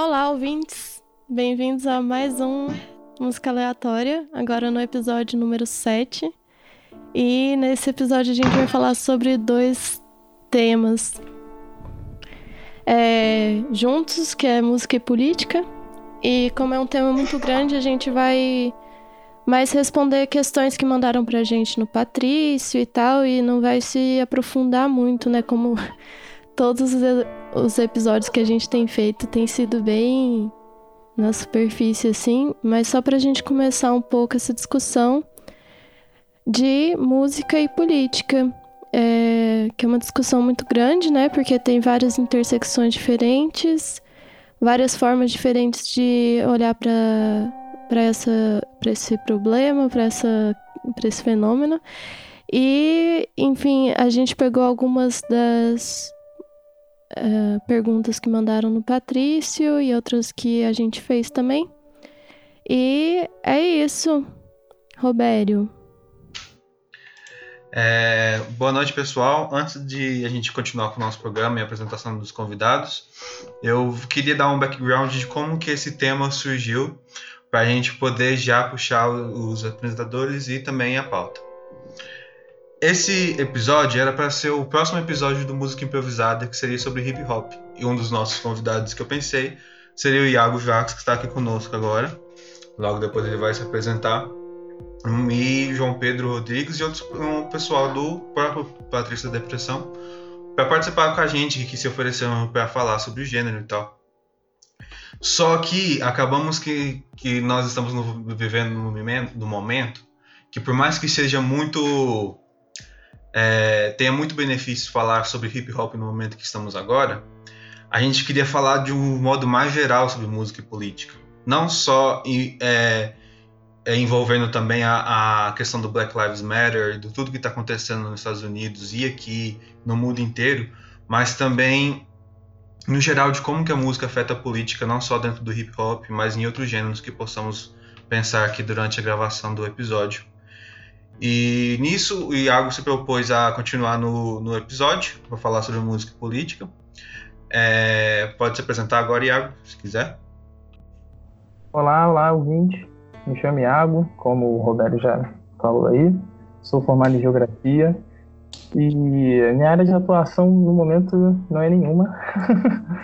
Olá, ouvintes! Bem-vindos a mais um Música Aleatória, agora no episódio número 7. E nesse episódio a gente vai falar sobre dois temas. Juntos, que é música e política. E como é um tema muito grande, a gente vai mais responder questões que mandaram pra gente no Patrício e tal, e não vai se aprofundar muito, né, como todos os episódios que a gente tem feito tem sido bem na superfície, assim, mas só pra gente começar um pouco essa discussão de música e política, que é uma discussão muito grande, né, porque tem várias intersecções diferentes, várias formas diferentes de olhar pra esse problema, pra esse fenômeno, e, enfim, a gente pegou algumas das perguntas que mandaram no Patrício e outras que a gente fez também. E é isso, Robério. Boa noite, pessoal. Antes de a gente continuar com o nosso programa e a apresentação dos convidados, eu queria dar um background de como que esse tema surgiu, para a gente poder já puxar os apresentadores e também a pauta. Esse episódio era para ser o próximo episódio do Música Improvisada, que seria sobre hip hop. E um dos nossos convidados que eu pensei seria o Iago Jacques, que está aqui conosco agora. Logo depois ele vai se apresentar. E João Pedro Rodrigues e outros, um pessoal do próprio Patrício da Depressão, para participar com a gente, que se ofereceram para falar sobre o gênero e tal. Só que acabamos que nós estamos vivendo no momento que, por mais que seja muito... tenha muito benefício falar sobre hip hop no momento que estamos agora, a gente queria falar de um modo mais geral sobre música e política, não só envolvendo também a questão do Black Lives Matter, de tudo que está acontecendo nos Estados Unidos e aqui no mundo inteiro, mas também no geral de como que a música afeta a política, não só dentro do hip hop, mas em outros gêneros que possamos pensar aqui durante a gravação do episódio. E nisso o Iago se propôs a continuar no episódio para falar sobre música e política. Pode se apresentar agora, Iago, se quiser. Olá, ouvinte. Me chamo Iago, como o Roberto já falou aí. Sou formado em Geografia e minha área de atuação no momento não é nenhuma.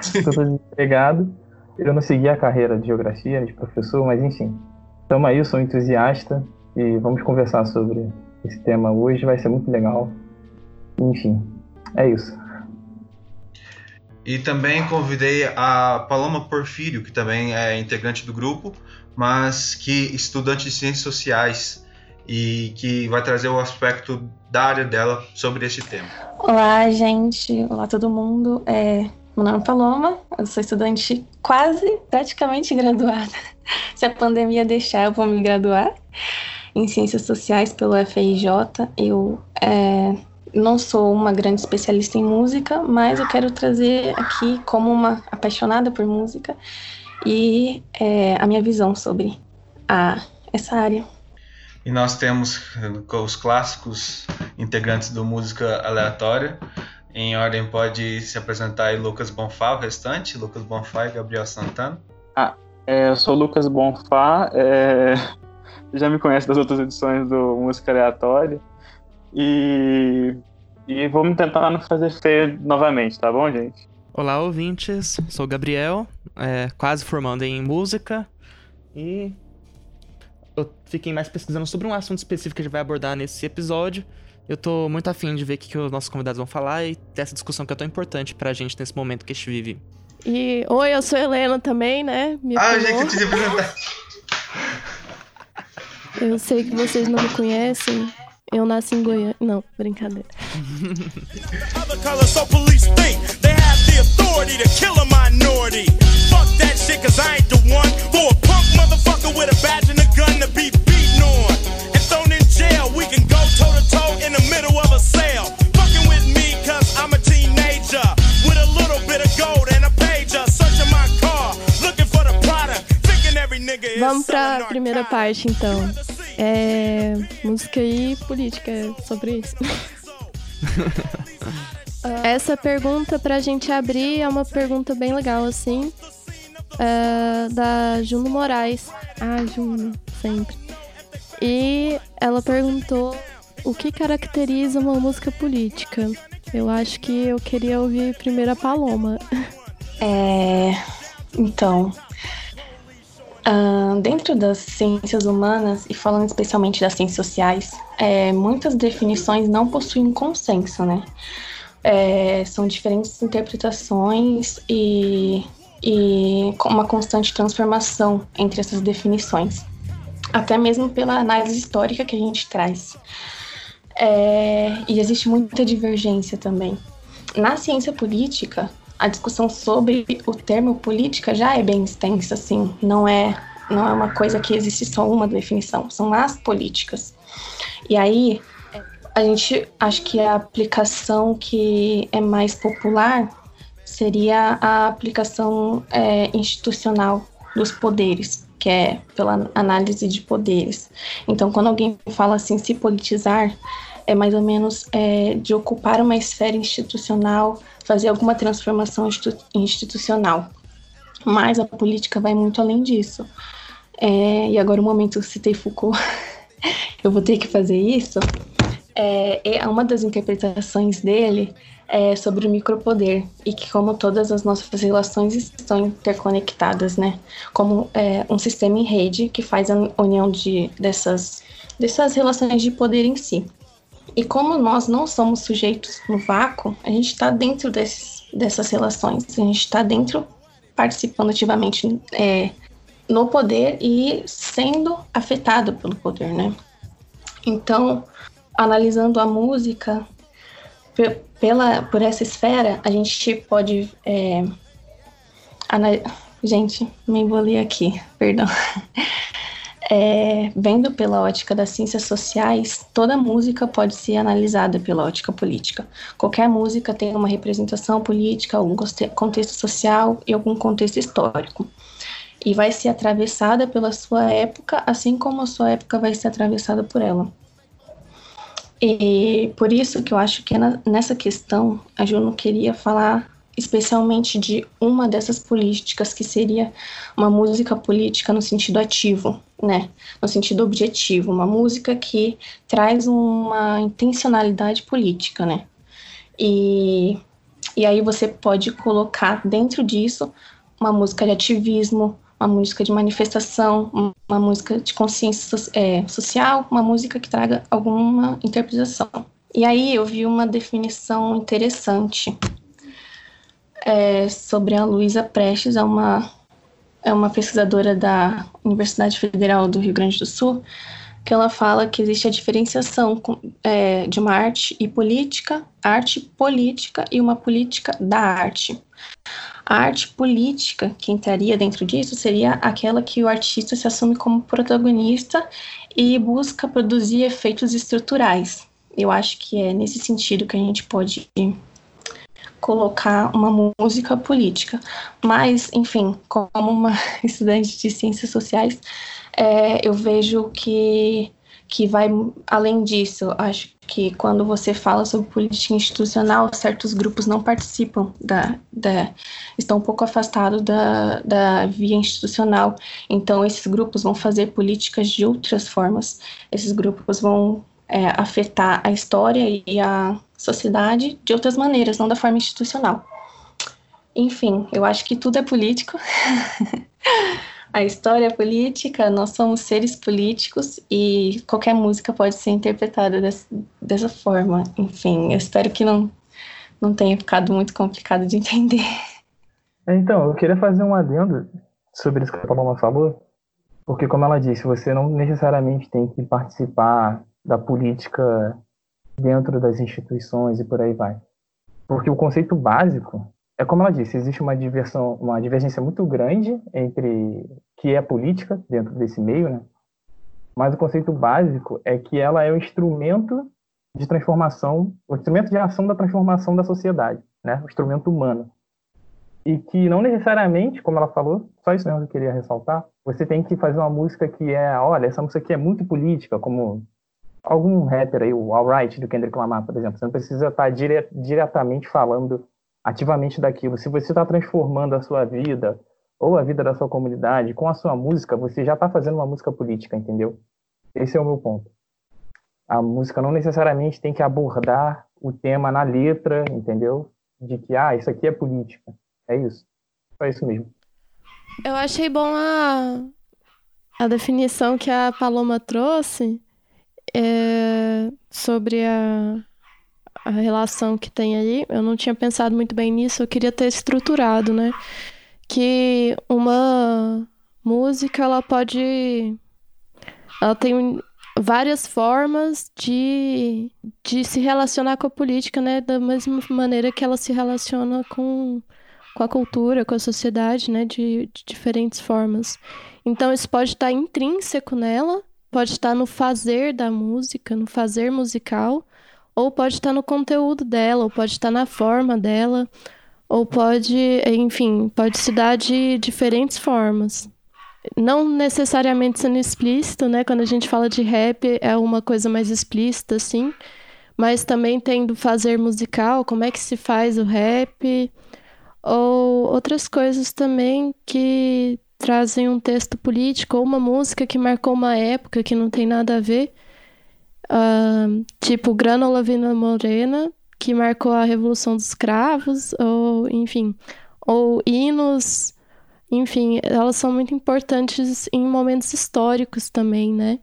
Estou desempregado. Eu não segui a carreira de Geografia, de professor, mas enfim. Estamos aí, eu sou entusiasta. E vamos conversar sobre esse tema hoje, vai ser muito legal. Enfim, é isso. E também convidei a Paloma Porfírio, que também é integrante do grupo, mas que é estudante de Ciências Sociais e que vai trazer o aspecto da área dela sobre esse tema. Olá, gente. Olá, todo mundo. Meu nome é Paloma, eu sou estudante quase, praticamente graduada. Se a pandemia deixar, eu vou me graduar em Ciências Sociais pelo FIJ. Eu não sou uma grande especialista em música, mas eu quero trazer aqui, como uma apaixonada por música, e a minha visão sobre essa área. E nós temos os clássicos integrantes do Música Aleatória. Em ordem, pode se apresentar aí Lucas Bonfá, o restante, Lucas Bonfá e Gabriel Santana. Eu sou o Lucas Bonfá, já me conhece das outras edições do Música Aleatória, e vamos tentar não fazer feio novamente, tá bom, gente? Olá, ouvintes, sou o Gabriel, quase formando em música, e eu fiquei mais pesquisando sobre um assunto específico que a gente vai abordar nesse episódio. Eu tô muito afim de ver o que os nossos convidados vão falar e dessa discussão que é tão importante pra gente nesse momento que a gente vive. E, oi, eu sou a Helena também, né? Gente, você tinha apresentado. Eu sei que vocês não me conhecem. Eu nasci em Goiânia. Não, brincadeira. Vamos para a primeira parte, então. Música e política, sobre isso. Essa pergunta, pra gente abrir, é uma pergunta bem legal, assim. da Juno Moraes. Ah, Juno, sempre. E ela perguntou o que caracteriza uma música política. Eu acho que eu queria ouvir primeiro a Paloma. Então... dentro das ciências humanas, e falando especialmente das ciências sociais, muitas definições não possuem consenso, né? São diferentes interpretações e uma constante transformação entre essas definições, até mesmo pela análise histórica que a gente traz. E existe muita divergência também. Na ciência política, a discussão sobre o termo política já é bem extensa, assim, não é uma coisa que existe só uma definição, são as políticas. E aí, a gente acha que a aplicação que é mais popular seria a aplicação institucional dos poderes, que é pela análise de poderes. Então, quando alguém fala assim, se politizar, é mais ou menos de ocupar uma esfera institucional, fazer alguma transformação institucional. Mas a política vai muito além disso. E agora o momento que eu citei Foucault, eu vou ter que fazer isso. Uma das interpretações dele é sobre o micropoder e que como todas as nossas relações estão interconectadas, né? Como um sistema em rede que faz a união dessas relações de poder em si. E como nós não somos sujeitos no vácuo, a gente está dentro dessas relações, a gente está dentro, participando ativamente no poder e sendo afetado pelo poder, né? Então, analisando a música por essa esfera, a gente pode... Gente, me embolei aqui, perdão... vendo pela ótica das ciências sociais, toda música pode ser analisada pela ótica política. Qualquer música tem uma representação política, algum contexto social e algum contexto histórico. E vai ser atravessada pela sua época, assim como a sua época vai ser atravessada por ela. E por isso que eu acho que nessa questão a Juno queria falar especialmente de uma dessas políticas, que seria uma música política no sentido ativo, né? No sentido objetivo, uma música que traz uma intencionalidade política, né? E aí você pode colocar dentro disso uma música de ativismo, uma música de manifestação, uma música de consciência social, uma música que traga alguma interpretação. E aí eu vi uma definição interessante sobre a Luísa Prestes, é uma pesquisadora da Universidade Federal do Rio Grande do Sul, que ela fala que existe a diferenciação de uma arte política e uma política da arte. A arte política que entraria dentro disso seria aquela que o artista se assume como protagonista e busca produzir efeitos estruturais. Eu acho que é nesse sentido que a gente pode colocar uma música política, mas, enfim, como uma estudante de ciências sociais, eu vejo que vai além disso. Acho que quando você fala sobre política institucional, certos grupos não participam, estão um pouco afastados da via institucional, então esses grupos vão fazer políticas de outras formas, esses grupos vão afetar a história e a sociedade de outras maneiras, não da forma institucional. Enfim, eu acho que tudo é político. A história é política, nós somos seres políticos e qualquer música pode ser interpretada dessa forma. Enfim, eu espero que não tenha ficado muito complicado de entender. Então, eu queria fazer um adendo sobre isso que a Paloma falou, porque, como ela disse, você não necessariamente tem que participar da política dentro das instituições e por aí vai. Porque o conceito básico é, como ela disse, existe uma divergência muito grande entre que é política dentro desse meio, né? Mas o conceito básico é que ela é um instrumento de transformação, o instrumento de ação da transformação da sociedade, né? O instrumento humano. E que não necessariamente, como ela falou, só isso mesmo que eu queria ressaltar, você tem que fazer uma música que olha, essa música aqui é muito política, como algum rapper aí, o All Right, do Kendrick Lamar, por exemplo. Você não precisa estar diretamente falando ativamente daquilo. Se você está transformando a sua vida ou a vida da sua comunidade, com a sua música, você já está fazendo uma música política, entendeu? Esse é o meu ponto. A música não necessariamente tem que abordar o tema na letra, entendeu? De que, isso aqui é política. É isso. É isso mesmo. Eu achei bom a definição que a Paloma trouxe sobre a relação que tem aí. Eu não tinha pensado muito bem nisso, eu queria ter estruturado, né? Que uma música, ela tem várias formas de se relacionar com a política, né? Da mesma maneira que ela se relaciona com a cultura, com a sociedade, né? De diferentes formas. Então, isso pode estar intrínseco nela, pode estar no fazer da música, no fazer musical, ou pode estar no conteúdo dela, ou pode estar na forma dela, ou pode se dar de diferentes formas. Não necessariamente sendo explícito, né? Quando a gente fala de rap, é uma coisa mais explícita, assim. Mas também tem do fazer musical, como é que se faz o rap, ou outras coisas também que trazem um texto político, ou uma música que marcou uma época que não tem nada a ver. Tipo Grana Olavina Morena, que marcou a Revolução dos Cravos, ou hinos, elas são muito importantes em momentos históricos também, né?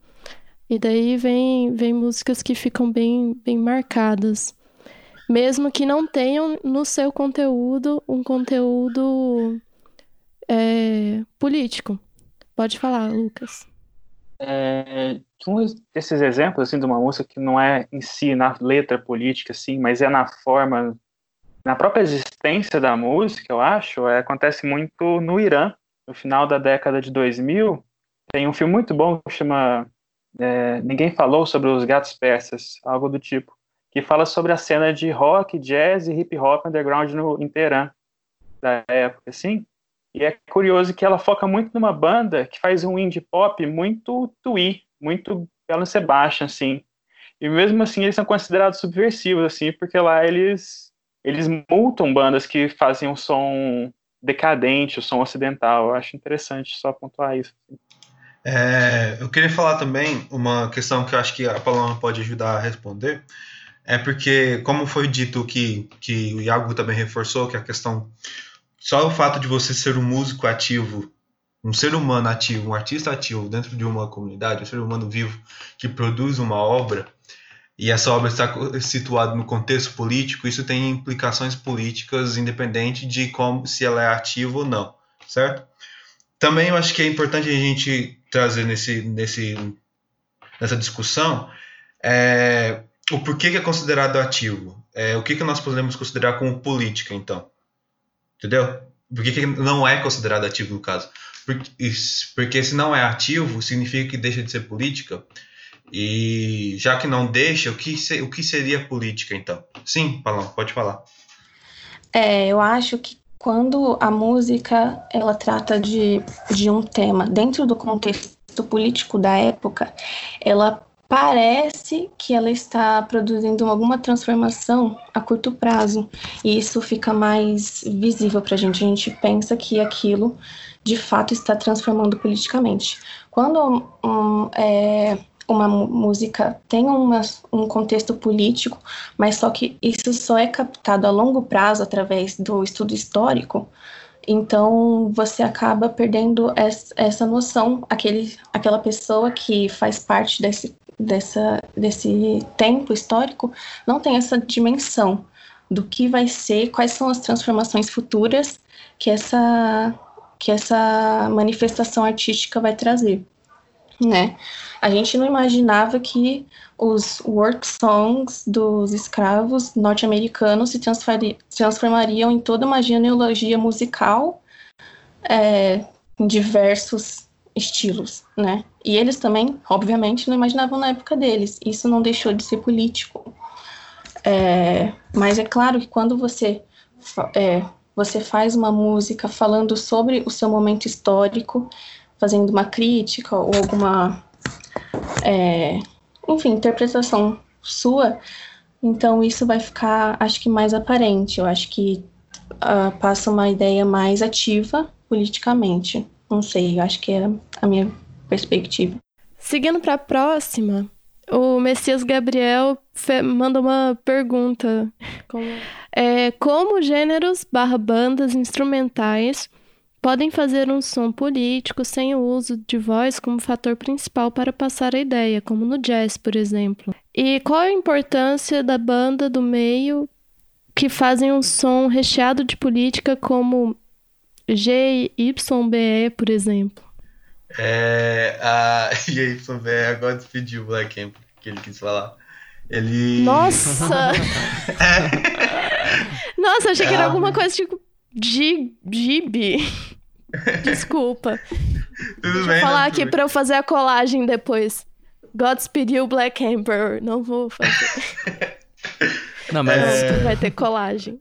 E daí vem músicas que ficam bem, bem marcadas. Mesmo que não tenham no seu conteúdo um conteúdo político. Pode falar, Lucas. Um desses exemplos assim, de uma música que não é em si na letra política, assim, mas é na forma, na própria existência da música, eu acho, acontece muito no Irã. No final da década de 2000, tem um filme muito bom que chama Ninguém Falou Sobre os Gatos Persas, algo do tipo, que fala sobre a cena de rock, jazz e hip hop underground em Teherã, da época, assim. E é curioso que ela foca muito numa banda que faz um indie pop muito twee, muito Belle Sebastian, assim. E mesmo assim eles são considerados subversivos, assim, porque lá eles multam bandas que fazem um som decadente, um som ocidental. Eu acho interessante só pontuar isso. Eu queria falar também uma questão que eu acho que a Paloma pode ajudar a responder. É porque, como foi dito que o Iago também reforçou, que a questão... Só o fato de você ser um músico ativo, um ser humano ativo, um artista ativo dentro de uma comunidade, um ser humano vivo que produz uma obra e essa obra está situada no contexto político, isso tem implicações políticas independente de se ela é ativa ou não, certo? Também eu acho que é importante a gente trazer nessa discussão o porquê que é considerado ativo, o que nós podemos considerar como política, então. Entendeu? Por que não é considerado ativo, no caso? Porque se não é ativo, significa que deixa de ser política. E já que não deixa, o que seria política, então? Sim, Paloma, pode falar. Eu acho que quando a música ela trata de um tema dentro do contexto político da época, ela parece que ela está produzindo alguma transformação a curto prazo, e isso fica mais visível para a gente pensa que aquilo de fato está transformando politicamente. Quando uma música tem um contexto político, mas só que isso só é captado a longo prazo através do estudo histórico, então você acaba perdendo essa noção, aquela pessoa que faz parte desse tempo histórico não tem essa dimensão do que vai ser, quais são as transformações futuras que essa manifestação artística vai trazer, né? A gente não imaginava que os work songs dos escravos norte-americanos se transformariam em toda uma genealogia musical em diversos estilos, né? E eles também, obviamente, não imaginavam na época deles. Isso não deixou de ser político. Mas é claro que quando você faz uma música falando sobre o seu momento histórico, fazendo uma crítica ou alguma, interpretação sua, então isso vai ficar, acho que, mais aparente. Eu acho que passa uma ideia mais ativa politicamente. Não sei, eu acho que é a minha perspectiva. Seguindo para a próxima, o Messias Gabriel manda uma pergunta. Como gêneros / bandas instrumentais podem fazer um som político sem o uso de voz como fator principal para passar a ideia, como no jazz, por exemplo? E qual a importância da banda do meio que fazem um som recheado de política como GYBE, por exemplo? A GYBE agora despediu o Black Camp, que ele quis falar. Nossa! Nossa, achei que era alguma coisa tipo Gibi. Desculpa. Tudo bem, falar aqui para eu fazer a colagem depois. Godspeed you, Black Emperor. Não vou fazer. Não, mas vai ter colagem.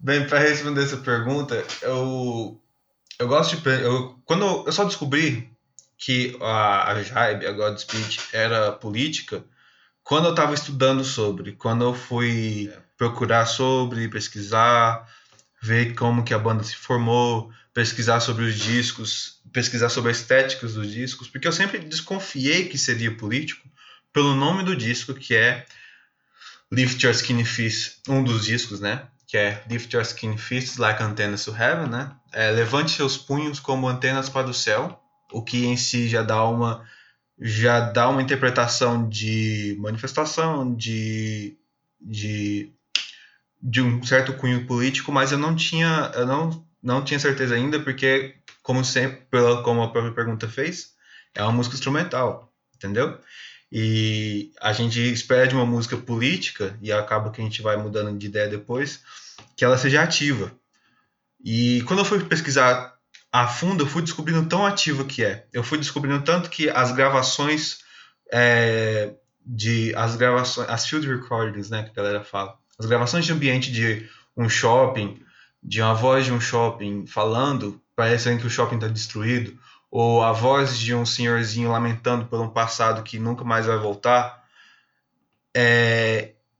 Bem, para responder essa pergunta, eu gosto de... Quando eu só descobri que a Jaibe, a Godspeed, era política, quando eu estava estudando sobre, quando eu fui procurar sobre, pesquisar, ver como que a banda se formou, pesquisar sobre os discos, pesquisar sobre a estética dos discos, porque eu sempre desconfiei que seria político pelo nome do disco, que é Lift Your Skinny Fists, um dos discos, né? Que é Lift Your Skinny Fists Like Antennas to Heaven, né? Levante seus punhos como antenas para o céu, o que em si já dá uma interpretação de manifestação, de um certo cunho político, mas eu não tinha certeza ainda, porque, como sempre, como a própria pergunta fez, é uma música instrumental, entendeu? E a gente espera de uma música política, e acaba que a gente vai mudando de ideia depois, que ela seja ativa. E quando eu fui pesquisar a fundo, eu fui descobrindo tão ativa que é. Eu fui descobrindo tanto que as gravações... as field recordings, né, que a galera fala, as gravações de ambiente de um shopping, de uma voz de um shopping falando, parecendo que o shopping está destruído, ou a voz de um senhorzinho lamentando por um passado que nunca mais vai voltar,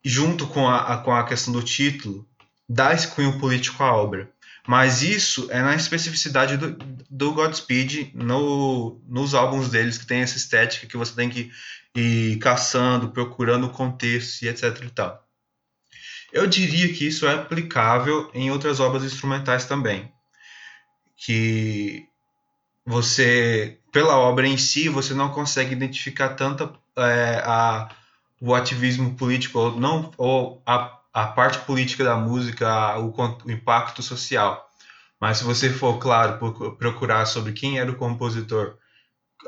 junto com a questão do título, dá esse cunho político à obra. Mas isso é na especificidade do Godspeed, nos álbuns deles, que tem essa estética que você tem que ir caçando, procurando o contexto e etc e tal. Eu diria que isso é aplicável em outras obras instrumentais também. Que você, pela obra em si, você não consegue identificar tanto o ativismo político ou a parte política da música, o impacto social. Mas se você for, claro, procurar sobre quem era o compositor,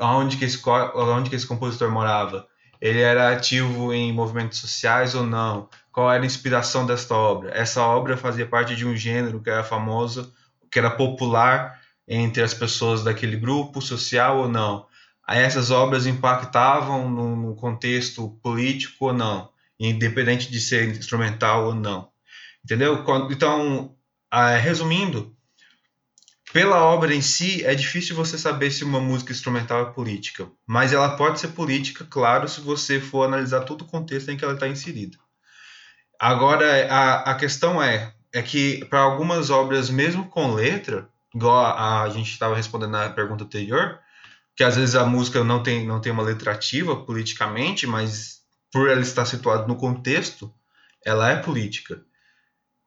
onde que esse compositor morava, ele era ativo em movimentos sociais ou não, qual era a inspiração desta obra. Essa obra fazia parte de um gênero que era famoso, que era popular entre as pessoas daquele grupo social ou não. Essas obras impactavam no contexto político ou não, independente de ser instrumental ou não, entendeu? Então, resumindo, pela obra em si, é difícil você saber se uma música instrumental é política, mas ela pode ser política, claro, se você for analisar todo o contexto em que ela está inserida. Agora, a questão é que para algumas obras, mesmo com letra, igual a gente estava respondendo na pergunta anterior, que às vezes a música não tem uma letra ativa politicamente, mas por ela estar situada no contexto, ela é política.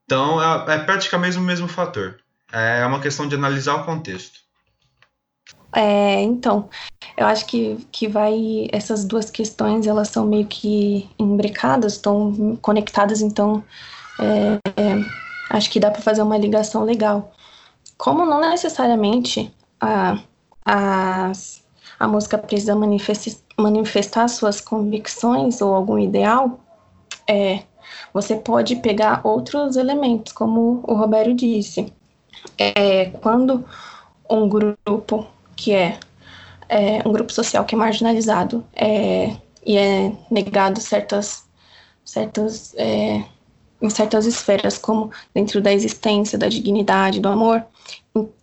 Então, é praticamente o mesmo fator. É uma questão de analisar o contexto. Então, eu acho que vai... Essas duas questões, elas são meio que imbricadas, estão conectadas, então... acho que dá para fazer uma ligação legal. Como não necessariamente a música precisa manifestar suas convicções ou algum ideal, você pode pegar outros elementos, como o Roberto disse. Quando um grupo que é um grupo social que é marginalizado e é negado em certas esferas, como dentro da existência, da dignidade, do amor,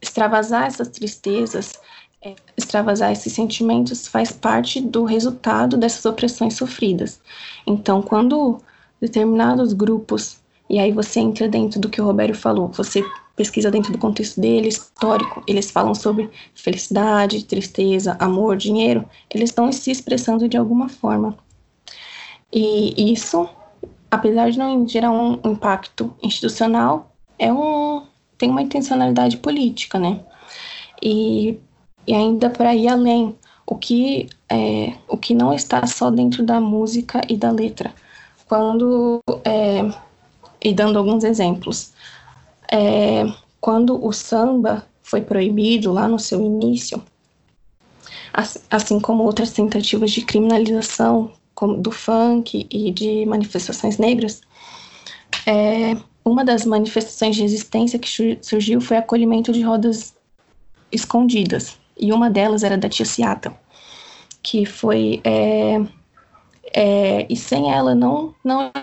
extravasar essas tristezas, extravasar esses sentimentos faz parte do resultado dessas opressões sofridas. Então, quando determinados grupos, e aí você entra dentro do que o Roberto falou, você pesquisa dentro do contexto dele, histórico, eles falam sobre felicidade, tristeza, amor, dinheiro, eles estão se expressando de alguma forma. E isso, apesar de não gerar um impacto institucional, tem uma intencionalidade política, né? E ainda para ir além, o que não está só dentro da música e da letra. E dando alguns exemplos, quando o samba foi proibido lá no seu início, assim como outras tentativas de criminalização do funk e de manifestações negras, uma das manifestações de resistência que surgiu foi o acolhimento de rodas escondidas. E uma delas era da Tia Ciata, que foi... e sem ela não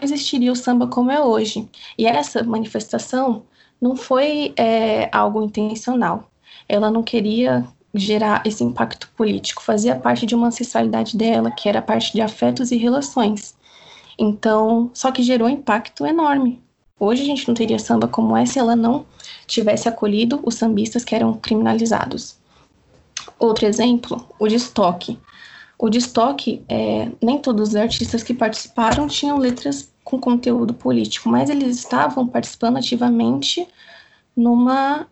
existiria o samba como é hoje. E essa manifestação não foi algo intencional. Ela não queria gerar esse impacto político. Fazia parte de uma ancestralidade dela, que era parte de afetos e relações. Então, só que gerou um impacto enorme. Hoje a gente não teria samba como essa se ela não tivesse acolhido os sambistas que eram criminalizados. Outro exemplo, o destoque. O destoque, nem todos os artistas que participaram tinham letras com conteúdo político, mas eles estavam participando ativamente numa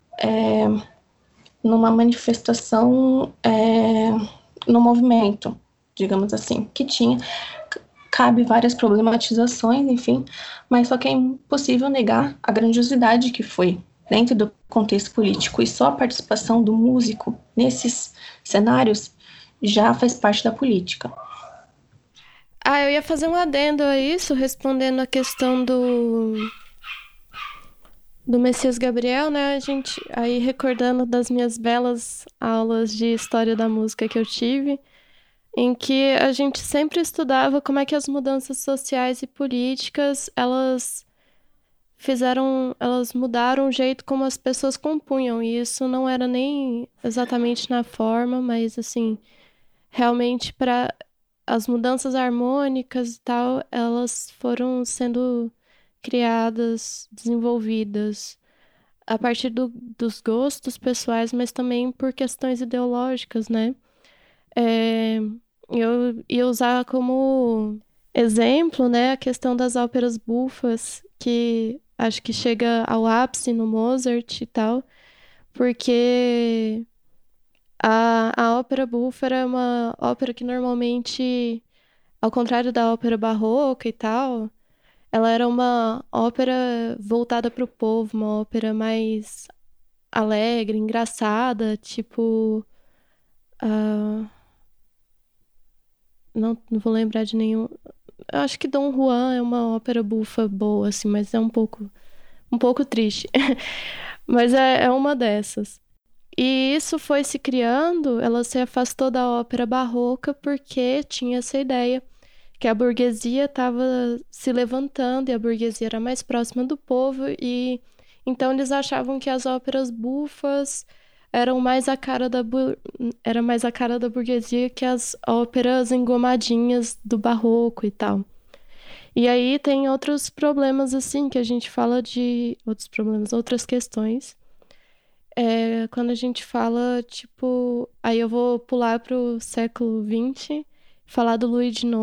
manifestação, no movimento, digamos assim, que cabe várias problematizações, enfim, mas só que é impossível negar a grandiosidade que foi dentro do contexto político, e só a participação do músico nesses cenários já faz parte da política. Eu ia fazer um adendo a isso, respondendo a questão do Messias Gabriel, né? A gente aí recordando das minhas belas aulas de história da música que eu tive, em que a gente sempre estudava como é que as mudanças sociais e políticas, elas mudaram o jeito como as pessoas compunham, e isso não era nem exatamente na forma, mas assim... Realmente, para as mudanças harmônicas e tal, elas foram sendo criadas, desenvolvidas a partir dos gostos pessoais, mas também por questões ideológicas, né? Eu ia usar como exemplo, né, a questão das óperas bufas, que acho que chega ao ápice no Mozart e tal, porque... A ópera bufa é uma ópera que normalmente, ao contrário da ópera barroca e tal, ela era uma ópera voltada para o povo, uma ópera mais alegre, engraçada, tipo... Não vou lembrar de nenhum... Eu acho que Dom Juan é uma ópera bufa boa, assim, mas é um pouco triste. Mas é uma dessas. E isso foi se criando, ela se afastou da ópera barroca porque tinha essa ideia que a burguesia estava se levantando e a burguesia era mais próxima do povo, e então eles achavam que as óperas bufas eram mais a cara da burguesia que as óperas engomadinhas do barroco e tal. E aí tem outros problemas assim que a gente fala de outras questões. Quando a gente fala, tipo... Aí eu vou pular pro século XX, falar do Luís IX,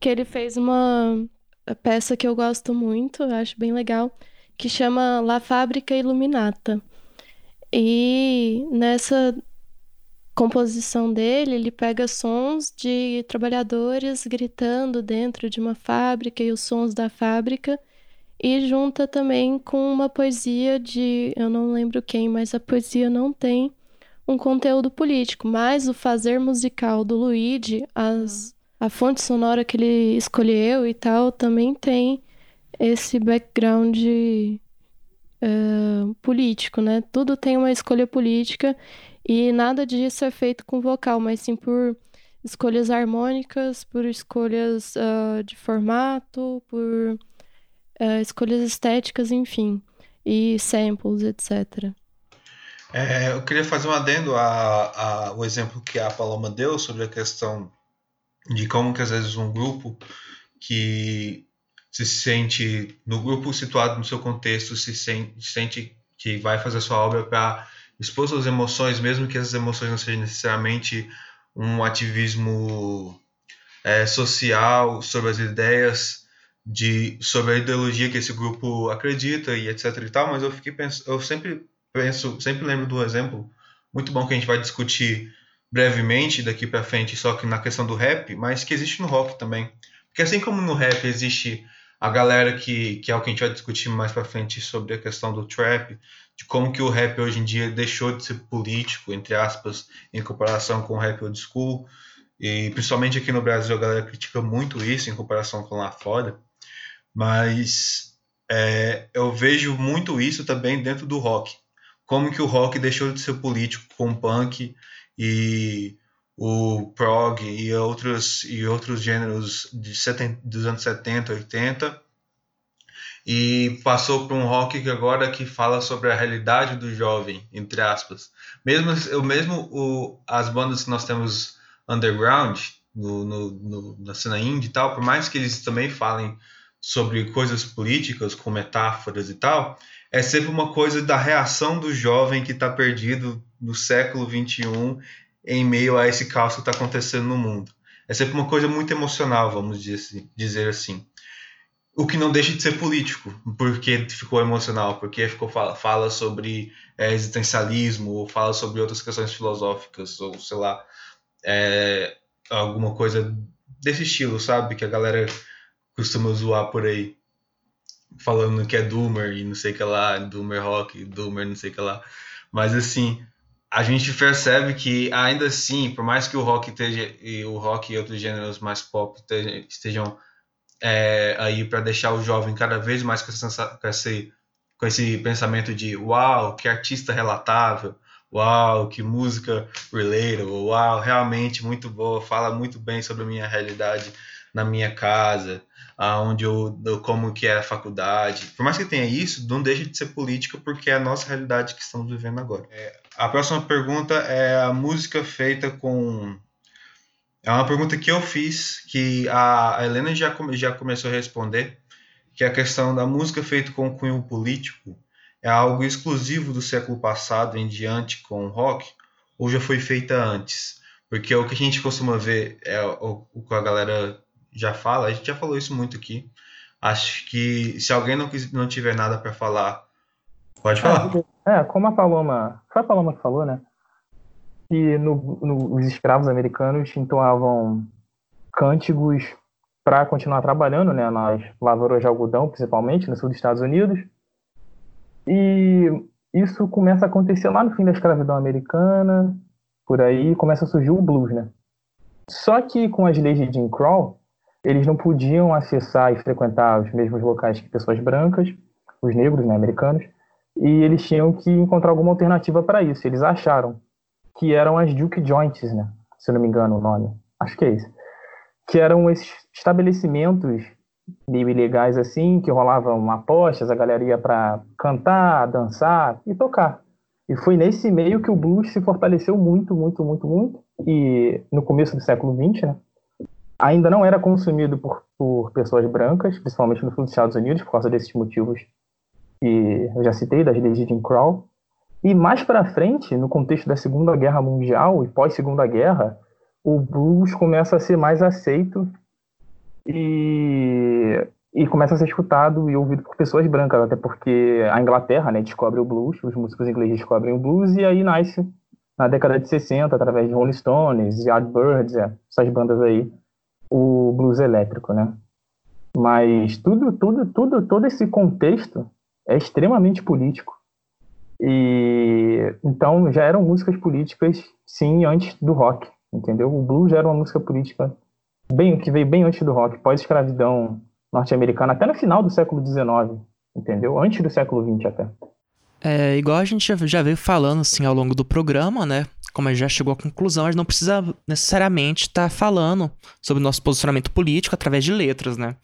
que ele fez uma peça que eu gosto muito, eu acho bem legal, que chama La Fábrica Illuminata. E nessa composição dele, ele pega sons de trabalhadores gritando dentro de uma fábrica e os sons da fábrica, e junta também com uma poesia de... Eu não lembro quem, mas a poesia não tem um conteúdo político. Mas o fazer musical do Luigi, a fonte sonora que ele escolheu e tal, também tem esse background político, né? Tudo tem uma escolha política e nada disso é feito com vocal, mas sim por escolhas harmônicas, por escolhas de formato, por... escolhas estéticas, enfim, e samples, etc. Eu queria fazer um adendo ao exemplo que a Paloma deu sobre a questão de como que às vezes um grupo se sente no seu contexto, se sente que vai fazer a sua obra para expor suas emoções, mesmo que essas emoções não sejam necessariamente um ativismo social sobre as ideias, sobre a ideologia que esse grupo acredita e etc e tal, mas eu sempre penso, sempre lembro do exemplo muito bom que a gente vai discutir brevemente daqui para frente, só que na questão do rap, mas que existe no rock também. Porque assim como no rap existe a galera que é o que a gente vai discutir mais para frente sobre a questão do trap, de como que o rap hoje em dia deixou de ser político, entre aspas, em comparação com o rap old school, e principalmente aqui no Brasil a galera critica muito isso em comparação com lá fora, mas eu vejo muito isso também dentro do rock, como que o rock deixou de ser político com o punk e o prog e outros gêneros dos anos 70, 80, e passou para um rock que agora que fala sobre a realidade do jovem, entre aspas. As bandas que nós temos underground, na cena indie e tal, por mais que eles também falem sobre coisas políticas, com metáforas e tal, é sempre uma coisa da reação do jovem que está perdido no século XXI em meio a esse caos que está acontecendo no mundo. É sempre uma coisa muito emocional, vamos dizer assim. O que não deixa de ser político, porque ficou emocional, porque fala sobre existencialismo, ou fala sobre outras questões filosóficas, ou sei lá, alguma coisa desse estilo, sabe? Que a galera costuma zoar por aí, falando que é doomer e não sei o que lá, doomer rock, doomer não sei o que lá. Mas assim, a gente percebe que ainda assim, por mais que o rock e outros gêneros mais pop estejam aí para deixar o jovem cada vez mais com esse pensamento de uau, que artista relatável, uau, que música relatable, uau, realmente muito boa, fala muito bem sobre a minha realidade na minha casa, onde como que é a faculdade. Por mais que tenha isso, não deixa de ser política, porque é a nossa realidade que estamos vivendo agora. A próxima pergunta é a música feita com... É uma pergunta que eu fiz, que a Helena já começou a responder, que a questão da música feita com cunho político é algo exclusivo do século passado em diante com o rock, ou já foi feita antes? Porque o que a gente costuma ver é o que a galera já fala, a gente já falou isso muito aqui. Acho que se alguém não tiver nada para falar, pode falar. Como a Paloma, foi a Paloma que falou, né? Que os escravos americanos entoavam cânticos para continuar trabalhando, né? Nas lavouras de algodão, principalmente, no sul dos Estados Unidos. E isso começa a acontecer lá no fim da escravidão americana, por aí começa a surgir o blues, né? Só que com as leis de Jim Crow, eles não podiam acessar e frequentar os mesmos locais que pessoas brancas, os negros, né, americanos, e eles tinham que encontrar alguma alternativa para isso. Eles acharam que eram as juke joints, né? Se não me engano o nome, acho que é isso. Que eram esses estabelecimentos meio ilegais assim, que rolavam apostas, a galera ia para cantar, dançar e tocar. E foi nesse meio que o blues se fortaleceu muito, muito, muito, muito. E no começo do século XX, né? Ainda não era consumido por pessoas brancas, principalmente no sul dos Estados Unidos, por causa desses motivos que eu já citei, das leis de Jim Crow. E mais para frente, no contexto da Segunda Guerra Mundial e pós-Segunda Guerra, o blues começa a ser mais aceito e começa a ser escutado e ouvido por pessoas brancas, até porque a Inglaterra, né, descobre o blues, os músicos ingleses descobrem o blues, e aí nasce na década de 60, através de Rolling Stones, Yardbirds, essas bandas aí, o blues elétrico, né? Mas todo esse contexto é extremamente político. E então já eram músicas políticas, sim, antes do rock, entendeu? O blues já era uma música política que veio bem antes do rock, pós-escravidão norte-americana, até no final do século XIX, entendeu? Antes do século XX até. Igual a gente já veio falando assim, ao longo do programa, né? Como a gente já chegou à conclusão, a gente não precisa necessariamente estar falando sobre o nosso posicionamento político através de letras, né?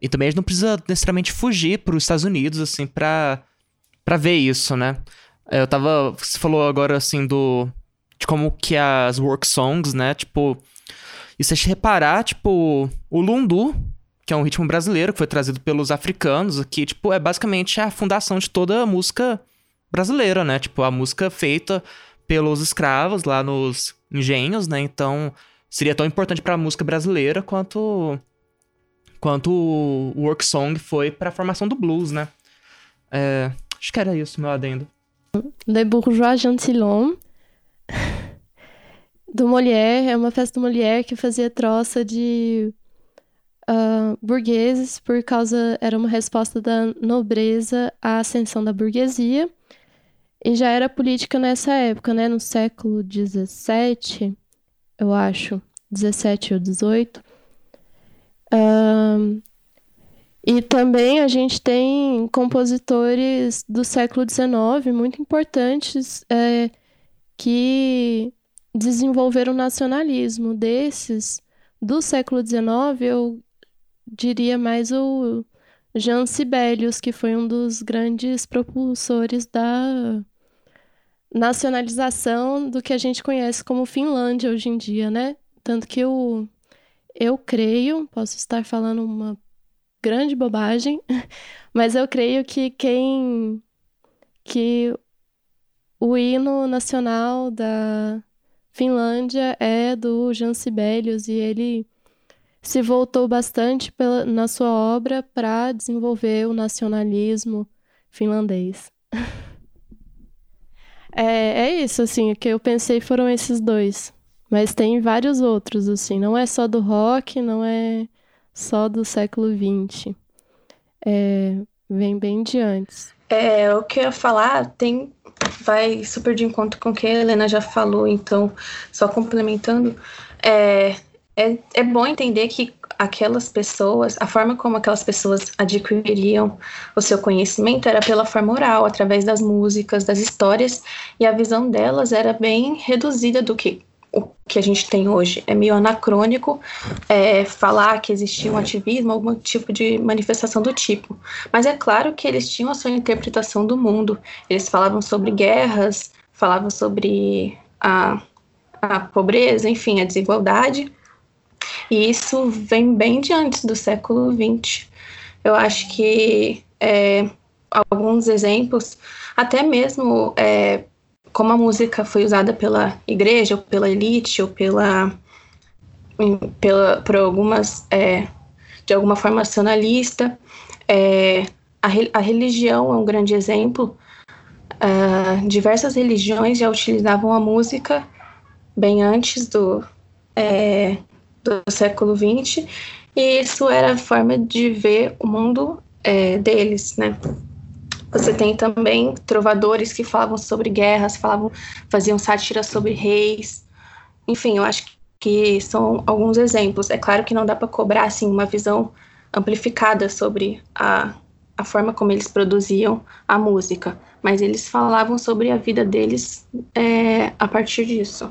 E também a gente não precisa necessariamente fugir para os Estados Unidos, assim, para ver isso, né? Você falou agora, assim, de como que as work songs, né? Tipo, e se a gente reparar, tipo, o lundu, que é um ritmo brasileiro, que foi trazido pelos africanos, que, tipo, é basicamente a fundação de toda a música brasileira, né? Tipo, a música feita pelos escravos lá nos engenhos, né? Então, seria tão importante pra música brasileira quanto o work song foi pra formação do blues, né? É, acho que era isso, meu adendo. Les bourgeois gentilhommes do Molière, é uma peça do Molière que fazia troça de burgueses por causa, era uma resposta da nobreza à ascensão da burguesia, e já era política nessa época, né, no século 17, eu acho, 17 ou 18, e também a gente tem compositores do século 19 muito importantes que desenvolveram o nacionalismo. Desses, do século 19, eu diria mais o Jean Sibelius, que foi um dos grandes propulsores da nacionalização do que a gente conhece como Finlândia hoje em dia, né? Tanto que eu creio, posso estar falando uma grande bobagem, mas eu creio que o hino nacional da Finlândia é do Jean Sibelius, e ele se voltou bastante na sua obra para desenvolver o nacionalismo finlandês. É isso, assim, o que eu pensei foram esses dois, mas tem vários outros, assim, não é só do rock, não é só do século XX, vem bem de antes. O que eu ia falar vai super de encontro com o que a Helena já falou, então, só complementando, é bom entender que aquelas pessoas, a forma como aquelas pessoas adquiriam o seu conhecimento era pela forma oral, através das músicas, das histórias, e a visão delas era bem reduzida do que o que a gente tem hoje. É meio anacrônico falar que existia um ativismo, algum tipo de manifestação do tipo. Mas é claro que eles tinham a sua interpretação do mundo. Eles falavam sobre guerras, falavam sobre a pobreza, enfim, a desigualdade. E isso vem bem de antes do século XX. Eu acho que alguns exemplos, até mesmo... como a música foi usada pela igreja, ou pela elite, ou por algumas, de alguma forma nacionalista, a religião é um grande exemplo. Diversas religiões já utilizavam a música bem antes do século XX, e isso era a forma de ver o mundo deles, né? Você tem também trovadores que falavam sobre guerras, faziam sátiras sobre reis. Enfim, eu acho que são alguns exemplos. É claro que não dá para cobrar assim, uma visão amplificada sobre a forma como eles produziam a música, mas eles falavam sobre a vida deles a partir disso.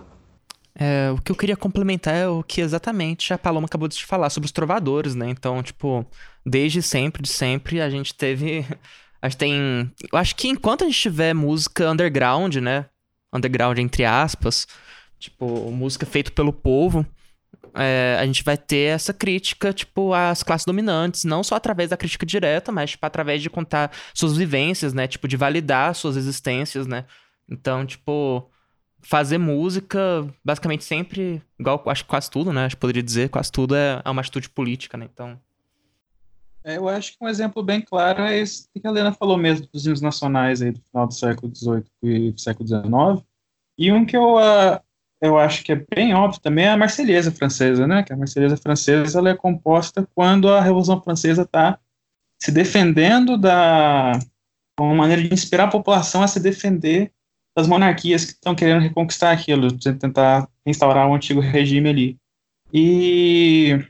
O que eu queria complementar é o que exatamente a Paloma acabou de falar sobre os trovadores, né? Então, tipo, desde sempre, a gente teve... Eu acho que enquanto a gente tiver música underground, né? Underground entre aspas, tipo, música feita pelo povo, a gente vai ter essa crítica, tipo, às classes dominantes, não só através da crítica direta, mas, tipo, através de contar suas vivências, né? Tipo, de validar suas existências, né? Então, tipo, fazer música, basicamente sempre, igual, acho que quase tudo, né? Acho que poderia dizer, quase tudo é uma atitude política, né? Então... eu acho que um exemplo bem claro é esse que a Helena falou mesmo, dos hinos nacionais aí do final do século XVIII e do século XIX. E um que eu acho que é bem óbvio também é a Marselhesa francesa, né? Que a Marselhesa francesa ela é composta quando a Revolução Francesa está se defendendo uma maneira de inspirar a população a se defender das monarquias que estão querendo reconquistar aquilo, tentar instaurar o antigo regime ali. E...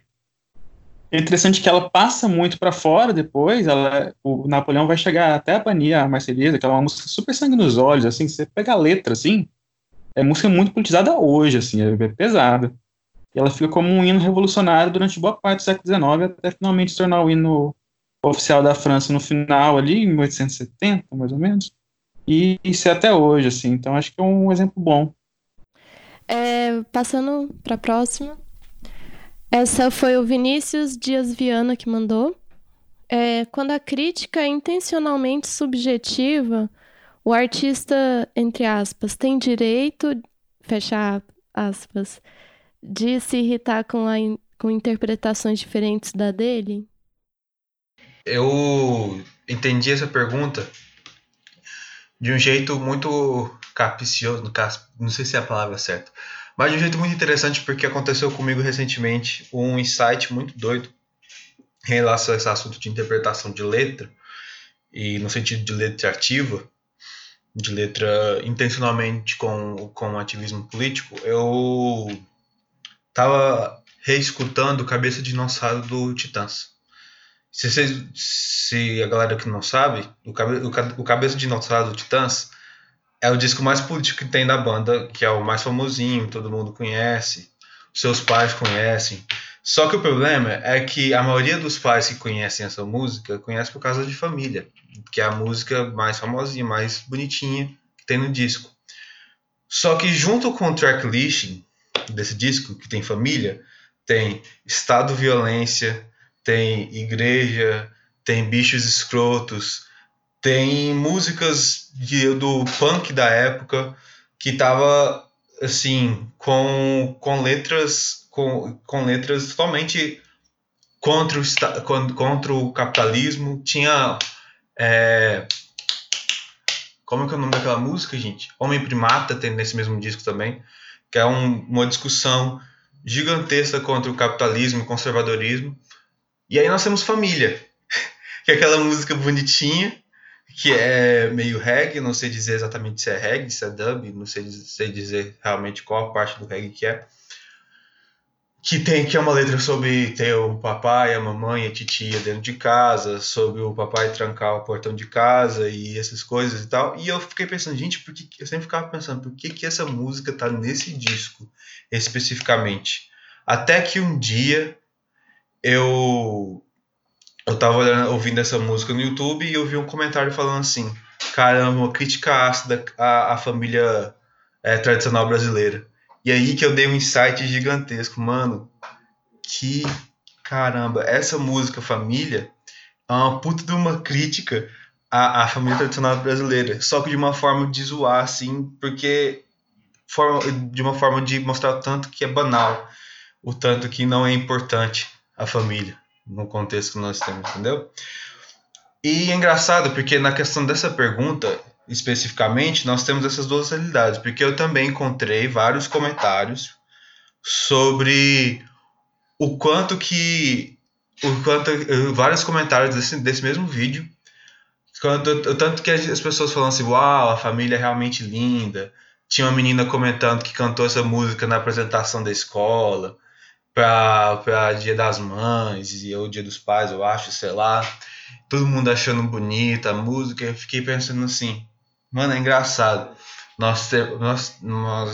é interessante que ela passa muito para fora depois, o Napoleão vai chegar até a banir a Marselhesa, que é uma música super sangue nos olhos, assim, você pega a letra, assim, é música muito politizada hoje, assim, é pesada. E ela fica como um hino revolucionário durante boa parte do século XIX, até finalmente se tornar o hino oficial da França no final ali, em 1870, mais ou menos, e isso é até hoje, assim, então acho que é um exemplo bom. Passando para a próxima... Essa foi o Vinícius Dias Viana que mandou. Quando a crítica é intencionalmente subjetiva, o artista, entre aspas, tem direito, fecha aspas, de se irritar com interpretações diferentes da dele? Eu entendi essa pergunta de um jeito muito capicioso, não sei se é a palavra certa, mas de um jeito muito interessante, porque aconteceu comigo recentemente um insight muito doido em relação a esse assunto de interpretação de letra, e no sentido de letra ativa, de letra intencionalmente com ativismo político. Eu estava reescutando Cabeça de Dinossauro do Titãs. Se a galera que não sabe, o Cabeça de Dinossauro do Titãs é o disco mais político que tem da banda, que é o mais famosinho, todo mundo conhece, seus pais conhecem. Só que o problema é que a maioria dos pais que conhecem essa música conhece por causa de Família, que é a música mais famosinha, mais bonitinha que tem no disco. Só que junto com o tracklist desse disco, que tem Família, tem Estado Violência, tem Igreja, tem Bichos Escrotos, tem músicas do punk da época que tava assim com letras totalmente contra o capitalismo. Tinha como é que é o nome daquela música, gente? Homem Primata tem nesse mesmo disco também, que é uma discussão gigantesca contra o capitalismo e conservadorismo. E aí nós temos Família, que é aquela música bonitinha, que é meio reggae, não sei dizer exatamente se é reggae, se é dub, não sei dizer realmente qual a parte do reggae que é. Que é uma letra sobre ter o papai, a mamãe, a titia dentro de casa, sobre o papai trancar o portão de casa e essas coisas e tal. E eu fiquei pensando, gente, eu sempre ficava pensando, por que essa música tá nesse disco especificamente? Até que um dia eu tava ouvindo essa música no YouTube e eu vi um comentário falando assim: caramba, uma crítica ácida à família tradicional brasileira. E aí que eu dei um insight gigantesco, mano, que caramba, essa música Família é uma puta de uma crítica à família tradicional brasileira, só que de uma forma de zoar, assim, porque de uma forma de mostrar o tanto que é banal, o tanto que não é importante a família no contexto que nós temos, entendeu? E é engraçado, porque na questão dessa pergunta, especificamente, nós temos essas duas realidades, porque eu também encontrei vários comentários sobre vários comentários desse mesmo vídeo, tanto que as pessoas falam assim, uau, a família é realmente linda. Tinha uma menina comentando que cantou essa música na apresentação da escola, para Dia das Mães ou Dia dos Pais, eu acho, sei lá. Todo mundo achando bonita a música. Eu fiquei pensando assim, mano, é engraçado. Nós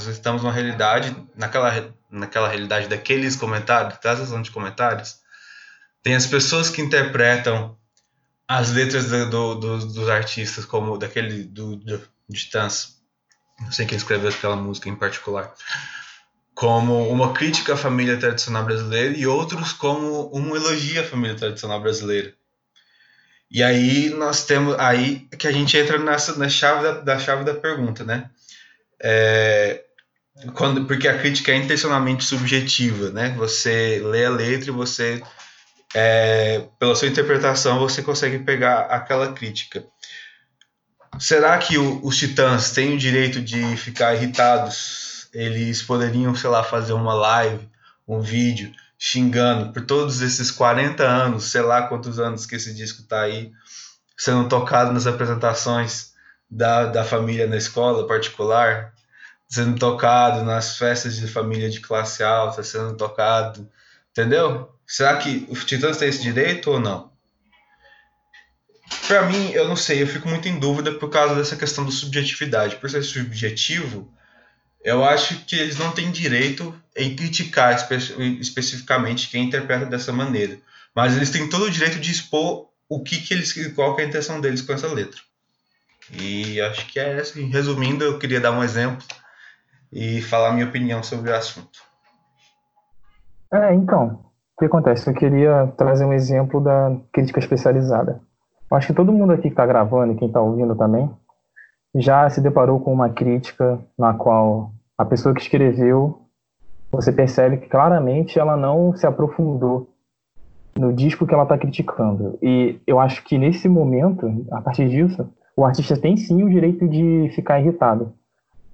estamos numa realidade, naquela realidade daqueles comentários, da sessão de comentários, tem as pessoas que interpretam as letras dos artistas, como daquele de Titãs, não sei quem escreveu aquela música em particular, como uma crítica à família tradicional brasileira, e outros como um elogio à família tradicional brasileira. E aí nós temos aí que a gente entra na chave da pergunta, né? Porque a crítica é intencionalmente subjetiva, né? Você lê a letra e você, pela sua interpretação, você consegue pegar aquela crítica. Será que os Titãs têm o direito de ficar irritados? Eles poderiam, sei lá, fazer uma live, um vídeo, xingando por todos esses 40 anos, sei lá quantos anos que esse disco tá aí, sendo tocado nas apresentações da família na escola particular, sendo tocado nas festas de família de classe alta, sendo tocado, entendeu? Será que os Titãs têm esse direito ou não? Pra mim, eu não sei, eu fico muito em dúvida por causa dessa questão da subjetividade. Por ser subjetivo, eu acho que eles não têm direito em criticar especificamente quem interpreta dessa maneira. Mas eles têm todo o direito de expor qual que é a intenção deles com essa letra. E acho que é assim. Resumindo, eu queria dar um exemplo e falar minha opinião sobre o assunto. Então, O que acontece? Eu queria trazer um exemplo da crítica especializada. Eu acho que todo mundo aqui que está gravando e quem está ouvindo também já se deparou com uma crítica na qual a pessoa que escreveu, você percebe que claramente ela não se aprofundou no disco que ela está criticando. E eu acho que nesse momento, a partir disso, o artista tem sim o direito de ficar irritado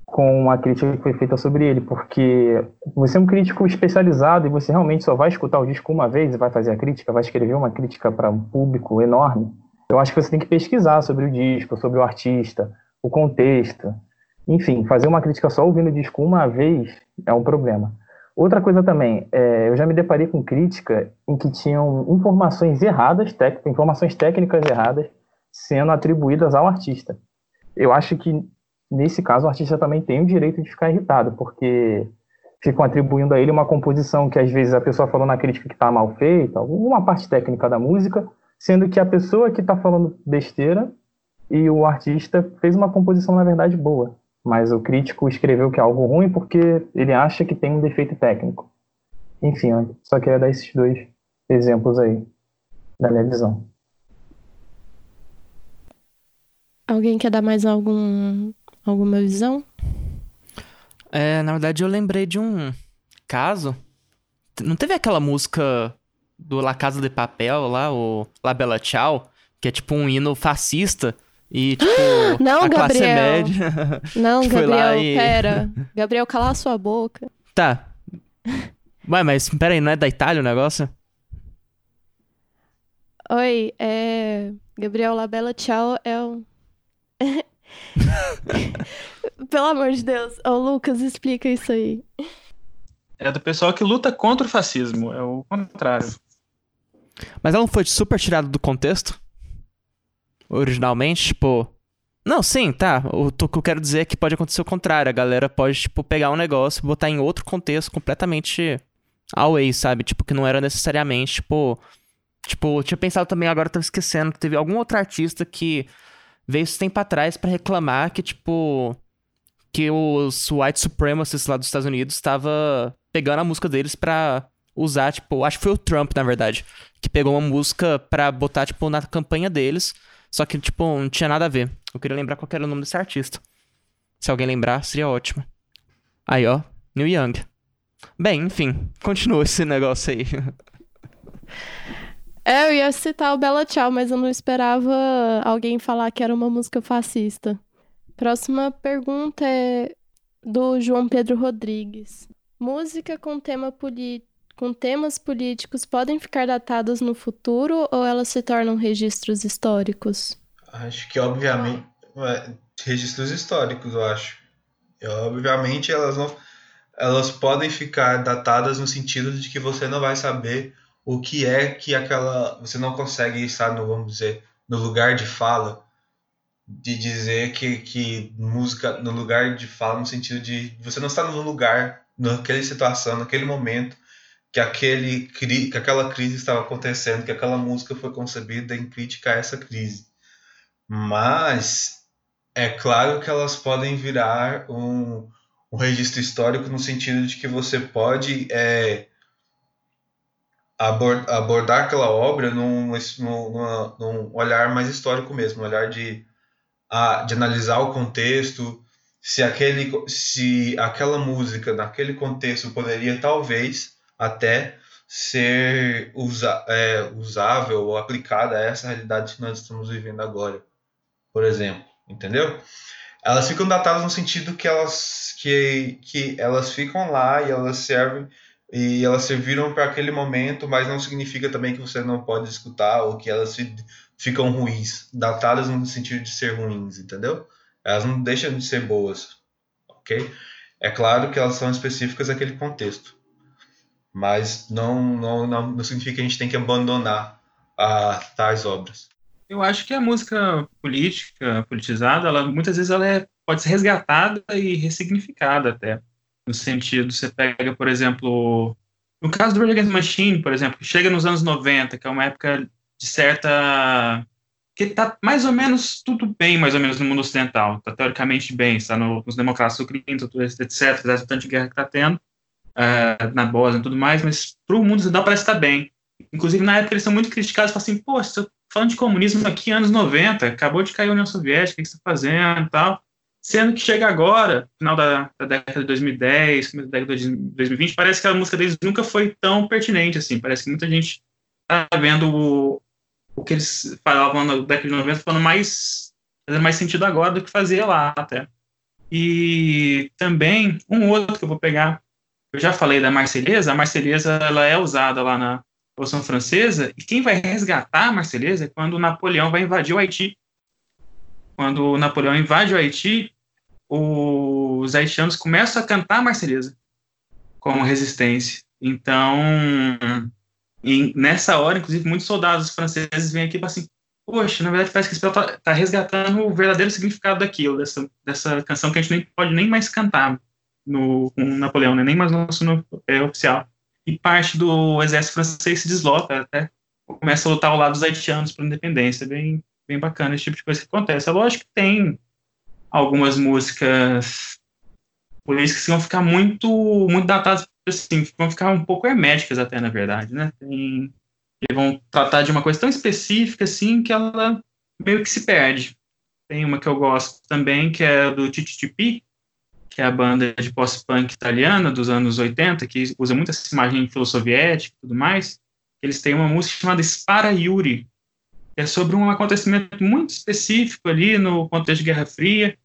com a crítica que foi feita sobre ele, porque você é um crítico especializado e você realmente só vai escutar o disco uma vez e vai fazer a crítica, vai escrever uma crítica para um público enorme. Eu acho que você tem que pesquisar sobre o disco, sobre o artista, o contexto. Enfim, fazer uma crítica só ouvindo o disco uma vez é um problema. Outra coisa também, eu já me deparei com crítica em que tinham informações erradas, informações técnicas erradas, sendo atribuídas ao artista. Eu acho que nesse caso, o artista também tem o direito de ficar irritado, porque ficam atribuindo a ele uma composição que, às vezes, a pessoa falou na crítica que está mal feita, alguma parte técnica da música, sendo que a pessoa que está falando besteira e o artista fez uma composição, na verdade, boa. Mas o crítico escreveu que é algo ruim porque ele acha que tem um defeito técnico. Enfim, ó, só queria dar esses dois exemplos aí da minha visão. Alguém quer dar mais alguma visão? Na verdade, eu lembrei de um caso. Não teve aquela música do La Casa de Papel, lá, o La Bella Ciao, que é tipo um hino fascista e, tipo, não, a classe média... Não, Gabriel, lá e... pera. Gabriel, cala a sua boca. Tá. Ué, mas pera aí, não é da Itália o negócio? Oi, Gabriel, La Bella Ciao é um... Pelo amor de Deus, Lucas, explica isso aí. É do pessoal que luta contra o fascismo, é o contrário. Mas ela não foi super tirada do contexto? Originalmente, tipo... Não, sim, tá. O que eu quero dizer é que pode acontecer o contrário. A galera pode, tipo, pegar um negócio e botar em outro contexto completamente away, sabe? Tipo, que não era necessariamente, tipo, eu tinha pensado também, agora eu tava esquecendo, que teve algum outro artista que... veio esse tempo atrás pra reclamar que, tipo... que os white supremacists lá dos Estados Unidos tava pegando a música deles pra usar, tipo... Acho que foi o Trump, na verdade, que pegou uma música pra botar, tipo, na campanha deles. Só que, tipo, não tinha nada a ver. Eu queria lembrar qual era o nome desse artista. Se alguém lembrar, seria ótimo. Aí, ó. Neil Young. Bem, enfim. Continua esse negócio aí. Eu ia citar o Bella Ciao, mas eu não esperava alguém falar que era uma música fascista. Próxima pergunta é do João Pedro Rodrigues. Música com temas políticos podem ficar datadas no futuro ou elas se tornam registros históricos? Acho que, obviamente, registros históricos, eu acho. Obviamente, elas podem ficar datadas no sentido de que você não vai saber... o que é que aquela... Você não consegue estar, no, vamos dizer, no lugar de fala, de dizer que música no lugar de fala, no sentido de... Você não está no lugar, naquela situação, naquele momento, que aquela crise estava acontecendo, que aquela música foi concebida em crítica a essa crise. Mas é claro que elas podem virar um registro histórico no sentido de que você pode... abordar aquela obra num olhar mais histórico mesmo, um olhar de analisar o contexto, se aquela música naquele contexto poderia talvez até ser usável ou aplicada a essa realidade que nós estamos vivendo agora, por exemplo, entendeu? Elas ficam datadas no sentido que elas ficam lá e elas servem e elas serviram para aquele momento, mas não significa também que você não pode escutar ou que elas ficam ruins, datadas no sentido de ser ruins, entendeu? Elas não deixam de ser boas, ok? É claro que elas são específicas àquele contexto, mas não significa que a gente tem que abandonar tais obras. Eu acho que a música política, politizada, ela, muitas vezes ela pode ser resgatada e ressignificada até. No sentido, você pega, por exemplo, no caso do Rage Against the Machine, por exemplo, que chega nos anos 90, que é uma época de certa... que está mais ou menos tudo bem, mais ou menos, no mundo ocidental. Está teoricamente bem, está nos democratas ucranianos, etc., etc., tanta guerra que está tendo. na Bósnia e tudo mais, mas para o mundo ocidental parece estar bem. Inclusive, na época, eles são muito criticados, falam assim, pô, falando de comunismo aqui, anos 90, acabou de cair a União Soviética, o que você está fazendo e tal. Sendo que chega agora, final da década de 2010, começo da década de 2020, parece que a música deles nunca foi tão pertinente, assim, parece que muita gente está vendo o que eles falavam na década de 90, falando fazendo mais sentido agora do que fazia lá até. E também, um outro que eu vou pegar, eu já falei da Marselhesa, a Marselhesa ela é usada lá na Revolução Francesa, e quem vai resgatar a Marselhesa é quando o Napoleão vai invadir o Haiti. Quando o Napoleão invade o Haiti, os haitianos começam a cantar a Marselhesa como resistência. Então, nessa hora, inclusive, muitos soldados franceses vêm aqui e falam assim, poxa, na verdade parece que esse pessoal está resgatando o verdadeiro significado daquilo, dessa canção que a gente nem pode nem mais cantar com o Napoleão, né? Nem mais nosso oficial. E parte do exército francês se desloca, até começa a lutar ao lado dos haitianos para a independência. Bem bacana esse tipo de coisa que acontece. É lógico que tem algumas músicas políticas que vão ficar muito datadas, assim, vão ficar um pouco herméticas até, na verdade, né? Eles vão tratar de uma coisa tão específica assim que ela meio que se perde. Tem uma que eu gosto também, que é do Tititipi, que é a banda de pós-punk italiana dos anos 80, que usa muito essa imagem filosoviética e tudo mais. Eles têm uma música chamada Spara Yuri, que é sobre um acontecimento muito específico ali no contexto de Guerra Fria,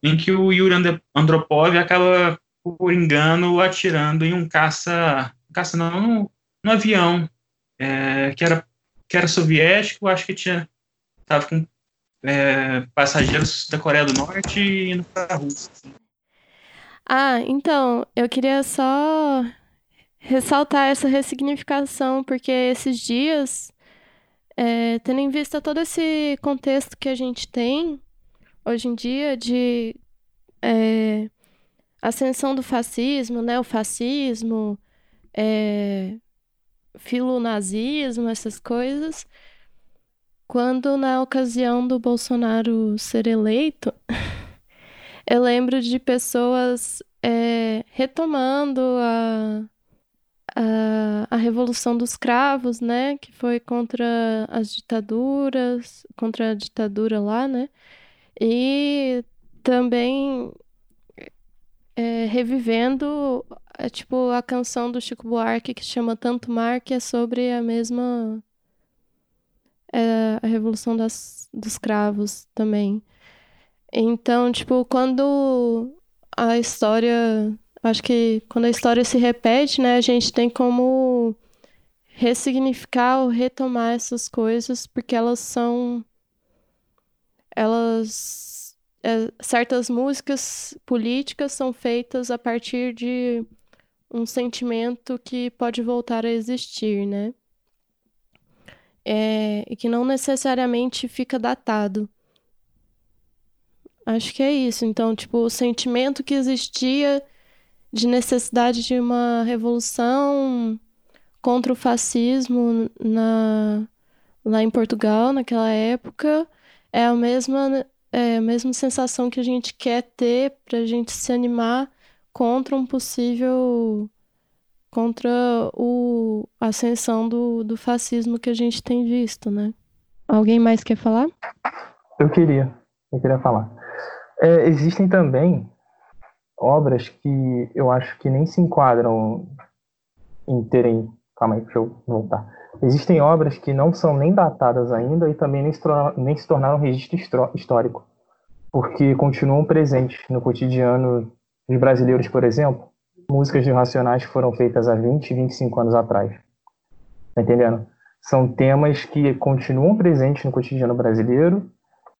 em que o Yuri Andropov acaba, por engano, atirando em um num avião que era soviético, acho que estava com passageiros da Coreia do Norte e indo para a Rússia. Ah, então, eu queria só ressaltar essa ressignificação, porque esses dias, tendo em vista todo esse contexto que a gente tem hoje em dia de ascensão do fascismo, neofascismo, filonazismo, essas coisas, quando na ocasião do Bolsonaro ser eleito, eu lembro de pessoas retomando a Revolução dos Cravos, né? Que foi contra as ditaduras, contra a ditadura lá, né? E também revivendo tipo a canção do Chico Buarque que chama Tanto Mar, que é sobre a mesma a Revolução dos Cravos também. Então, tipo, quando a história se repete, né, a gente tem como ressignificar ou retomar essas coisas, porque certas músicas políticas são feitas a partir de um sentimento que pode voltar a existir, né, e que não necessariamente fica datado. Acho que é isso. Então, tipo, o sentimento que existia de necessidade de uma revolução contra o fascismo lá em Portugal, naquela época, é a mesma sensação que a gente quer ter para a gente se animar contra a ascensão do fascismo que a gente tem visto, né? Alguém mais quer falar? Eu queria falar. Existem também obras que eu acho que nem se enquadram em terem... Calma aí, deixa eu voltar. Existem obras que não são nem datadas ainda e também nem se tornaram registro histórico, porque continuam presentes no cotidiano dos brasileiros, por exemplo. Músicas de Racionais foram feitas há 20, 25 anos atrás. Tá entendendo? São temas que continuam presentes no cotidiano brasileiro,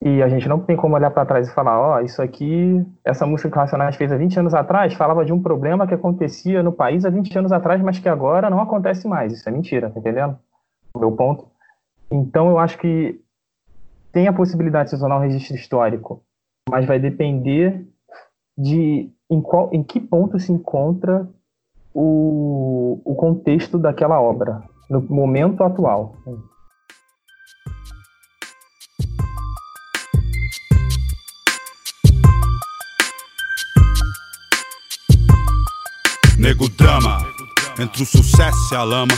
e a gente não tem como olhar para trás e falar, isso aqui, essa música que o Racionais fez há 20 anos atrás, falava de um problema que acontecia no país há 20 anos atrás, mas que agora não acontece mais. Isso é mentira, tá entendendo? O meu ponto. Então, eu acho que tem a possibilidade de se tornar um registro histórico, mas vai depender de em que ponto se encontra o contexto daquela obra, no momento atual. Nego drama, entre o sucesso e a lama.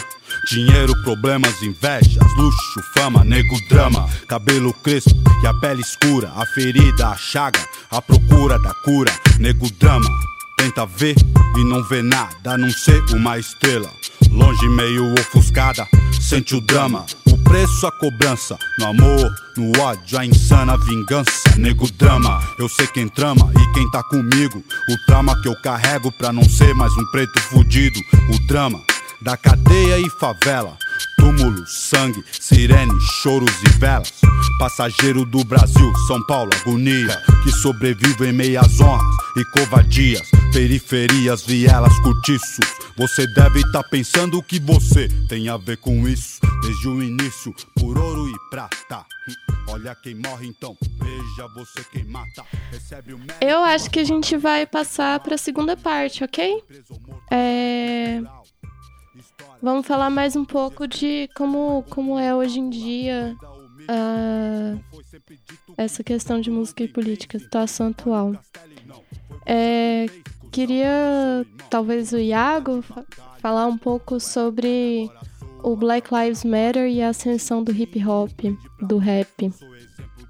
Dinheiro, problemas, invejas, luxo, fama. Nego drama, cabelo crespo e a pele escura. A ferida, a chaga, a procura da cura. Nego drama, tenta ver e não vê nada a não ser uma estrela longe, meio ofuscada. Sente o drama, o preço, a cobrança. No amor, no ódio, a insana vingança. Nego drama, eu sei quem trama e quem tá comigo. O drama que eu carrego pra não ser mais um preto fudido. O drama da cadeia e favela, túmulo, sangue, sirene, choros e velas. Passageiro do Brasil, São Paulo, agonia, que sobrevive em meias honras e covadias. Periferias, vielas, cortiços. Você deve estar pensando que você tem a ver com isso. Desde o início, por ouro e prata. Olha quem morre então, veja você quem mata. Recebe o mérito. Eu acho que a gente vai passar para a segunda parte, ok? Vamos falar mais um pouco de como é hoje em dia essa questão de música e política, situação atual. Queria, talvez, o Iago falar um pouco sobre o Black Lives Matter e a ascensão do hip-hop, do rap.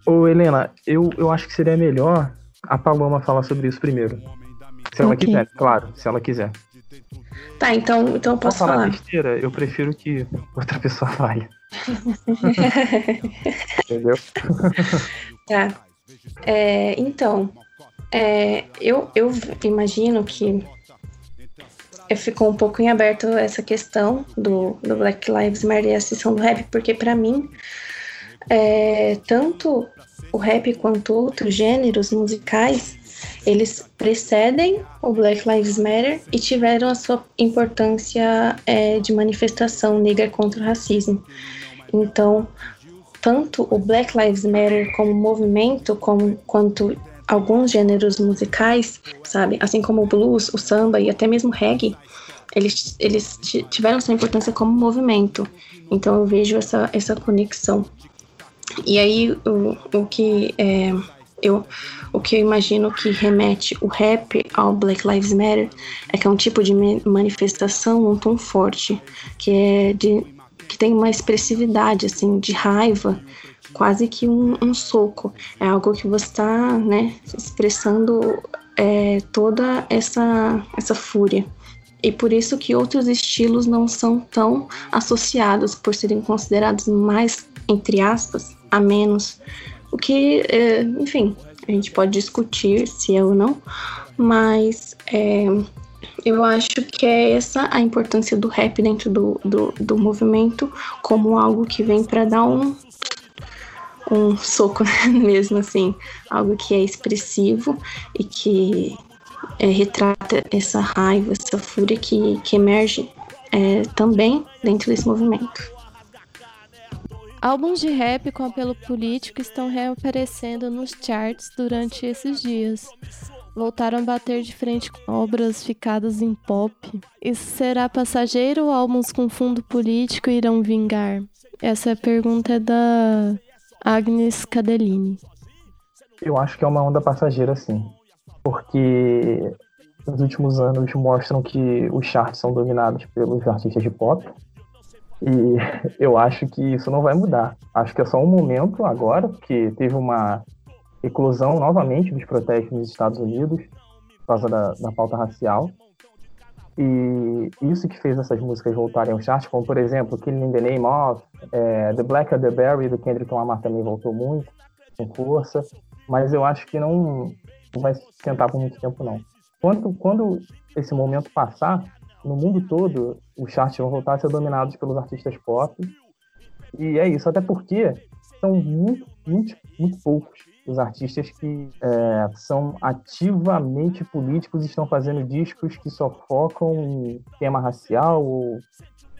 Ô, Helena, eu acho que seria melhor a Paloma falar sobre isso primeiro. Se ela quiser, claro, se ela quiser. Tá, então eu posso falar. Besteira, eu prefiro que outra pessoa fale. Entendeu? Tá. Eu imagino que ficou um pouco em aberto essa questão do Black Lives Matter e a ascensão do rap, porque pra mim, tanto o rap quanto outros gêneros musicais, eles precedem o Black Lives Matter e tiveram a sua importância de manifestação negra contra o racismo. Então, tanto o Black Lives Matter como movimento, quanto alguns gêneros musicais, sabe, assim como o blues, o samba e até mesmo o reggae, eles tiveram sua importância como movimento. Então, eu vejo essa conexão. E aí, o que eu imagino que remete o rap ao Black Lives Matter é que é um tipo de manifestação, um tom forte, que tem uma expressividade, assim, de raiva, quase que um soco. É algo que você está, né, expressando toda essa fúria. E por isso que outros estilos não são tão associados, por serem considerados mais, entre aspas, a menos. O que, enfim, a gente pode discutir se é ou não, mas eu acho que é essa a importância do rap dentro do movimento, como algo que vem para dar um soco mesmo, assim, algo que é expressivo e que retrata essa raiva, essa fúria que emerge também dentro desse movimento. Álbuns de rap com apelo político estão reaparecendo nos charts durante esses dias. Voltaram a bater de frente com obras ficadas em pop. Isso será passageiro ou álbuns com fundo político irão vingar? Essa pergunta é da Agnes Cadelini. Eu acho que é uma onda passageira, sim. Porque nos últimos anos mostram que os charts são dominados pelos artistas de pop. E eu acho que isso não vai mudar. Acho que é só um momento agora, porque teve uma eclosão novamente dos protestos nos Estados Unidos por causa da pauta racial. E isso que fez essas músicas voltarem ao chart, como por exemplo Killing in the Name of, The Blackadder Berry do Kendrick Lamar também voltou muito, com força. Mas eu acho que não vai sustentar por muito tempo, não. Quando esse momento passar, no mundo todo, os charts vão voltar a ser dominados pelos artistas pop. E é isso, até porque são muito, muito, muito poucos os artistas que são ativamente políticos e estão fazendo discos que só focam em tema racial ou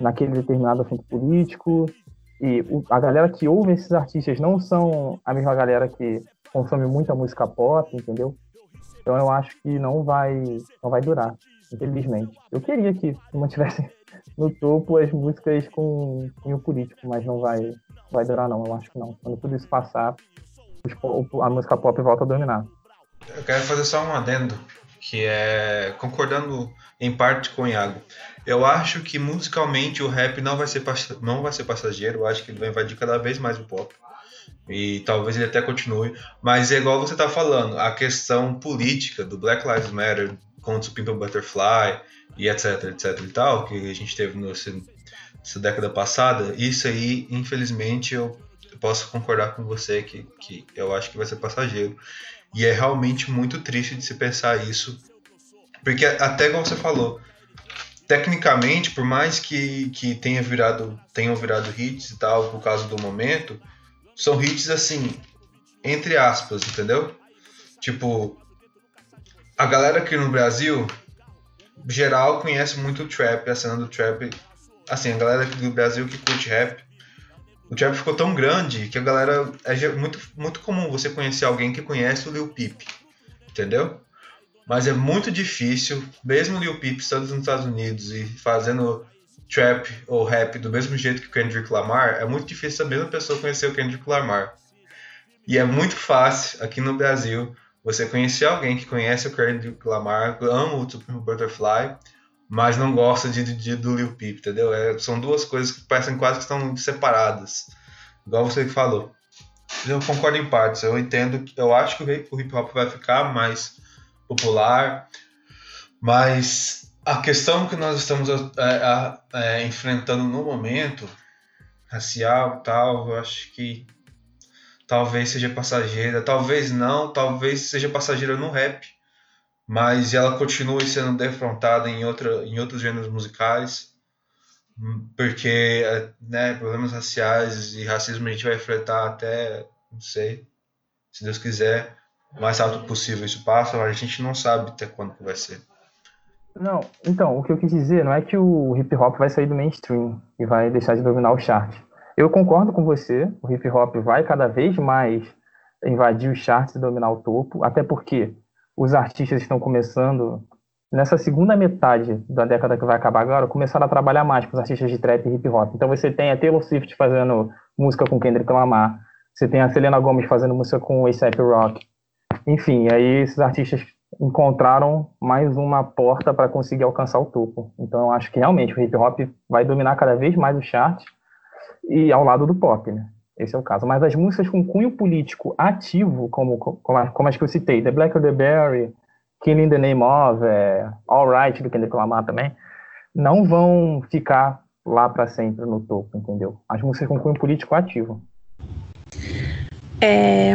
naquele determinado assunto político. E a galera que ouve esses artistas não são a mesma galera que consome muita música pop, entendeu? Então eu acho que não vai durar. Infelizmente. Eu queria que mantivessem no topo as músicas com cunho político, mas não vai durar, não. Eu acho que não. Quando tudo isso passar, a música pop volta a dominar. Eu quero fazer só um adendo, que é concordando em parte com o Iago. Eu acho que musicalmente o rap não vai ser passageiro, eu acho que ele vai invadir cada vez mais o pop. E talvez ele até continue, mas é igual você tá falando, a questão política do Black Lives Matter contra o Pimp a Butterfly e etc, etc e tal, que a gente teve nessa década passada, isso aí, infelizmente, eu posso concordar com você que eu acho que vai ser passageiro. E é realmente muito triste de se pensar isso, porque até igual você falou, tecnicamente, por mais que tenham virado hits e tal, por causa do momento, são hits assim, entre aspas, entendeu? Tipo, a galera aqui no Brasil, geral, conhece muito o trap, a cena do trap. Assim, a galera aqui do Brasil que curte rap, o trap ficou tão grande que a galera... É muito, muito comum você conhecer alguém que conhece o Lil Peep, entendeu? Mas é muito difícil, mesmo o Lil Peep estando nos Estados Unidos e fazendo trap ou rap do mesmo jeito que o Kendrick Lamar, é muito difícil a mesma pessoa conhecer o Kendrick Lamar. E é muito fácil, aqui no Brasil, você conhecer alguém que conhece o Kendrick Lamar, ama o Pimp a Butterfly, mas não gosta do Lil Peep, entendeu? São duas coisas que parecem quase que estão separadas, igual você que falou. Eu concordo em partes, eu entendo, eu acho que o hip hop vai ficar mais popular, mas... A questão que nós estamos enfrentando no momento, racial e tal, eu acho que talvez seja passageira, talvez não, talvez seja passageira no rap, mas ela continue sendo defrontada em outros gêneros musicais, porque, né, problemas raciais e racismo a gente vai enfrentar até, não sei, se Deus quiser, o mais rápido possível isso passa, mas a gente não sabe até quando que vai ser. Não, então, o que eu quis dizer não é que o hip-hop vai sair do mainstream e vai deixar de dominar o chart. Eu concordo com você, o hip-hop vai cada vez mais invadir os charts e dominar o topo, até porque os artistas estão começando, nessa segunda metade da década que vai acabar agora, começaram a trabalhar mais com os artistas de trap e hip-hop. Então você tem a Taylor Swift fazendo música com Kendrick Lamar, você tem a Selena Gomez fazendo música com A$AP Rocky. Enfim, aí esses artistas encontraram mais uma porta para conseguir alcançar o topo. Então eu acho que realmente o hip hop vai dominar cada vez mais o chart e ao lado do pop, né? Esse é o caso. Mas as músicas com cunho político ativo, como as que eu citei, The Black or the Berry, Killing the Name of, All Right, do Kendrick Lamar também, não vão ficar lá para sempre no topo, entendeu? As músicas com cunho político ativo. É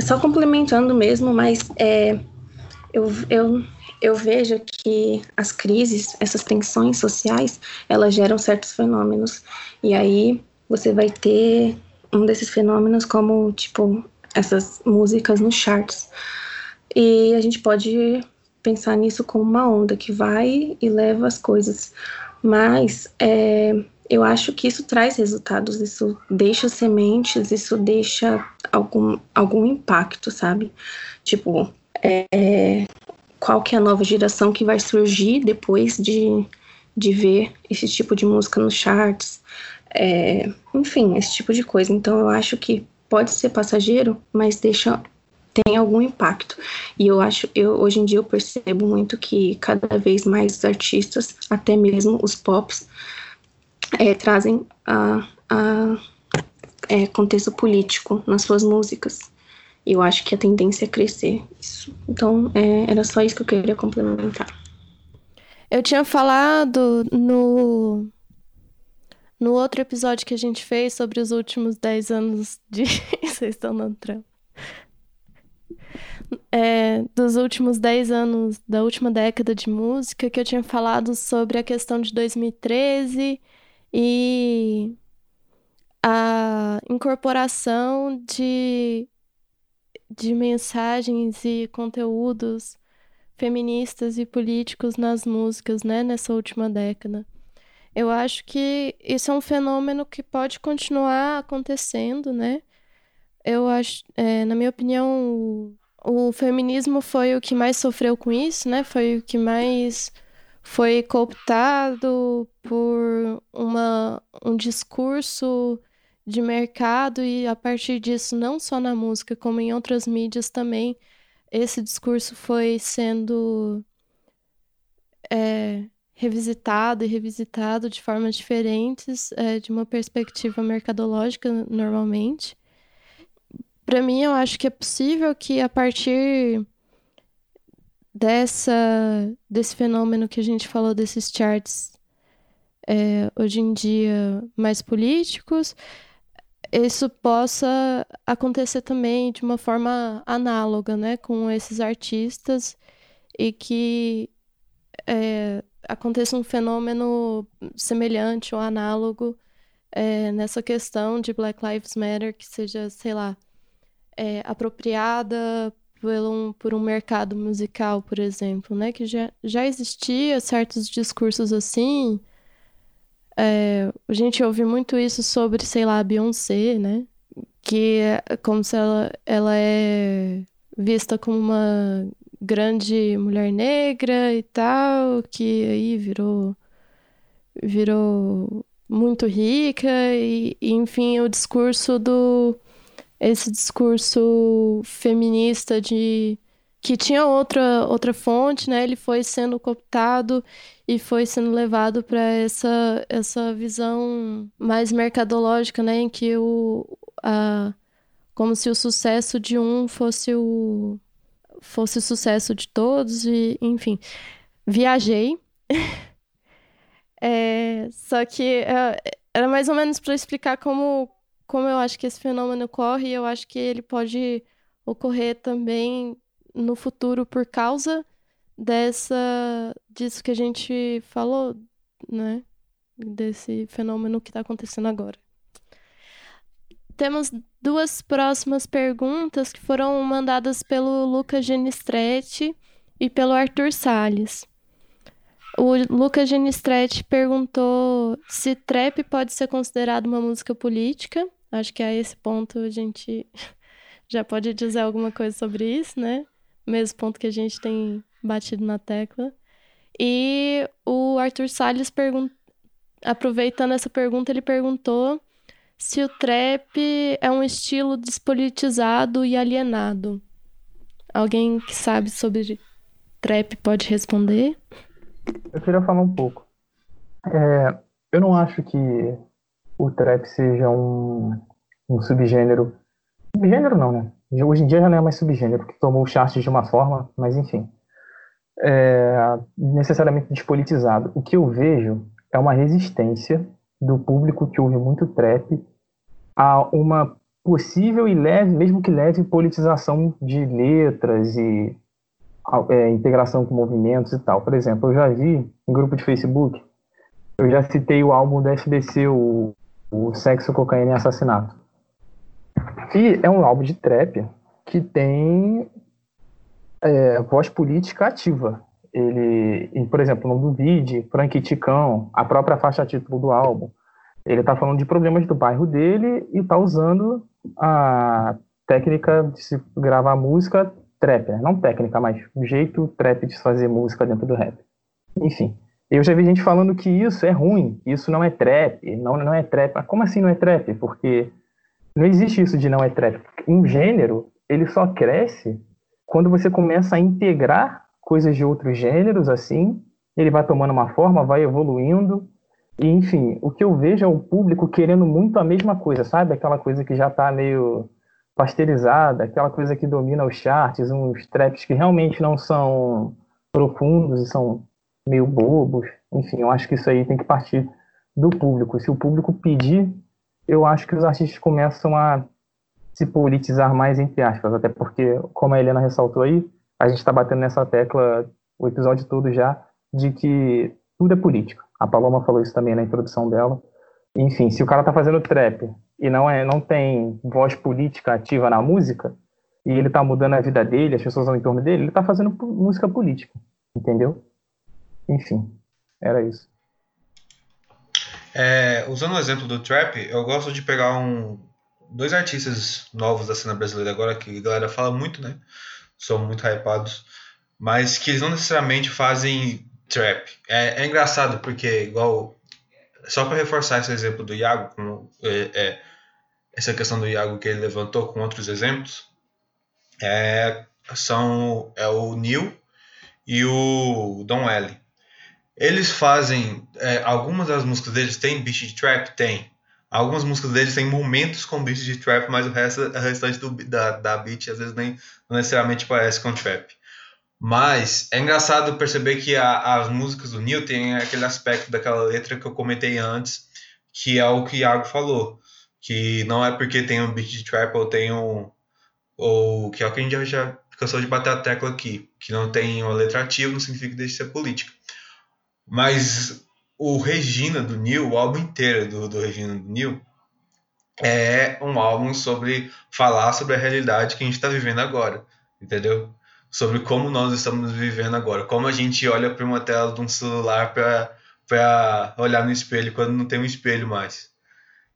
só complementando mesmo, mas... Eu vejo que as crises, essas tensões sociais, elas geram certos fenômenos. E aí você vai ter um desses fenômenos como, tipo, essas músicas nos charts. E a gente pode pensar nisso como uma onda que vai e leva as coisas. Mas eu acho que isso traz resultados, isso deixa sementes, isso deixa algum impacto, sabe? Tipo... qual que é a nova geração que vai surgir depois de ver esse tipo de música nos charts, enfim, esse tipo de coisa. Então eu acho que pode ser passageiro, mas tem algum impacto. E eu acho, hoje em dia eu percebo muito que cada vez mais os artistas, até mesmo os pops, trazem contexto político nas suas músicas. Eu acho que a tendência é crescer. Isso. Então, era só isso que eu queria complementar. Eu tinha falado no outro episódio que a gente fez sobre os últimos 10 anos de... Vocês estão dando trampo. Dos últimos 10 anos, da última década de música, que eu tinha falado sobre a questão de 2013 e a incorporação de mensagens e conteúdos feministas e políticos nas músicas, né, nessa última década. Eu acho que isso é um fenômeno que pode continuar acontecendo, né? Eu acho, na minha opinião, o feminismo foi o que mais sofreu com isso, né? Foi o que mais foi cooptado por um discurso de mercado, e a partir disso, não só na música, como em outras mídias também, esse discurso foi sendo revisitado de formas diferentes, de uma perspectiva mercadológica, normalmente. Para mim, eu acho que é possível que, a partir desse fenômeno que a gente falou, desses charts hoje em dia mais políticos, isso possa acontecer também de uma forma análoga, né, com esses artistas, e que aconteça um fenômeno semelhante ou análogo nessa questão de Black Lives Matter, que seja, sei lá, apropriada por um mercado musical, por exemplo, né, que já existia certos discursos assim. A gente ouve muito isso sobre, sei lá, a Beyoncé, né? Que é como se ela é vista como uma grande mulher negra e tal, que aí virou muito rica e enfim, o discurso esse discurso feminista que tinha outra fonte, né? Ele foi sendo cooptado e foi sendo levado para essa visão mais mercadológica, né? Em que como se o sucesso de um fosse o sucesso de todos, e, enfim, viajei. Só que era mais ou menos para explicar como eu acho que esse fenômeno ocorre, e eu acho que ele pode ocorrer também no futuro por causa disso que a gente falou, né? Desse fenômeno que está acontecendo agora. Temos duas próximas perguntas que foram mandadas pelo Lucas Genistretti e pelo Arthur Salles. O Lucas Genistretti perguntou se trap pode ser considerado uma música política. Acho que a esse ponto a gente já pode dizer alguma coisa sobre isso, né? Mesmo ponto que a gente tem batido na tecla. E o Arthur Salles, aproveitando essa pergunta, ele perguntou se o trap é um estilo despolitizado e alienado. Alguém que sabe sobre trap pode responder? Eu queria falar um pouco. Eu não acho que o trap seja um subgênero. Subgênero não, né? Hoje em dia já não é mais subgênero, porque tomou o chart de uma forma, mas enfim. Necessariamente despolitizado. O que eu vejo é uma resistência do público que ouve muito trap a uma possível e leve, mesmo que leve, politização de letras e integração com movimentos e tal. Por exemplo, eu já vi em grupo de Facebook, eu já citei o álbum da FBC, o Sexo, Cocaína e Assassinato. E é um álbum de trap que tem voz política ativa. Por exemplo, o nome do vídeo, Frank Ticão, a própria faixa título do álbum, ele tá falando de problemas do bairro dele e tá usando a técnica de se gravar música trap, não técnica, mas o jeito trap de se fazer música dentro do rap. Enfim, eu já vi gente falando que isso é ruim, isso não é trap, não é trap. Mas como assim não é trap? Porque não existe isso de não é trap. Um gênero, ele só cresce quando você começa a integrar coisas de outros gêneros, assim, ele vai tomando uma forma, vai evoluindo, e enfim, o que eu vejo é o público querendo muito a mesma coisa, sabe? Aquela coisa que já tá meio pasteurizada, aquela coisa que domina os charts, uns traps que realmente não são profundos e são meio bobos, enfim, eu acho que isso aí tem que partir do público. Se o público pedir, eu acho que os artistas começam a se politizar mais, entre aspas, até porque, como a Helena ressaltou aí, a gente está batendo nessa tecla o episódio todo já, de que tudo é política. A Paloma falou isso também na introdução dela. Enfim, se o cara tá fazendo trap e não tem voz política ativa na música, e ele tá mudando a vida dele, as pessoas ao entorno dele, ele tá fazendo música política, entendeu? Enfim, era isso. Usando o exemplo do trap, eu gosto de pegar dois artistas novos da cena brasileira agora, que a galera fala muito, né? São muito hypados, mas que eles não necessariamente fazem trap. É engraçado, porque igual, só para reforçar esse exemplo do Iago, essa questão do Iago que ele levantou com outros exemplos, é o Neil e o Don L. Eles fazem, algumas das músicas deles tem beat de trap? Tem. Algumas músicas deles tem momentos com beat de trap, mas o restante da beat às vezes nem necessariamente parece com trap. Mas é engraçado perceber que as músicas do Neil tem aquele aspecto daquela letra que eu comentei antes, que é o que o Iago falou, que não é porque tem um beat de trap ou tem um... ou que é o que a gente já cansou de bater a tecla aqui, que não tem uma letra ativa, não significa que deixe de ser política. Mas o Regina do Neil, o álbum inteiro do Regina do Neil, é um álbum sobre falar sobre a realidade que a gente está vivendo agora, entendeu? Sobre como nós estamos vivendo agora, como a gente olha para uma tela de um celular para olhar no espelho quando não tem um espelho mais,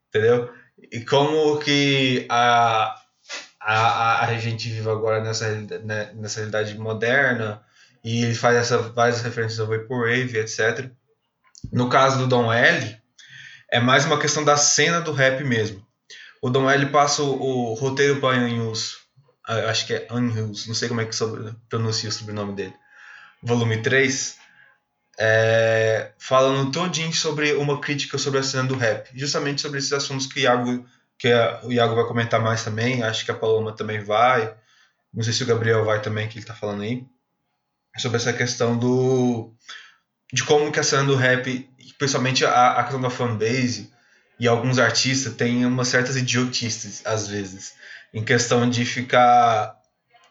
entendeu? E como que a gente vive agora nessa realidade moderna. E ele faz várias referências ao Vaporwave, etc. No caso do Don L, é mais uma questão da cena do rap mesmo. O Don L passa o roteiro para Anhus, acho que é Anhus, não sei como é que pronuncia o sobrenome dele, volume 3, falando todinho sobre uma crítica sobre a cena do rap, justamente sobre esses assuntos que o Iago vai comentar mais também, acho que a Paloma também vai, não sei se o Gabriel vai também, que ele está falando aí, sobre essa questão de como que a cena do rap, principalmente a questão da fanbase e alguns artistas, tem umas certas idiotices, às vezes, em questão de ficar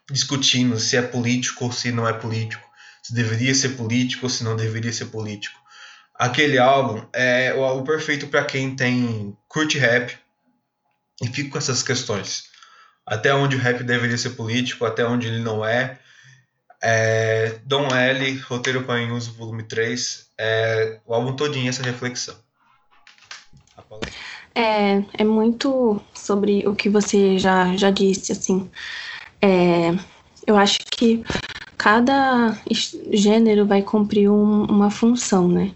discutindo se é político ou se não é político, se deveria ser político ou se não deveria ser político. Aquele álbum é o álbum perfeito para quem curte rap e fica com essas questões. Até onde o rap deveria ser político, até onde ele não é. Don L, roteiro para em uso, volume 3, o álbum todinho, essa reflexão. É muito sobre o que você já disse, assim. Eu acho que cada gênero vai cumprir uma função, né?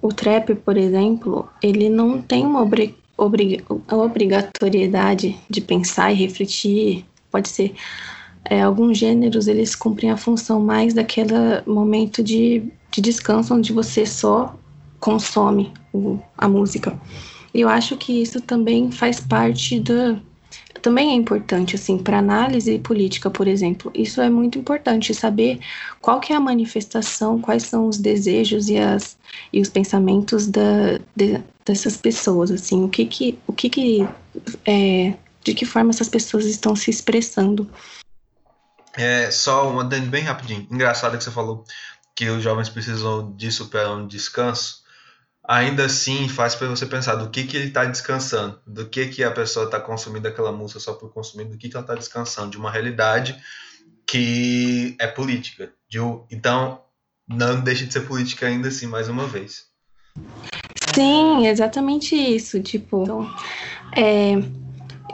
O trap, por exemplo, ele não tem uma obrigatoriedade de pensar e refletir, pode ser... alguns gêneros, eles cumprem a função mais daquele momento de descanso, onde você só consome a música. E eu acho que isso também faz parte também é importante, assim, para análise política, por exemplo. Isso é muito importante, saber qual que é a manifestação, quais são os desejos e os pensamentos dessas pessoas, assim, de que forma essas pessoas estão se expressando. Só uma adendo bem rapidinho. Engraçado que você falou que os jovens precisam disso para um descanso. Ainda assim, faz para você pensar do que ele está descansando, do que a pessoa está consumindo aquela música só por consumir, do que ela está descansando, de uma realidade que é política. Então, não deixa de ser política ainda assim, mais uma vez. Sim, exatamente isso. Tipo,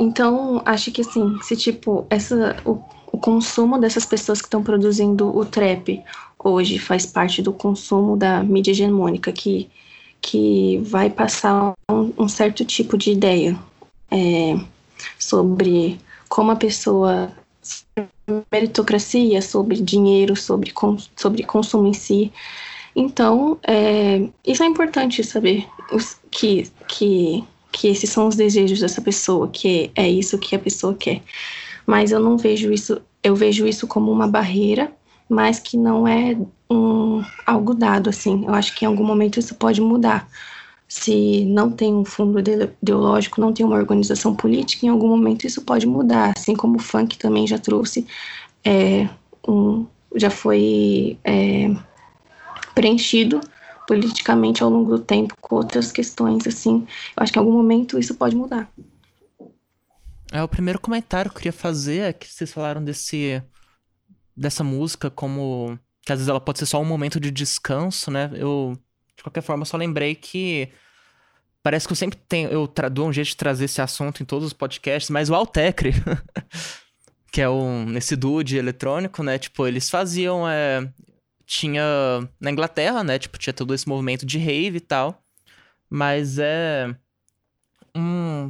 então, acho que assim, se tipo, o consumo dessas pessoas que estão produzindo o trap hoje faz parte do consumo da mídia hegemônica, que vai passar um certo tipo de ideia sobre como a pessoa, sobre meritocracia, sobre dinheiro, sobre consumo em si. Então, isso é importante saber que esses são os desejos dessa pessoa, que é isso que a pessoa quer. Mas eu não vejo isso, eu vejo isso como uma barreira, mas que não é algo dado, assim. Eu acho que em algum momento isso pode mudar. Se não tem um fundo ideológico, não tem uma organização política, em algum momento isso pode mudar, assim como o funk também já trouxe, já foi preenchido politicamente ao longo do tempo com outras questões, assim. Eu acho que em algum momento isso pode mudar. O primeiro comentário que eu queria fazer é que vocês falaram dessa música como... que às vezes ela pode ser só um momento de descanso, né? Eu, de qualquer forma, só lembrei que... parece que eu sempre tenho... dou um jeito de trazer esse assunto em todos os podcasts, mas o Altecre, que é esse dude eletrônico, né? Tipo, eles faziam... tinha... na Inglaterra, né? Tipo, tinha todo esse movimento de rave e tal. Mas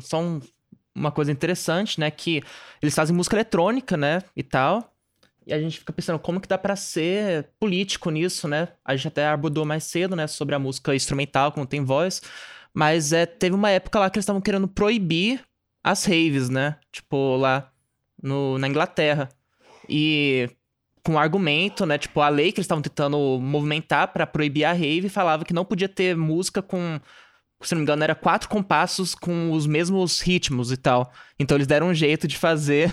só um uma coisa interessante, né? Que eles fazem música eletrônica, né? E tal. E a gente fica pensando como que dá pra ser político nisso, né? A gente até abordou mais cedo, né? Sobre a música instrumental, que não tem voz. Mas teve uma época lá que eles estavam querendo proibir as raves, né? Tipo, lá na Inglaterra. E com um argumento, né? Tipo, a lei que eles estavam tentando movimentar pra proibir a rave falava que não podia ter música com... se não me engano, era 4 compassos com os mesmos ritmos e tal. Então eles deram um jeito de fazer...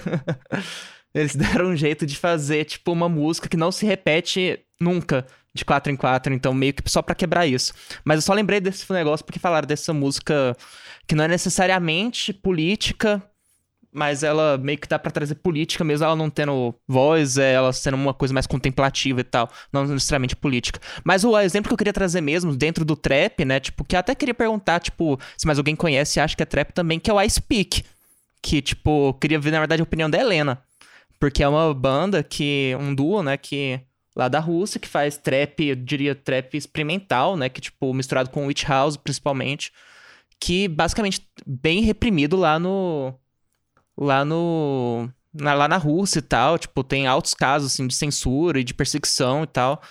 tipo, uma música que não se repete nunca, de 4 em 4. Então, meio que só pra quebrar isso. Mas eu só lembrei desse negócio porque falaram dessa música que não é necessariamente política, mas ela meio que dá pra trazer política, mesmo ela não tendo voz, ela sendo uma coisa mais contemplativa e tal, não necessariamente política. Mas o exemplo que eu queria trazer mesmo, dentro do trap, né, tipo, que eu até queria perguntar, tipo, se mais alguém conhece e acha que é trap também, que é o I Speak, que, tipo, eu queria ver, na verdade, a opinião da Helena, porque é uma banda que, um duo, né, que lá da Rússia, que faz trap, eu diria trap experimental, né, que, tipo, misturado com Witch House, principalmente, que, basicamente, bem reprimido lá na Rússia e tal, tipo, tem altos casos, assim, de censura e de perseguição e tal,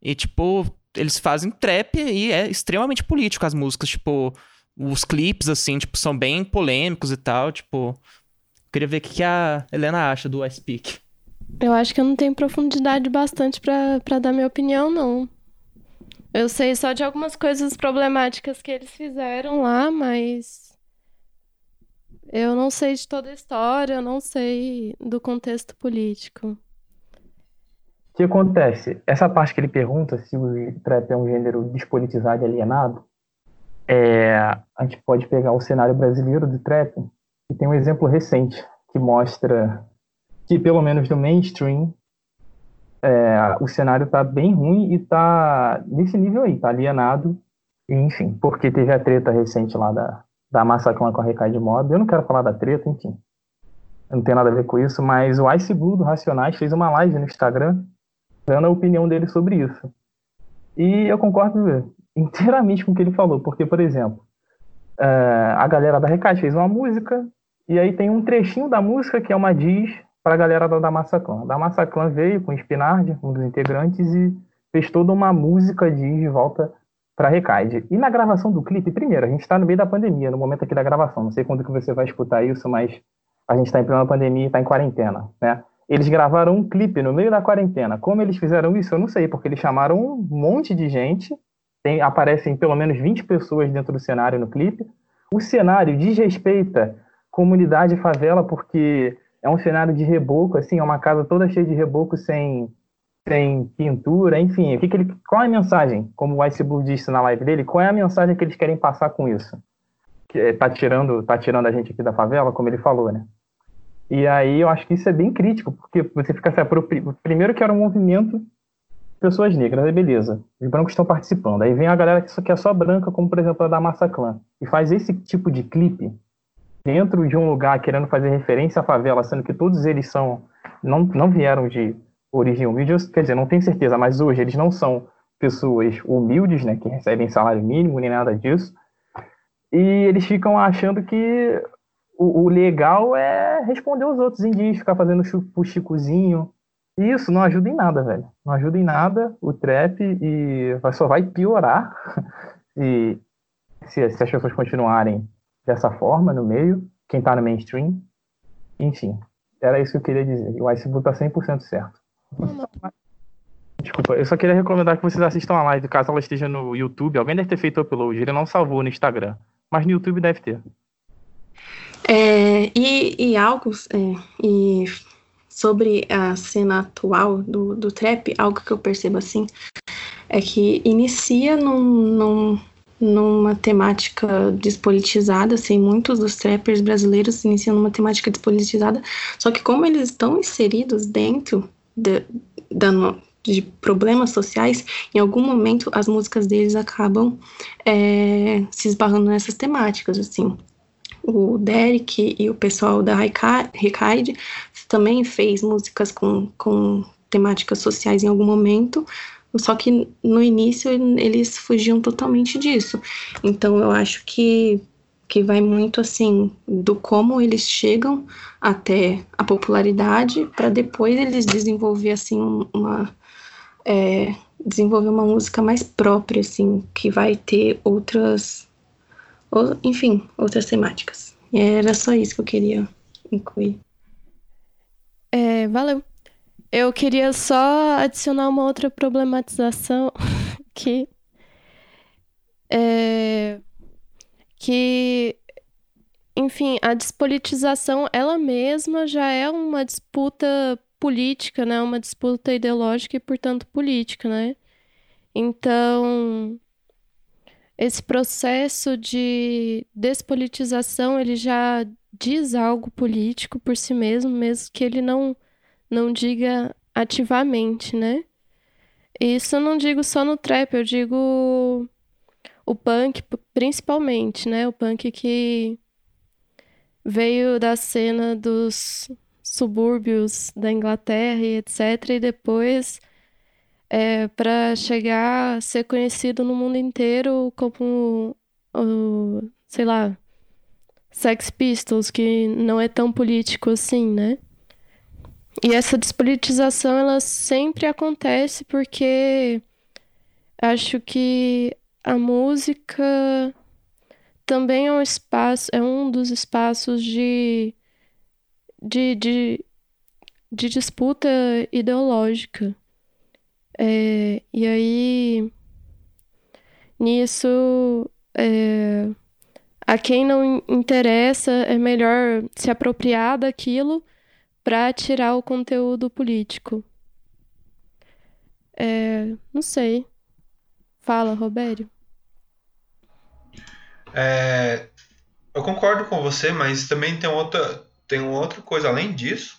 e, tipo, eles fazem trap e é extremamente político as músicas, tipo, os clipes, assim, tipo, são bem polêmicos e tal, tipo, queria ver o que a Helena acha do I Speak. Eu acho que eu não tenho profundidade bastante pra dar minha opinião, não. Eu sei só de algumas coisas problemáticas que eles fizeram lá, mas... eu não sei de toda a história, eu não sei do contexto político. O que acontece? Essa parte que ele pergunta se o trap é um gênero despolitizado e alienado, a gente pode pegar o cenário brasileiro do trap, e tem um exemplo recente que mostra que, pelo menos no mainstream, o cenário está bem ruim e está nesse nível aí, está alienado, enfim, porque teve a treta recente lá da Massaclan com a Recai de Moda. Eu não quero falar da treta, enfim. Não tem nada a ver com isso, mas o Ice Blue do Racionais fez uma live no Instagram dando a opinião dele sobre isso. E eu concordo inteiramente com o que ele falou, porque, por exemplo, a galera da Recai fez uma música e aí tem um trechinho da música que é uma diss para a galera da Massaclan. Da Massaclan veio com o Spinard, um dos integrantes, e fez toda uma música diss de volta pra Recaide. E na gravação do clipe, primeiro, a gente tá no meio da pandemia, no momento aqui da gravação, não sei quando que você vai escutar isso, mas a gente tá em plena pandemia e tá em quarentena, né? Eles gravaram um clipe no meio da quarentena. Como eles fizeram isso, eu não sei, porque eles chamaram um monte de gente, aparecem pelo menos 20 pessoas dentro do cenário no clipe. O cenário desrespeita comunidade e favela, porque é um cenário de reboco, assim, é uma casa toda cheia de reboco, sem pintura, enfim, qual é a mensagem? Como o Ice Blue disse na live dele, qual é a mensagem que eles querem passar com isso? Que tá tirando a gente aqui da favela, como ele falou, né? E aí eu acho que isso é bem crítico, porque você fica se apropriando. Primeiro que era um movimento de pessoas negras, aí beleza, os brancos estão participando, aí vem a galera que é só branca, como por exemplo a da Massaclan, e faz esse tipo de clipe dentro de um lugar querendo fazer referência à favela, sendo que todos eles não vieram de origem humilde, quer dizer, não tenho certeza, mas hoje eles não são pessoas humildes, né, que recebem salário mínimo, nem nada disso, e eles ficam achando que o legal é responder aos outros indígenas, ficar fazendo chicozinho, e isso não ajuda em nada, velho, não ajuda em nada o trap, e só vai piorar se as pessoas continuarem dessa forma no meio, quem tá no mainstream, enfim, era isso que eu queria dizer, o Ice Blue tá 100% certo. Desculpa, eu só queria recomendar que vocês assistam a live, caso ela esteja no YouTube. Alguém deve ter feito upload, ele não salvou no Instagram, mas no YouTube deve ter. E sobre a cena atual do trap, algo que eu percebo assim é que inicia numa temática despolitizada, assim, muitos dos trappers brasileiros iniciam numa temática despolitizada, só que como eles estão inseridos dentro de problemas sociais, em algum momento as músicas deles acabam se esbarrando nessas temáticas, assim. O Derek e o pessoal da Recaide também fez músicas com temáticas sociais em algum momento, só que no início eles fugiam totalmente disso. Então eu acho que que vai muito assim do como eles chegam até a popularidade para depois eles desenvolver assim uma música mais própria assim, que vai ter outras temáticas. E era só isso que eu queria incluir. Valeu. Eu queria só adicionar uma outra problematização que a despolitização ela mesma já é uma disputa política, né? Uma disputa ideológica e, portanto, política, né? Então, esse processo de despolitização, ele já diz algo político por si mesmo, mesmo que ele não diga ativamente, né? Isso eu não digo só no trap, eu digo o punk principalmente, né? O punk que veio da cena dos subúrbios da Inglaterra e etc. E depois, para chegar a ser conhecido no mundo inteiro como, sei lá, Sex Pistols, que não é tão político assim, né? E essa despolitização, ela sempre acontece porque acho que a música também é um espaço, é um dos espaços de disputa ideológica. E aí, nisso, a quem não interessa é melhor se apropriar daquilo para tirar o conteúdo político. Não sei. Fala, Robério. Eu concordo com você, mas também tem outra coisa além disso,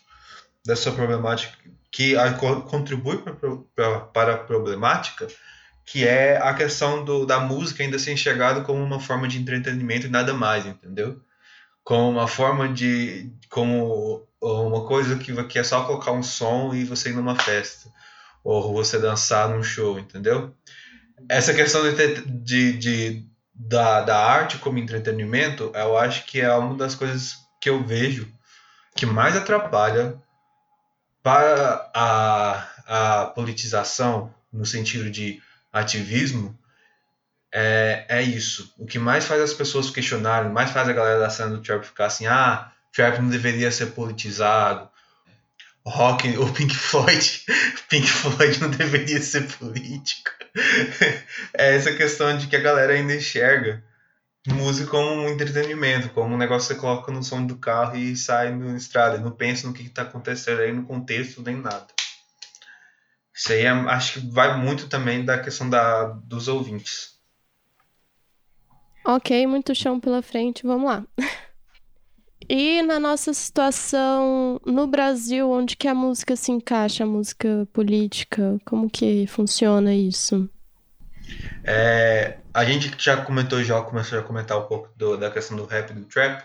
dessa problemática, que contribui para a problemática, que é a questão da música ainda ser enxergada como uma forma de entretenimento e nada mais, entendeu? Como uma forma de... como uma coisa que é só colocar um som e você ir numa festa, ou você dançar num show, entendeu? Essa questão da arte como entretenimento, eu acho que é uma das coisas que eu vejo que mais atrapalha para a politização, no sentido de ativismo, é isso. O que mais faz as pessoas questionarem, mais faz a galera da cena do trap ficar assim, trap não deveria ser politizado. Rock, o Pink Floyd não deveria ser político. É essa questão de que a galera ainda enxerga música como um entretenimento, como um negócio que você coloca no som do carro e sai na estrada. Não pensa no que está acontecendo aí no contexto nem nada. Isso aí acho que vai muito também da questão dos ouvintes. Ok, muito chão pela frente, vamos lá. E na nossa situação no Brasil, onde que a música se encaixa, a música política, como que funciona isso? A gente começou a comentar um pouco da questão do rap e do trap,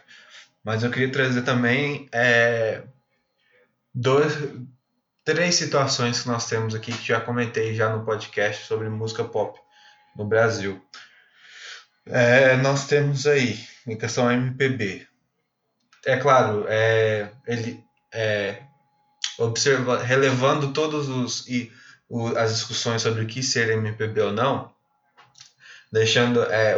mas eu queria trazer também três situações que nós temos aqui, que já comentei já no podcast sobre música pop no Brasil. Nós temos aí, em questão MPB, relevando todas as discussões sobre o que ser MPB ou não,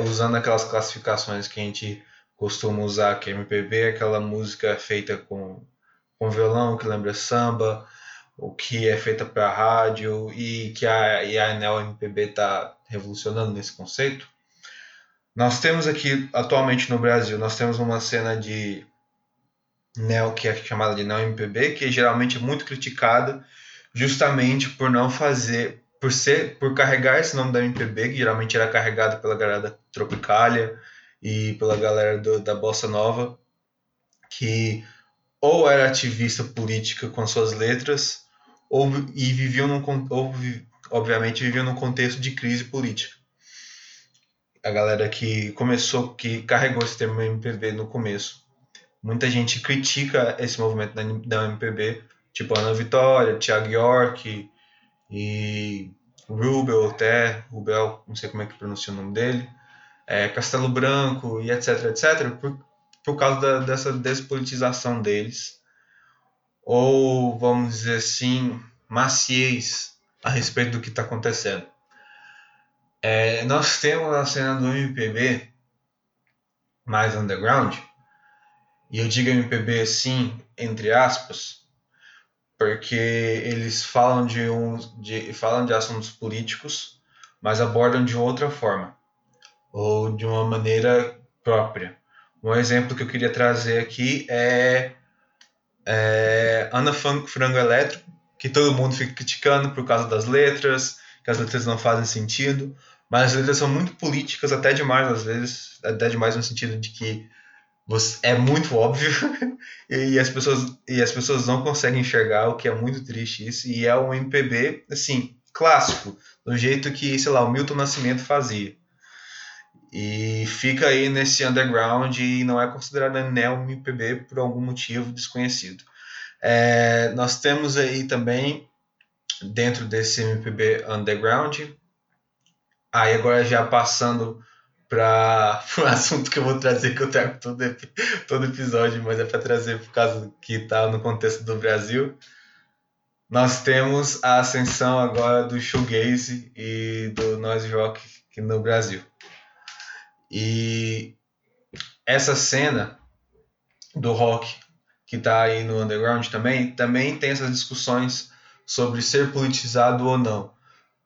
usando aquelas classificações que a gente costuma usar, que MPB é aquela música feita com violão, que lembra samba, o que é feita para rádio, e que a Neo MPB está revolucionando nesse conceito. Nós temos aqui, atualmente no Brasil, nós temos uma cena de Neo, que é chamada de Neo MPB, que geralmente é muito criticada justamente por não fazer, por carregar esse nome da MPB, que geralmente era carregado pela galera da Tropicália e pela galera da Bossa Nova, que ou era ativista política com suas letras, obviamente viviam num contexto de crise política. A galera que carregou esse termo MPB no começo. Muita gente critica esse movimento da MPB, tipo Ana Vitória, Thiago York e Rubel, não sei como é que pronuncia o nome dele. Castelo Branco e etc, etc, por causa dessa despolitização deles, ou, vamos dizer assim, maciez a respeito do que está acontecendo. Nós temos a cena do MPB mais underground, e eu digo MPB assim, entre aspas, porque eles falam de assuntos políticos, mas abordam de outra forma, ou de uma maneira própria. Um exemplo que eu queria trazer aqui é Ana Frango Elétrico, que todo mundo fica criticando por causa das letras, que as letras não fazem sentido, mas as letras são muito políticas, até demais às vezes, até demais no sentido de que é muito óbvio e as pessoas não conseguem enxergar, o que é muito triste isso, e é um MPB, assim, clássico, do jeito que, sei lá, o Milton Nascimento fazia. E fica aí nesse underground e não é considerada neo-MPB por algum motivo desconhecido. Nós temos aí também, dentro desse MPB underground, aí agora já passando para um assunto que eu vou trazer, que eu trago todo episódio, mas é para trazer por causa que está no contexto do Brasil. Nós temos a ascensão agora do shoegaze e do noise rock aqui no Brasil. E essa cena do rock que está aí no underground também tem essas discussões sobre ser politizado ou não.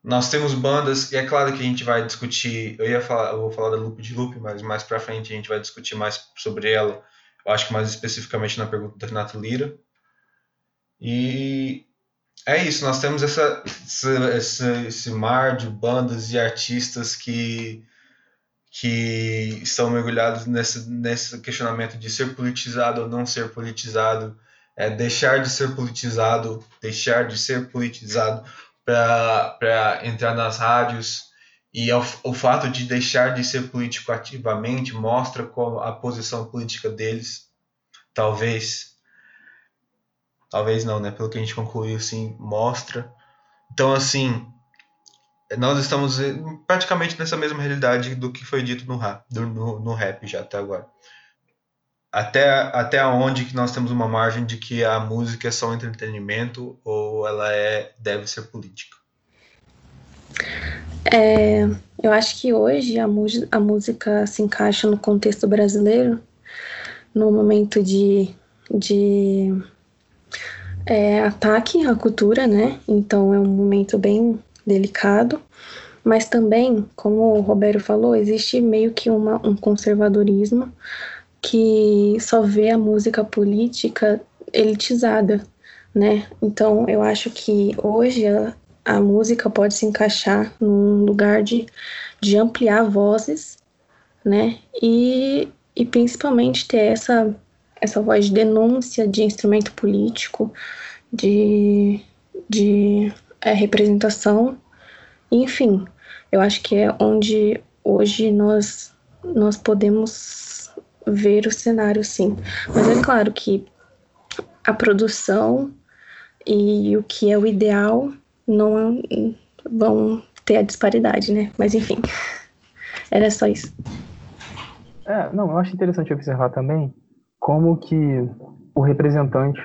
Nós temos bandas, e é claro que a gente vai discutir, eu vou falar da Loop de Loop, mas mais pra frente a gente vai discutir mais sobre ela, eu acho que mais especificamente na pergunta do Renato Lira. E é isso, nós temos esse mar de bandas e artistas que estão mergulhados nesse questionamento de ser politizado ou não ser politizado, deixar de ser politizado para entrar nas rádios, e o fato de deixar de ser político ativamente mostra qual a posição política deles, talvez não, né, pelo que a gente concluiu, sim, mostra. Então, assim, nós estamos praticamente nessa mesma realidade do que foi dito no rap já até agora. Até onde que nós temos uma margem de que a música é só um entretenimento ou ela deve ser política? Eu acho que hoje a música se encaixa no contexto brasileiro, no momento de ataque à cultura, né? Então é um momento bem delicado, mas também, como o Roberto falou, existe meio que um conservadorismo que só vê a música política elitizada, né? Então eu acho que hoje a música pode se encaixar num lugar de ampliar vozes, né? E principalmente ter essa voz de denúncia de instrumento político, de representação, enfim, eu acho que é onde hoje nós podemos ver o cenário, sim. Mas é claro que a produção e o que é o ideal não vão ter a disparidade, né? Mas enfim, era só isso. Eu acho interessante observar também como que o representante,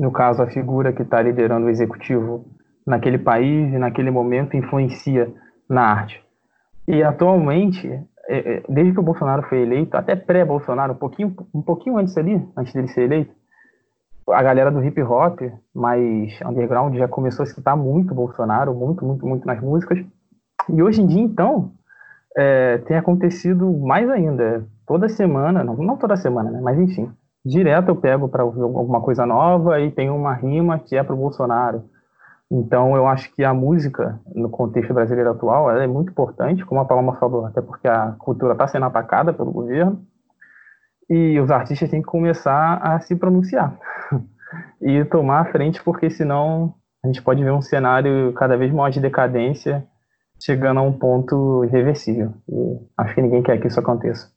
no caso a figura que está liderando o executivo naquele país e naquele momento, influencia na arte. E atualmente, desde que o Bolsonaro foi eleito, até pré-Bolsonaro, um pouquinho antes dele ser eleito, a galera do hip hop, mais underground, já começou a citar muito Bolsonaro, muito, muito, muito nas músicas. E hoje em dia, então, tem acontecido mais ainda. Toda semana, não toda semana, né? Mas enfim, direto eu pego para ouvir alguma coisa nova e tem uma rima que é pro Bolsonaro. Então, eu acho que a música, no contexto brasileiro atual, ela é muito importante, como a Paloma falou, até porque a cultura está sendo atacada pelo governo, e os artistas têm que começar a se pronunciar e tomar a frente, porque senão a gente pode ver um cenário cada vez maior de decadência, chegando a um ponto irreversível. E acho que ninguém quer que isso aconteça.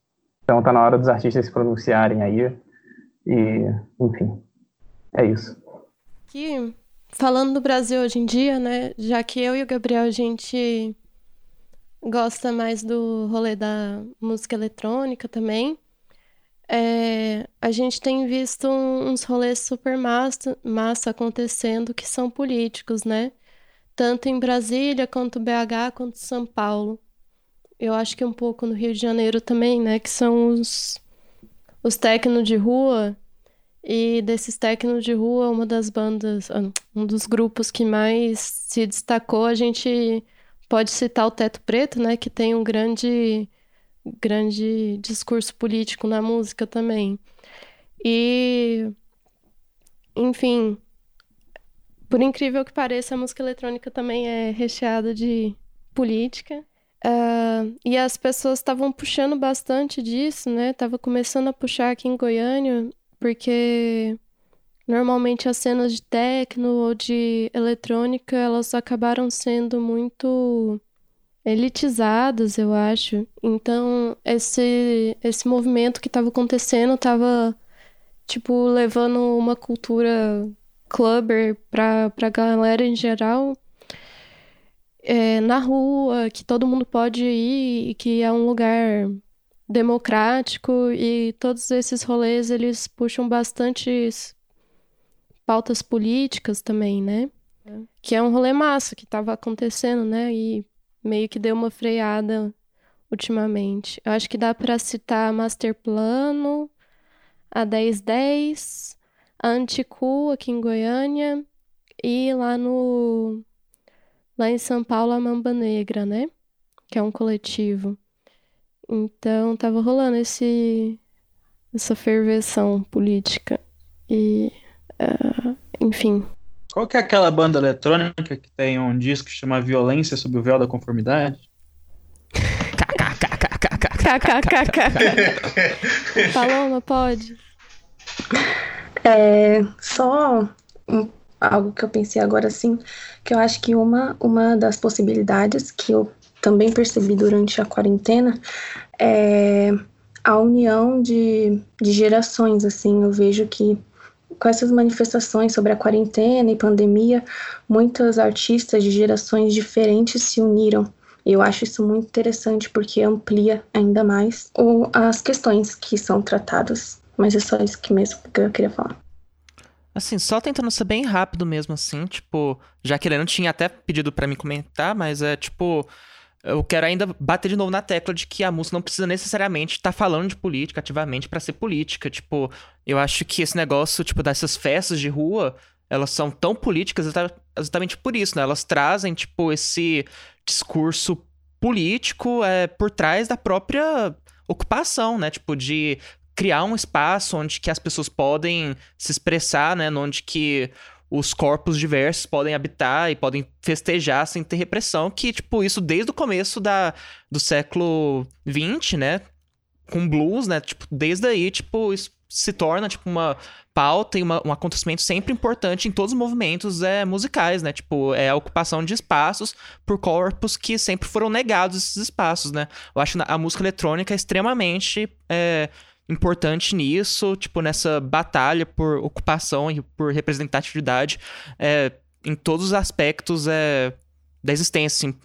Então, está na hora dos artistas se pronunciarem aí, e, enfim, é isso. Que... Falando do Brasil hoje em dia, né, já que eu e o Gabriel, a gente gosta mais do rolê da música eletrônica também. A gente tem visto uns rolês super massa acontecendo que são políticos, né? Tanto em Brasília, quanto BH, quanto São Paulo. Eu acho que um pouco no Rio de Janeiro também, né? Que são os techno de rua. E desses techno de rua, uma das bandas, um dos grupos que mais se destacou, a gente pode citar o Teto Preto, né? Que tem um grande discurso político na música também. E, enfim, por incrível que pareça, a música eletrônica também é recheada de política. E as pessoas estavam puxando bastante disso, né? Tava começando a puxar aqui em Goiânia, porque normalmente as cenas de techno ou de eletrônica, elas acabaram sendo muito elitizadas, eu acho. Então, esse movimento que tava acontecendo tava, tipo, levando uma cultura clubber pra galera em geral, na rua, que todo mundo pode ir, que é um lugar democrático, e todos esses rolês, eles puxam bastante pautas políticas também, né? É. Que é um rolê massa que estava acontecendo, né? E meio que deu uma freada ultimamente. Eu acho que dá para citar a Masterplano, a 1010, a Anticu aqui em Goiânia, e lá em São Paulo, a Mamba Negra, né? Que é um coletivo. Então, tava rolando essa ferveção política. E, enfim. Qual que é aquela banda eletrônica que tem um disco que chama Violência sob o Véu da Conformidade? KKKKK. Paloma, pode? Só algo que eu pensei agora, assim, que eu acho que uma das possibilidades que eu também percebi durante a quarentena é a união de gerações, assim. Eu vejo que com essas manifestações sobre a quarentena e pandemia, muitas artistas de gerações diferentes se uniram. Eu acho isso muito interessante, porque amplia ainda mais as questões que são tratadas. Mas é só isso que mesmo que eu queria falar. Assim, só tentando ser bem rápido mesmo, assim, tipo, já que ele não tinha até pedido pra me comentar, mas é tipo, eu quero ainda bater de novo na tecla de que a música não precisa necessariamente estar falando de política ativamente pra ser política. Tipo, eu acho que esse negócio, tipo, dessas festas de rua, elas são tão políticas exatamente por isso, né? Elas trazem, tipo, esse discurso político por trás da própria ocupação, né? Tipo, de criar um espaço onde que as pessoas podem se expressar, né? Onde que os corpos diversos podem habitar e podem festejar sem ter repressão. Que, tipo, isso desde o começo do século XX, né? Com blues, né? Tipo, desde aí, tipo, isso se torna, tipo, uma pauta e um acontecimento sempre importante em todos os movimentos musicais, né? Tipo, a ocupação de espaços por corpos que sempre foram negados esses espaços, né? Eu acho a música eletrônica extremamente importante nisso, tipo, nessa batalha por ocupação e por representatividade em todos os aspectos da existência, assim,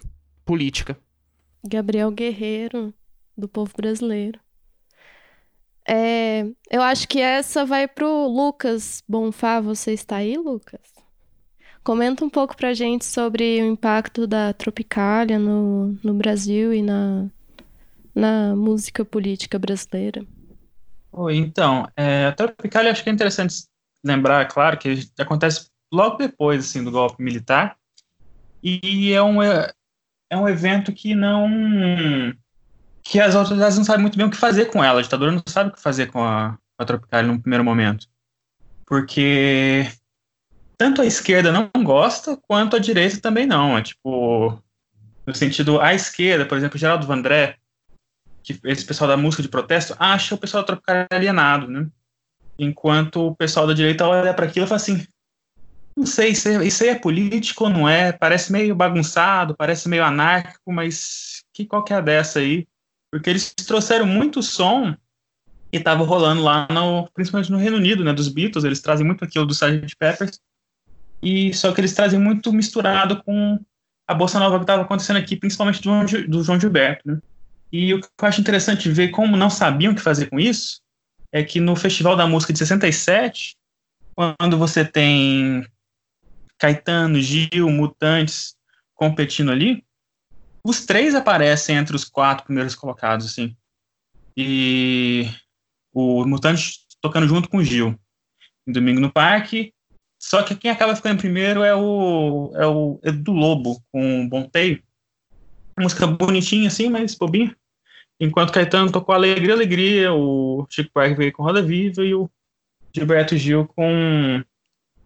política. Gabriel Guerreiro, do povo brasileiro. Eu acho que essa vai pro Lucas Bonfá. Você está aí, Lucas? Comenta um pouco pra gente sobre o impacto da Tropicália no Brasil e na música política brasileira. Então, a Tropicália, acho que é interessante lembrar, claro, que acontece logo depois, assim, do golpe militar, e é um evento que as autoridades não sabem muito bem o que fazer com ela. A ditadura não sabe o que fazer com a Tropicália no primeiro momento, porque tanto a esquerda não gosta, quanto a direita também não. É tipo, no sentido, a esquerda, por exemplo, Geraldo Vandré, que esse pessoal da música de protesto acha o pessoal da Tropicália alienado, né? Enquanto o pessoal da direita olha para aquilo e fala assim, não sei, isso aí é político ou não é? Parece meio bagunçado, parece meio anárquico, mas qual que é a dessa aí? Porque eles trouxeram muito som que estava rolando lá, principalmente no Reino Unido, né? Dos Beatles, eles trazem muito aquilo do Sgt. Pepper, só que eles trazem muito misturado com a Bossa Nova que estava acontecendo aqui, principalmente do João Gilberto, né? E o que eu acho interessante ver como não sabiam o que fazer com isso é que no Festival da Música de 67, quando você tem Caetano, Gil, Mutantes competindo ali, os três aparecem entre os quatro primeiros colocados, assim. E o Mutantes tocando junto com o Gil em Domingo no Parque. Só que quem acaba ficando em primeiro é o Edu Lobo, com o Bonteio. Música bonitinha assim, mas bobinha. Enquanto Caetano tocou Alegria, Alegria, o Chico Buarque veio com Roda Viva e o Gilberto Gil com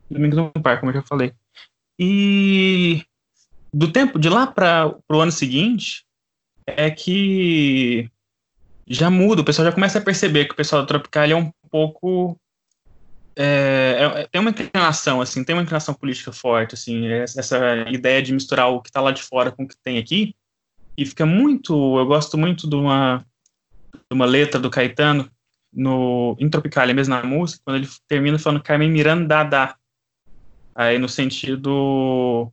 Domingo no Parque, como eu já falei. E do tempo de lá para o ano seguinte é que já muda, o pessoal já começa a perceber que o pessoal da Tropicália é um pouco... tem uma inclinação, assim, tem uma inclinação política forte, assim, essa ideia de misturar o que está lá de fora com o que tem aqui, e fica muito, eu gosto muito de uma letra do Caetano, em Tropicália, mesmo na música, quando ele termina falando Carmen Miranda, dá, aí no sentido,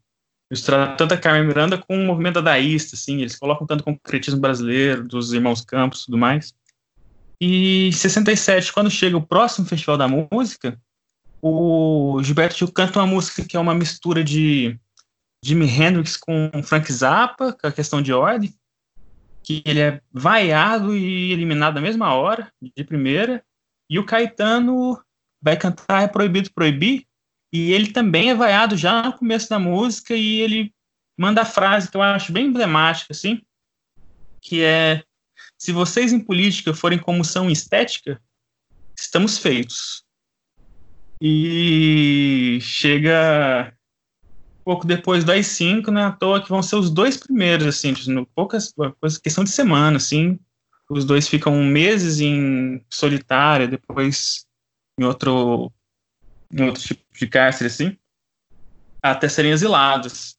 misturar tanto a Carmen Miranda com o movimento dadaísta, assim, eles colocam tanto o concretismo brasileiro, dos Irmãos Campos e tudo mais. E em 67, quando chega o próximo Festival da Música, o Gilberto Gil canta uma música que é uma mistura de Jimi Hendrix com Frank Zappa, com a questão de ordem, que ele é vaiado e eliminado na mesma hora, de primeira, e o Caetano vai cantar É Proibido Proibir, e ele também é vaiado já no começo da música, e ele manda a frase que eu acho bem emblemática, assim, que é: se vocês em política forem como são em estética, estamos feitos. E chega pouco depois do AI-5, né, à toa que vão ser os dois primeiros, assim, poucas coisas, questão de semana, assim, os dois ficam meses em solitária, depois em outro tipo de cárcere, assim, até serem exilados.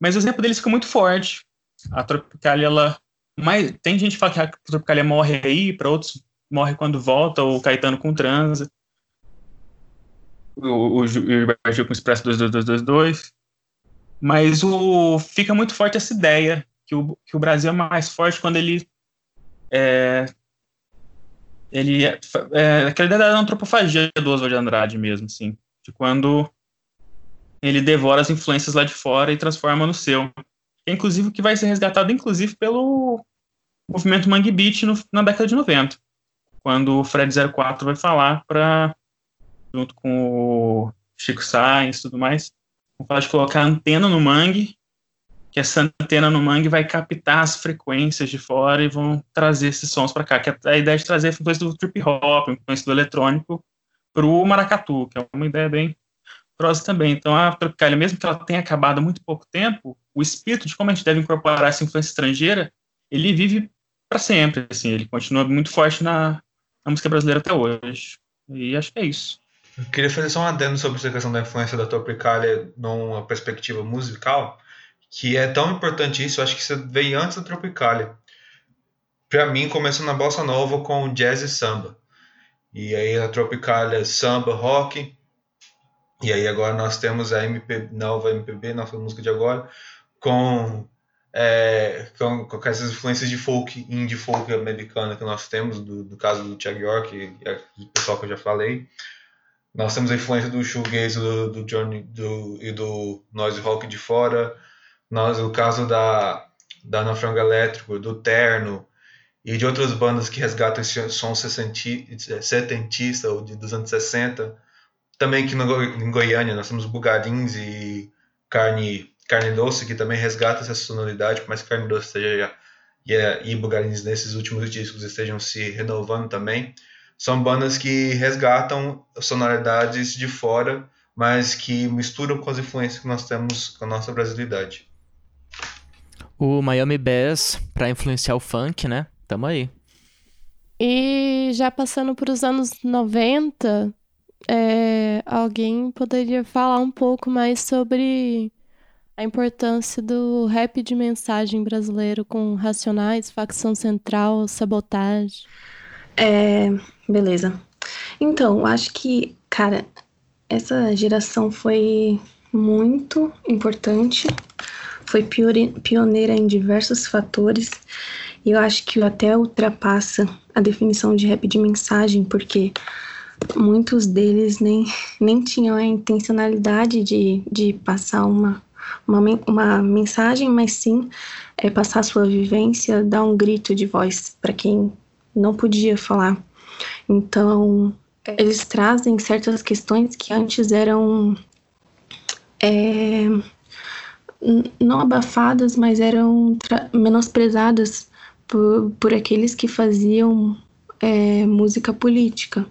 Mas o exemplo deles fica muito forte. A Tropicália, ela... Mas tem gente que fala que a Tropicália morre aí, para outros morre quando volta, ou Caetano com transa, o Gilberto Gil com o Expresso 22222, mas fica muito forte essa ideia que o Brasil é mais forte quando ele aquela ideia da antropofagia do Oswald de Andrade mesmo, assim, de quando ele devora as influências lá de fora e transforma no seu. Inclusive que vai ser resgatado inclusive pelo movimento Mangue Beat na década de 90, quando o Fred 04 vai falar junto com o Chico Sainz e tudo mais, vão falar de colocar antena no mangue, que essa antena no mangue vai captar as frequências de fora e vão trazer esses sons para cá, que a ideia de trazer a influência do trip hop, a influência do eletrônico pro maracatu, que é uma ideia bem próxima também. Então a Tropicália, mesmo que ela tenha acabado há muito pouco tempo, o espírito de como a gente deve incorporar essa influência estrangeira, ele vive para sempre, assim, ele continua muito forte na música brasileira até hoje. E acho que é isso. Eu queria fazer só um adendo sobre essa questão da influência da Tropicália numa perspectiva musical, que é tão importante isso, acho que isso veio antes da Tropicália. Para mim, começou na Bossa Nova com jazz e samba. E aí a Tropicália, samba, rock, e aí agora nós temos a nova MPB, nossa música de agora, com essas influências de folk, indie folk americana que nós temos, do caso do Thiago York e do pessoal que eu já falei. Nós temos a influência do shoegaze, do Johnny e do noise rock de fora. Nós, o caso da Na Franga Elétrico, do Terno e de outras bandas que resgatam esse som setentista ou dos anos 60. Também aqui em Goiânia nós temos bugarins e carne doce, que também resgata essa sonoridade, por mais que carne doce esteja e bugarins nesses últimos discos estejam se renovando também. São bandas que resgatam sonoridades de fora, mas que misturam com as influências que nós temos com a nossa brasilidade. O Miami Bass para influenciar o funk, né? Tamo aí. E já passando para os anos 90, alguém poderia falar um pouco mais sobre a importância do rap de mensagem brasileiro com Racionais, Facção Central, Sabotagem. Beleza. Então, acho que, cara, essa geração foi muito importante. foi pioneira em diversos fatores e eu acho que até ultrapassa a definição de rap de mensagem, porque muitos deles nem tinham a intencionalidade de passar uma mensagem, mas sim passar a sua vivência, dar um grito de voz para quem não podia falar. Então, eles trazem certas questões que antes eram não abafadas, mas eram menosprezadas por aqueles que faziam música política,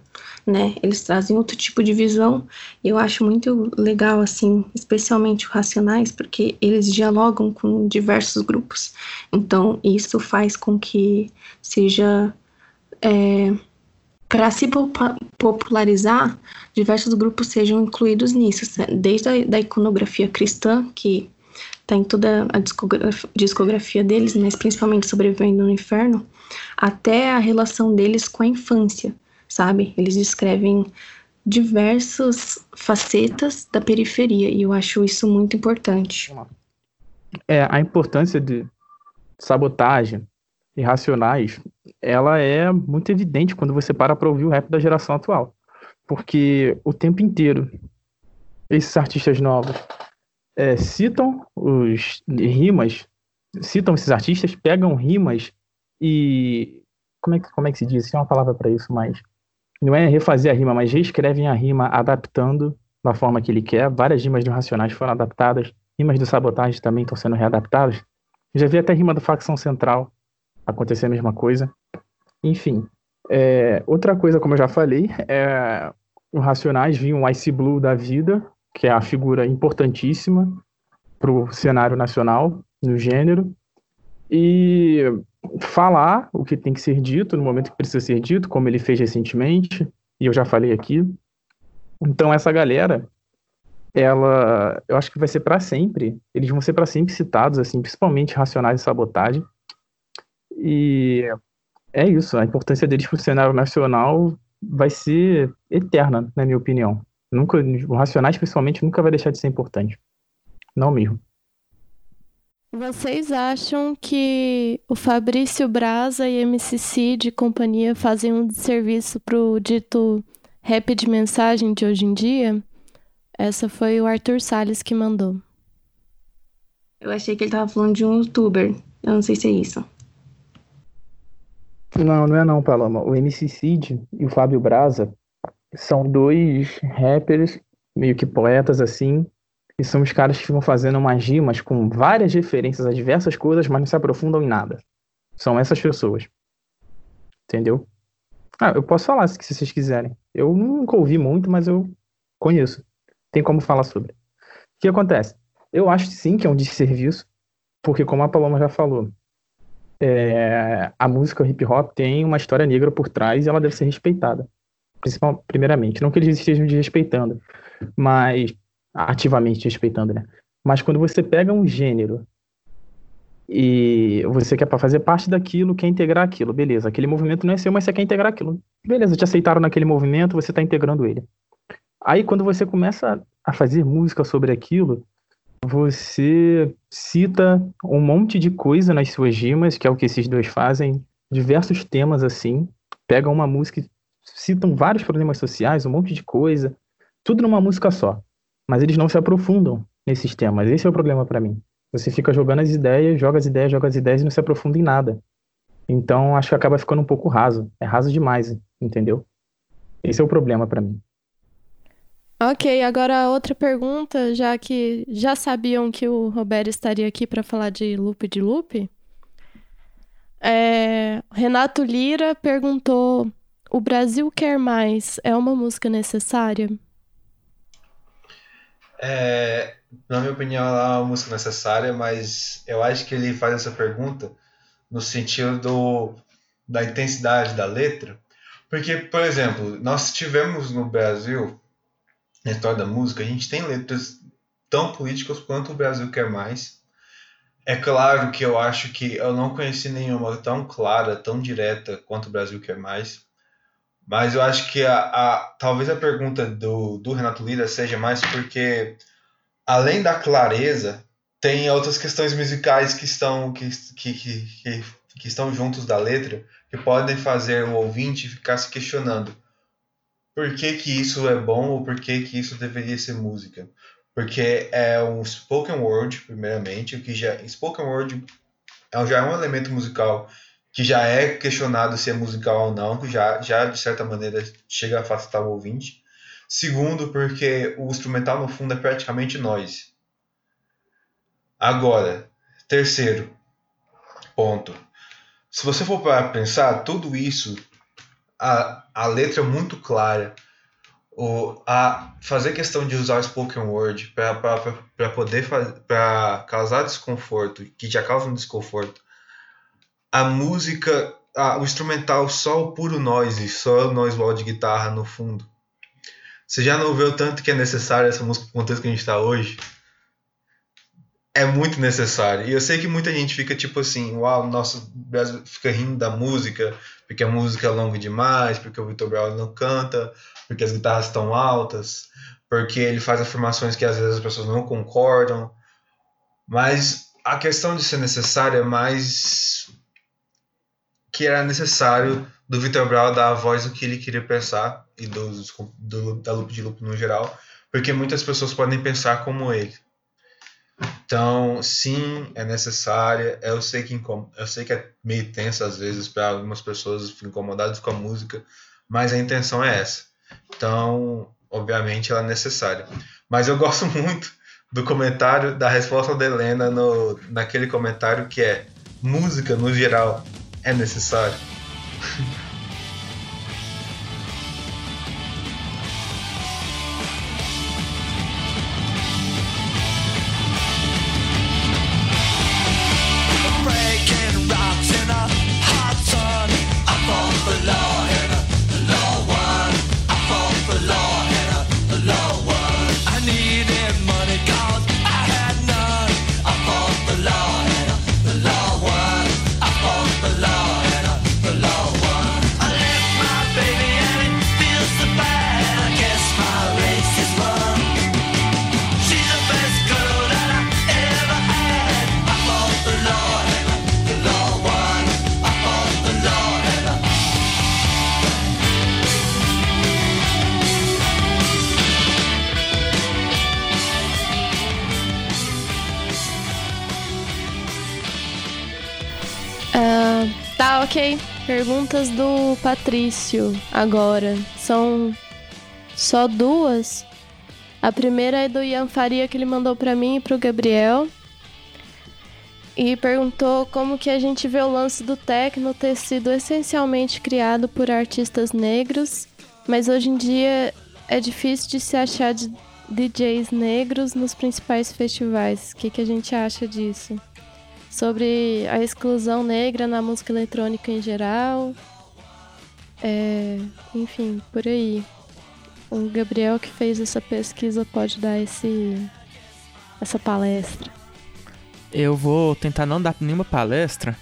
né? Eles trazem outro tipo de visão e eu acho muito legal, assim, especialmente os Racionais, porque eles dialogam com diversos grupos. Então, isso faz com que seja... para se popularizar, diversos grupos sejam incluídos nisso, desde da iconografia cristã, que está em toda a discografia deles, mas principalmente Sobrevivendo no Inferno, até a relação deles com a infância, sabe? Eles descrevem diversas facetas da periferia, e eu acho isso muito importante. A importância de Sabotagem e Racionais, ela é muito evidente quando você para ouvir o rap da geração atual, porque o tempo inteiro esses artistas novos citam os rimas, citam esses artistas, pegam rimas e como é que se diz? Tem uma palavra para isso, mas não é refazer a rima, mas reescrevem a rima adaptando da forma que ele quer. Várias rimas do Racionais foram adaptadas, rimas do Sabotagem também estão sendo readaptadas. Já vi até rima da Facção Central acontecer a mesma coisa. Enfim, outra coisa, como eu já falei, o Racionais vinha um Ice Blue da vida, que é a figura importantíssima para o cenário nacional, no gênero, e falar o que tem que ser dito no momento que precisa ser dito, como ele fez recentemente, e eu já falei aqui. Então, essa galera, eu acho que vai ser para sempre, eles vão ser para sempre citados, assim, principalmente Racionais e Sabotagem. E é isso, a importância deles para o cenário nacional vai ser eterna, na minha opinião. O Racionais, principalmente, nunca vai deixar de ser importante. Não mesmo. Vocês acham que o Fabrício Braza e MC Cid e companhia fazem um desserviço para o dito rap de mensagem de hoje em dia? Essa foi o Arthur Salles que mandou. Eu achei que ele estava falando de um youtuber. Eu não sei se é isso. Não é não, Paloma. O MC Cid e o Fábio Braza são dois rappers, meio que poetas assim, e são os caras que vão fazendo umas rimas com várias referências a diversas coisas, mas não se aprofundam em nada. São essas pessoas. Entendeu? Eu posso falar se vocês quiserem. Eu nunca ouvi muito, mas eu conheço. Tem como falar sobre. O que acontece? Eu acho sim que é um desserviço, porque como a Paloma já falou, a música hip-hop tem uma história negra por trás e ela deve ser respeitada, primeiramente. Não que eles estejam desrespeitando, mas ativamente respeitando, né? Mas quando você pega um gênero e você quer fazer parte daquilo, quer integrar aquilo, beleza. Aquele movimento não é seu, mas você quer integrar aquilo. Beleza, te aceitaram naquele movimento, você está integrando ele. Aí quando você começa a fazer música sobre aquilo, você cita um monte de coisa nas suas rimas, que é o que esses dois fazem, diversos temas assim, pegam uma música e citam vários problemas sociais, um monte de coisa, tudo numa música só, mas eles não se aprofundam nesses temas, esse é o problema para mim. Você fica jogando as ideias, joga as ideias e não se aprofunda em nada. Então acho que acaba ficando um pouco raso, é raso demais, entendeu? Esse é o problema para mim. Ok, agora outra pergunta, já que já sabiam que o Roberto estaria aqui para falar de Loop de Loop. Renato Lira perguntou: O Brasil Quer Mais é uma música necessária? Na minha opinião, ela é uma música necessária, mas eu acho que ele faz essa pergunta no sentido da intensidade da letra. Porque, por exemplo, nós tivemos no Brasil... Na história da música, a gente tem letras tão políticas quanto O Brasil Quer Mais. É claro que eu acho que eu não conheci nenhuma tão clara, tão direta quanto O Brasil Quer Mais. Mas eu acho que talvez a pergunta do Renato Lira seja mais porque, além da clareza, Tem outras questões musicais que estão juntos da letra, que podem fazer o ouvinte ficar se questionando por que que isso é bom ou por que que isso deveria ser música. Porque é um spoken word, primeiramente, o que já spoken word já é um elemento musical que já é questionado se é musical ou não, que já de certa maneira chega a afastar o ouvinte. Segundo, porque o instrumental no fundo é praticamente noise. Agora, terceiro ponto. Se você for para pensar, tudo isso, a letra é muito clara. A fazer questão de usar o spoken word para causar desconforto, que já causa um desconforto. A música, o instrumental, só o puro noise, só o noise wall de guitarra no fundo. Você já não vê o tanto que é necessário essa música no contexto que a gente está hoje? É muito necessário. E eu sei que muita gente fica tipo assim, uau, nosso Brasil fica rindo da música, porque a música é longa demais, porque o Vitor Brown não canta, porque as guitarras estão altas, porque ele faz afirmações que às vezes as pessoas não concordam. Mas a questão de ser necessária é mais que era necessário do Vitor Brown dar a voz do que ele queria pensar, e da Lupe de Lupe no geral, porque muitas pessoas podem pensar como ele. Então, sim, é necessária. Eu sei que é meio tenso às vezes para algumas pessoas ficarem incomodadas com a música, mas a intenção é essa. Então, obviamente, ela é necessária. Mas eu gosto muito do comentário, da resposta da Helena naquele comentário que é: música, no geral, é necessária. Ok, perguntas do Patrício agora. São só duas. A primeira é do Ian Faria, que ele mandou pra mim e pro Gabriel. E perguntou como que a gente vê o lance do techno ter sido essencialmente criado por artistas negros, mas hoje em dia é difícil de se achar de DJs negros nos principais festivais. O que que a gente acha disso? Sobre a exclusão negra na música eletrônica em geral. Enfim, por aí. O Gabriel, que fez essa pesquisa, pode dar essa palestra. Eu vou tentar não dar nenhuma palestra,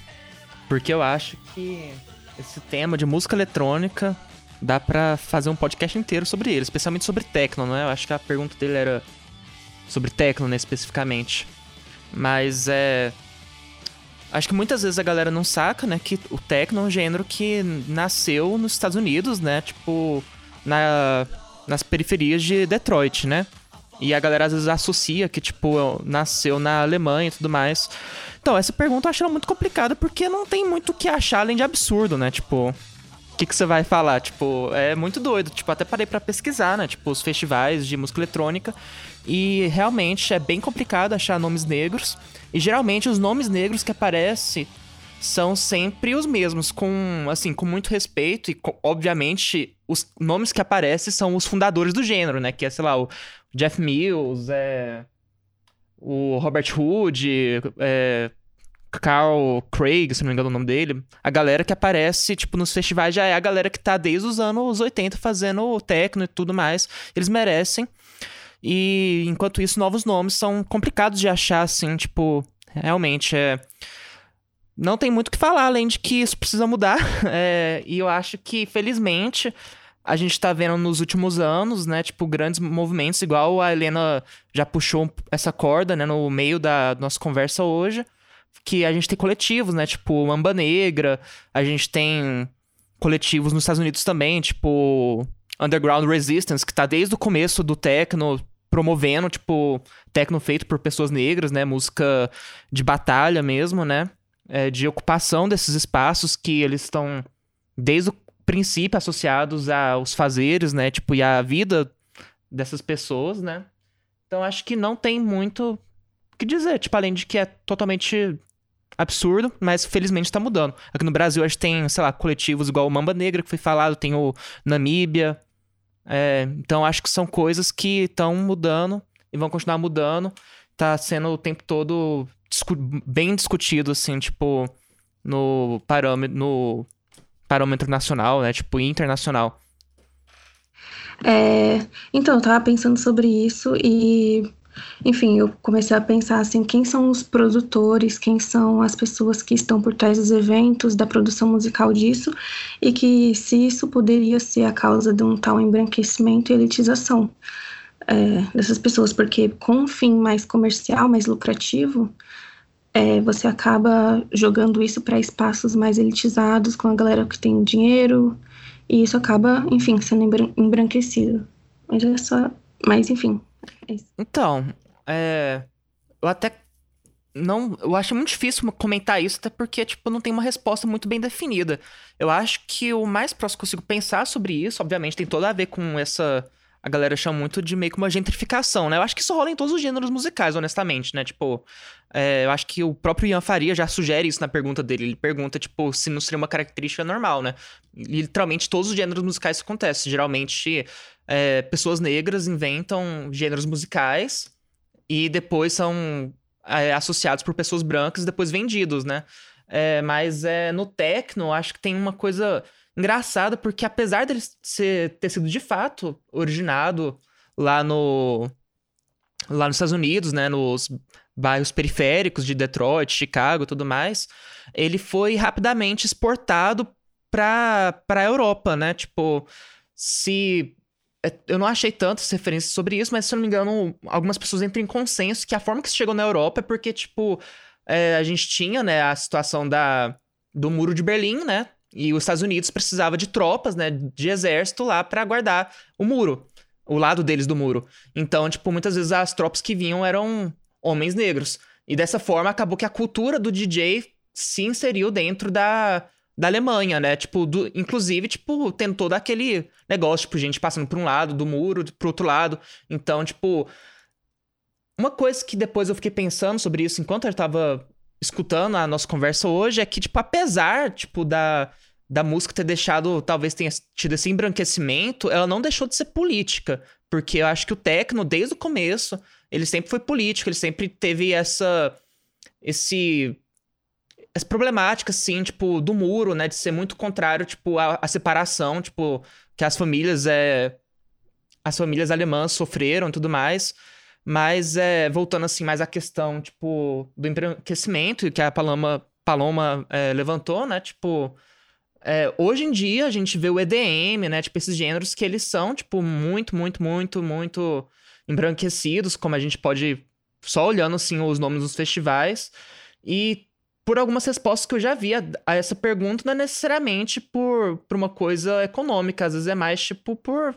porque eu acho que esse tema de música eletrônica dá pra fazer um podcast inteiro sobre ele, especialmente sobre techno, não é? Eu acho que a pergunta dele era sobre techno, né, especificamente. Mas acho que muitas vezes a galera não saca, né, que o techno é um gênero que nasceu nos Estados Unidos, né, tipo, nas periferias de Detroit, né, e a galera às vezes associa que, tipo, nasceu na Alemanha e tudo mais. Então, essa pergunta eu acho ela muito complicada, porque não tem muito o que achar além de absurdo, né, tipo, o que você vai falar? Tipo, é muito doido, tipo, até parei pra pesquisar, né, tipo, os festivais de música eletrônica, e realmente é bem complicado achar nomes negros. E geralmente os nomes negros que aparecem são sempre os mesmos, com muito respeito. E obviamente os nomes que aparecem são os fundadores do gênero, né? Que é, sei lá, o Jeff Mills, o Robert Hood, Carl Craig, se não me engano é o nome dele. A galera que aparece, tipo, nos festivais já é a galera que tá desde os anos 80 fazendo techno e tudo mais. Eles merecem. E, enquanto isso, novos nomes são complicados de achar, assim, tipo, realmente, não tem muito o que falar, além de que isso precisa mudar, e eu acho que, felizmente, a gente tá vendo nos últimos anos, né, tipo, grandes movimentos, igual a Helena já puxou essa corda, né, no meio da nossa conversa hoje, que a gente tem coletivos, né, tipo, Mamba Negra, a gente tem coletivos nos Estados Unidos também, tipo, Underground Resistance, que tá desde o começo do techno, promovendo, tipo, techno feito por pessoas negras, né, música de batalha mesmo, né, de ocupação desses espaços que eles estão, desde o princípio, associados aos fazeres, né, tipo, e à vida dessas pessoas, né. Então, acho que não tem muito o que dizer, tipo, além de que é totalmente absurdo, mas felizmente tá mudando. Aqui no Brasil, a gente tem, sei lá, coletivos igual o Mamba Negra, que foi falado, tem o Namíbia. Então, acho que são coisas que estão mudando e vão continuar mudando. Tá sendo o tempo todo bem discutido, assim, tipo, no parâmetro nacional, né? Tipo, internacional. Então, eu tava pensando sobre isso e, enfim, eu comecei a pensar, assim, quem são os produtores, quem são as pessoas que estão por trás dos eventos, da produção musical disso, e que se isso poderia ser a causa de um tal embranquecimento e elitização dessas pessoas, porque com um fim mais comercial, mais lucrativo, você acaba jogando isso para espaços mais elitizados, com a galera que tem dinheiro, e isso acaba, enfim, sendo embranquecido. Mas enfim... Então, eu até não... Eu acho muito difícil comentar isso, até porque, tipo, não tem uma resposta muito bem definida. Eu acho que o mais próximo que eu consigo pensar sobre isso, obviamente, tem tudo a ver com essa... A galera chama muito de meio que uma gentrificação, né? Eu acho que isso rola em todos os gêneros musicais, honestamente, né? Tipo, eu acho que o próprio Ian Faria já sugere isso na pergunta dele. Ele pergunta, tipo, se não seria uma característica normal, né? E, literalmente, todos os gêneros musicais acontecem. Geralmente, pessoas negras inventam gêneros musicais e depois são associados por pessoas brancas e depois vendidos, né? Mas no techno, acho que tem uma coisa... engraçado, porque apesar dele ter sido, de fato, originado lá nos Estados Unidos, né, nos bairros periféricos de Detroit, Chicago e tudo mais, ele foi rapidamente exportado pra Europa, né, tipo, se... Eu não achei tantas referências sobre isso, mas, se eu não me engano, algumas pessoas entram em consenso que a forma que isso chegou na Europa é porque, tipo, a gente tinha, né, a situação do Muro de Berlim, né, e os Estados Unidos precisava de tropas, né, de exército lá pra guardar o muro, o lado deles do muro. Então, tipo, muitas vezes as tropas que vinham eram homens negros. E dessa forma acabou que a cultura do DJ se inseriu dentro da Alemanha, né? Tipo, inclusive, tipo, tendo todo aquele negócio, tipo, gente passando por um lado do muro, pro outro lado. Então, tipo, uma coisa que depois eu fiquei pensando sobre isso enquanto eu tava... escutando a nossa conversa hoje, é que, tipo, apesar, tipo, da música ter deixado, talvez tenha tido esse embranquecimento, ela não deixou de ser política, porque eu acho que o techno, desde o começo, ele sempre foi político, ele sempre teve essa problemática, assim, tipo, do muro, né, de ser muito contrário, tipo, à separação, tipo, que as famílias alemãs sofreram e tudo mais. Mas, voltando, assim, mais à questão, tipo, do embranquecimento que a Paloma levantou, né? Tipo, hoje em dia a gente vê o EDM, né? Tipo, esses gêneros que eles são, tipo, muito, muito, muito, muito embranquecidos, como a gente pode... Só olhando, assim, os nomes dos festivais. E por algumas respostas que eu já vi a essa pergunta, não é necessariamente por uma coisa econômica. Às vezes é mais, tipo, por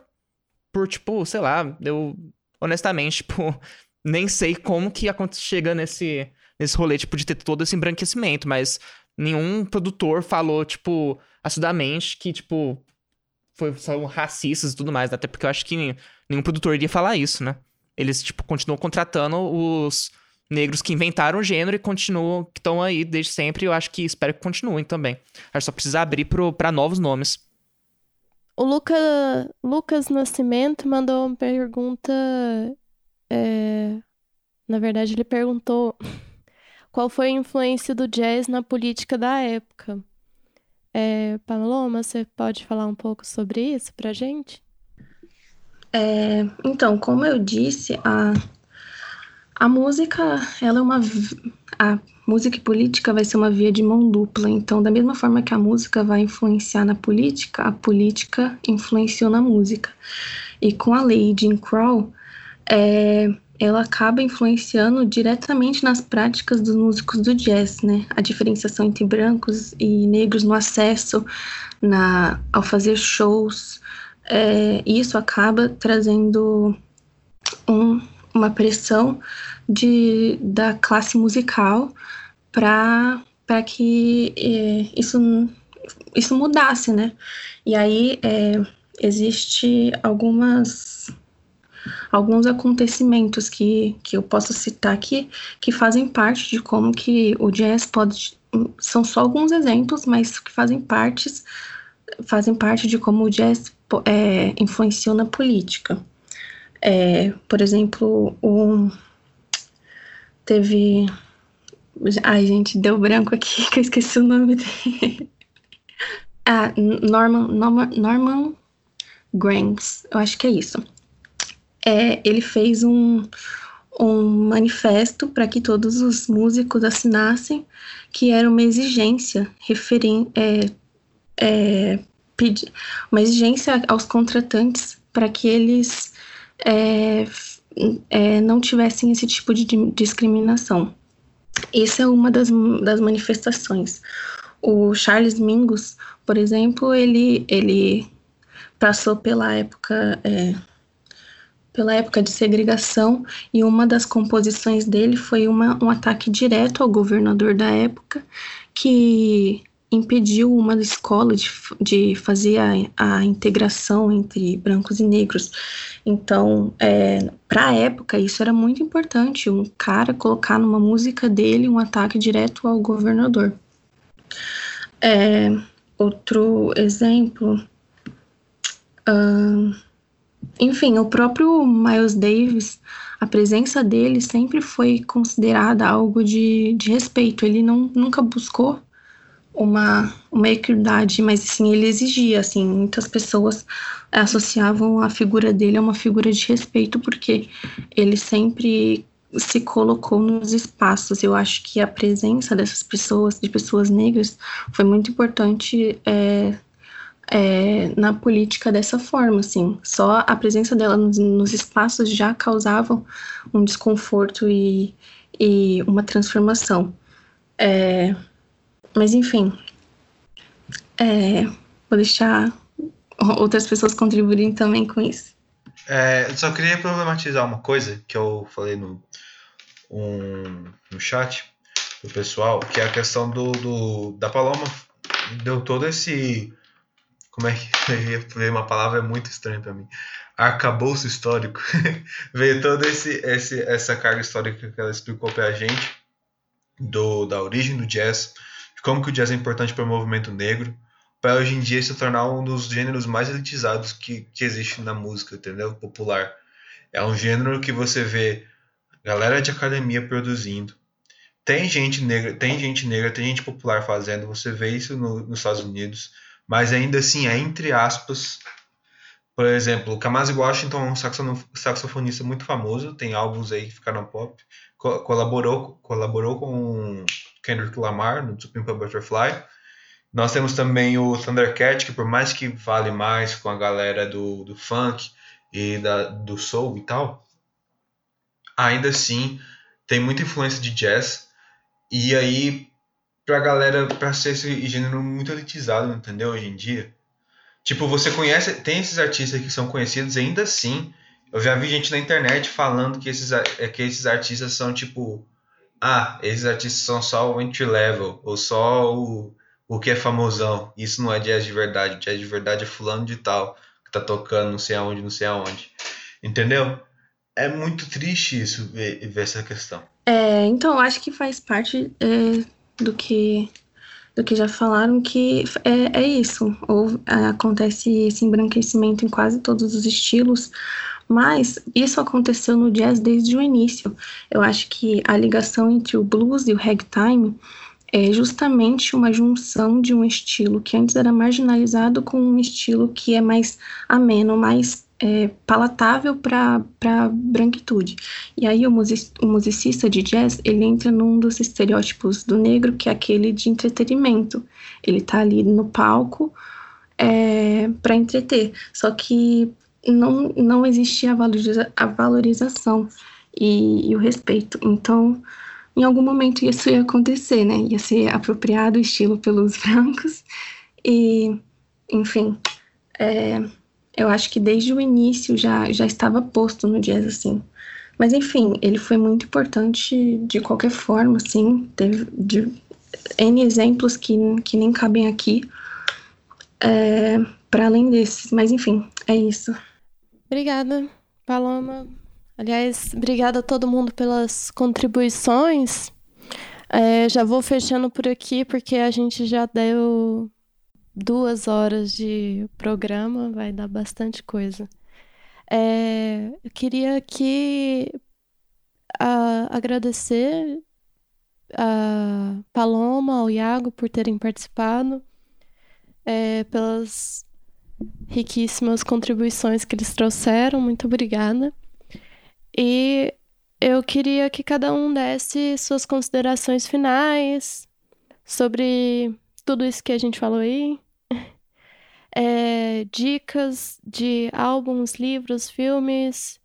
tipo, sei lá, eu... Honestamente, tipo, nem sei como que chega nesse rolê, tipo, de ter todo esse embranquecimento, mas nenhum produtor falou, tipo, assudamente que, tipo, são racistas e tudo mais, né? Até porque eu acho que nenhum produtor iria falar isso, né? Eles, tipo, continuam contratando os negros que inventaram o gênero e continuam, que estão aí desde sempre, e eu acho que espero que continuem também. A gente só precisa abrir pra novos nomes. O Lucas Nascimento mandou uma pergunta, na verdade ele perguntou qual foi a influência do jazz na política da época. Paloma, você pode falar um pouco sobre isso pra gente? Então, como eu disse, A música e política vai ser uma via de mão dupla. Então, da mesma forma que a música vai influenciar na política, a política influenciou na música. E com a lei Jim Crow, ela acaba influenciando diretamente nas práticas dos músicos do jazz, né? A diferenciação entre brancos e negros no acesso, ao fazer shows. Isso acaba trazendo uma pressão da classe musical para que isso mudasse, né? E aí existe alguns acontecimentos que eu posso citar aqui que fazem parte de como que o jazz pode... São só alguns exemplos, mas que fazem parte de como o jazz influenciou na política. Por exemplo, teve... Ai, gente, deu branco aqui, que eu esqueci o nome dele. Norman Granz, eu acho que é isso. Ele fez um manifesto para que todos os músicos assinassem, que era uma exigência uma exigência aos contratantes para que eles... não tivessem esse tipo de discriminação. Essa é uma das manifestações. O Charles Mingus, por exemplo, ele passou pela época de segregação, e uma das composições dele foi um ataque direto ao governador da época, que impediu uma escola de fazer a integração entre brancos e negros. Então, para a época, isso era muito importante, um cara colocar numa música dele um ataque direto ao governador. Outro exemplo... Enfim, o próprio Miles Davis, a presença dele sempre foi considerada algo de respeito. Ele nunca buscou uma equidade, mas assim, ele exigia, assim, muitas pessoas associavam a figura dele a uma figura de respeito, porque ele sempre se colocou nos espaços. Eu acho que a presença dessas pessoas, de pessoas negras, foi muito importante na política dessa forma, assim. Só a presença dela nos espaços já causava um desconforto e uma transformação. Mas, enfim, vou deixar outras pessoas contribuírem também com isso. Eu só queria problematizar uma coisa que eu falei no chat do pessoal, que é a questão da Paloma. Deu todo esse... Como é que... Veio uma palavra muito estranha para mim. Arcabouço histórico. Veio toda essa carga histórica que ela explicou para a gente, da origem do jazz, como que o jazz é importante para o movimento negro, para hoje em dia se tornar um dos gêneros mais elitizados que existe na música, entendeu? Popular. É um gênero que você vê galera de academia produzindo. Tem gente negra, tem gente popular fazendo, você vê isso nos Estados Unidos, mas ainda assim é entre aspas. Por exemplo, o Kamasi Washington é um saxofonista muito famoso, tem álbuns aí que ficaram pop, colaborou com Kendrick Lamar no To Pimp a Butterfly. Nós temos também o Thundercat, que por mais que vale mais com a galera do funk e do soul e tal, ainda assim tem muita influência de jazz. E aí, pra galera, pra ser esse gênero muito elitizado, entendeu, hoje em dia. Tipo, você conhece, tem esses artistas que são conhecidos, ainda assim, eu já vi gente na internet falando que esses artistas são tipo, esses artistas são só o entry level, ou só o que é famosão, isso não é jazz de verdade, jazz de verdade é fulano de tal, que tá tocando não sei aonde, entendeu? É muito triste isso, ver essa questão. Então, acho que faz parte do que já falaram, que é isso. Acontece esse embranquecimento em quase todos os estilos, mas isso aconteceu no jazz desde o início. Eu acho que a ligação entre o blues e o ragtime é justamente uma junção de um estilo que antes era marginalizado com um estilo que é mais ameno, mais palatável para branquitude. E aí o musicista de jazz, ele entra num dos estereótipos do negro, que é aquele de entretenimento. Ele tá ali no palco para entreter, só que não existe a valorização e o respeito. Então, em algum momento isso ia acontecer, né? Ia ser apropriado o estilo pelos brancos e, enfim, eu acho que desde o início já estava posto no jazz, assim. Mas, enfim, ele foi muito importante de qualquer forma, assim. Teve N exemplos que nem cabem aqui, para além desses. Mas, enfim, é isso. Obrigada, Paloma. Aliás, obrigada a todo mundo pelas contribuições. Já vou fechando por aqui, porque a gente já deu 2 horas de programa, vai dar bastante coisa. Eu queria aqui agradecer a Paloma, ao Iago por terem participado, pelas riquíssimas contribuições que eles trouxeram, muito obrigada. E eu queria que cada um desse suas considerações finais sobre tudo isso que a gente falou aí. Dicas de álbuns, livros, filmes,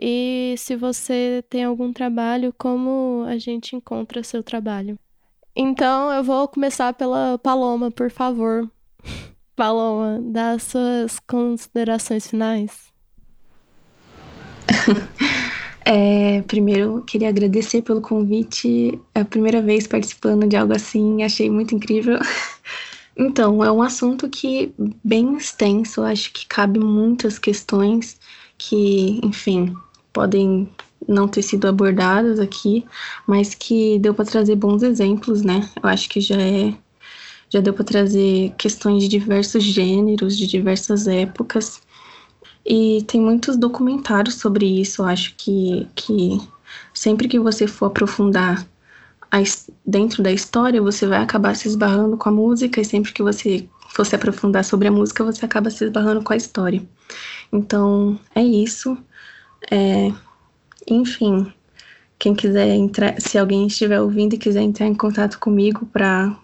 e se você tem algum trabalho, como a gente encontra seu trabalho. Então eu vou começar pela Paloma, por favor. Paloma, dá suas considerações finais. Primeiro, eu queria agradecer pelo convite. É a primeira vez participando de algo assim, achei muito incrível. Então, é um assunto que bem extenso, acho que cabe muitas questões que, enfim, podem não ter sido abordadas aqui, mas que deu para trazer bons exemplos, né? Eu acho que já deu para trazer questões de diversos gêneros, de diversas épocas, e tem muitos documentários sobre isso. Eu acho que sempre que você for aprofundar dentro da história, você vai acabar se esbarrando com a música, e sempre que você for se aprofundar sobre a música, você acaba se esbarrando com a história. Então, é isso. Enfim, quem quiser entrar, se alguém estiver ouvindo e quiser entrar em contato comigo para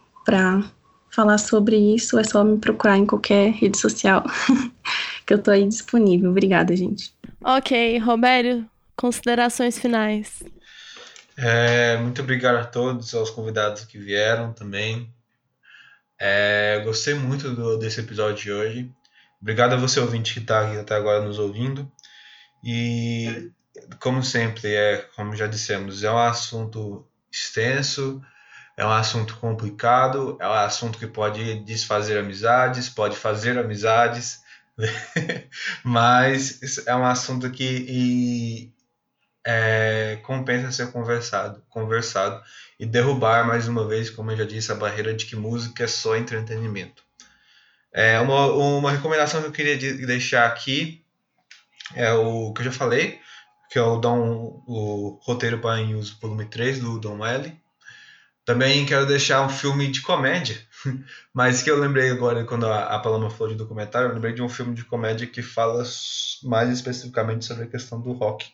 falar sobre isso, é só me procurar em qualquer rede social, que eu tô aí disponível. Obrigada, gente. Ok, Robério, considerações finais. Muito obrigado a todos, aos convidados que vieram também. Gostei muito desse episódio de hoje. Obrigado a você, ouvinte, que está aqui até agora nos ouvindo. E, como sempre, como já dissemos, é um assunto extenso, é um assunto complicado, é um assunto que pode desfazer amizades, pode fazer amizades, mas é um assunto que... compensa ser conversado e derrubar, mais uma vez, como eu já disse, a barreira de que música é só entretenimento. Uma recomendação que eu queria deixar aqui é o que eu já falei, que é o roteiro para Em Uso, volume 3, do Don Wally. Também quero deixar um filme de comédia, mas que eu lembrei agora, quando a Paloma falou de documentário, eu lembrei de um filme de comédia que fala mais especificamente sobre a questão do rock,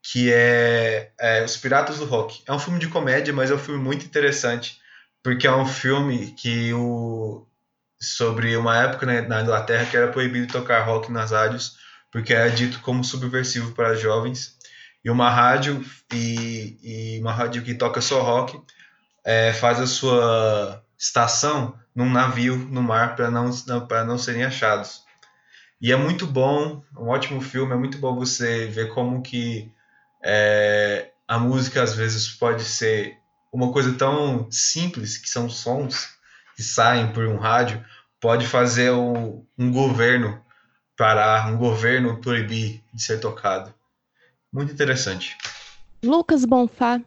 que é Os Piratas do Rock. É um filme de comédia, mas é um filme muito interessante, porque é um filme sobre uma época na Inglaterra que era proibido tocar rock nas rádios, porque era dito como subversivo para jovens, e uma rádio que toca só rock faz a sua estação num navio no mar para não serem achados. E é muito bom, um ótimo filme, é muito bom você ver como que a música às vezes pode ser uma coisa tão simples, que são sons que saem por um rádio, pode fazer um governo parar, um governo proibir de ser tocado. Muito interessante. Lucas Bonfá.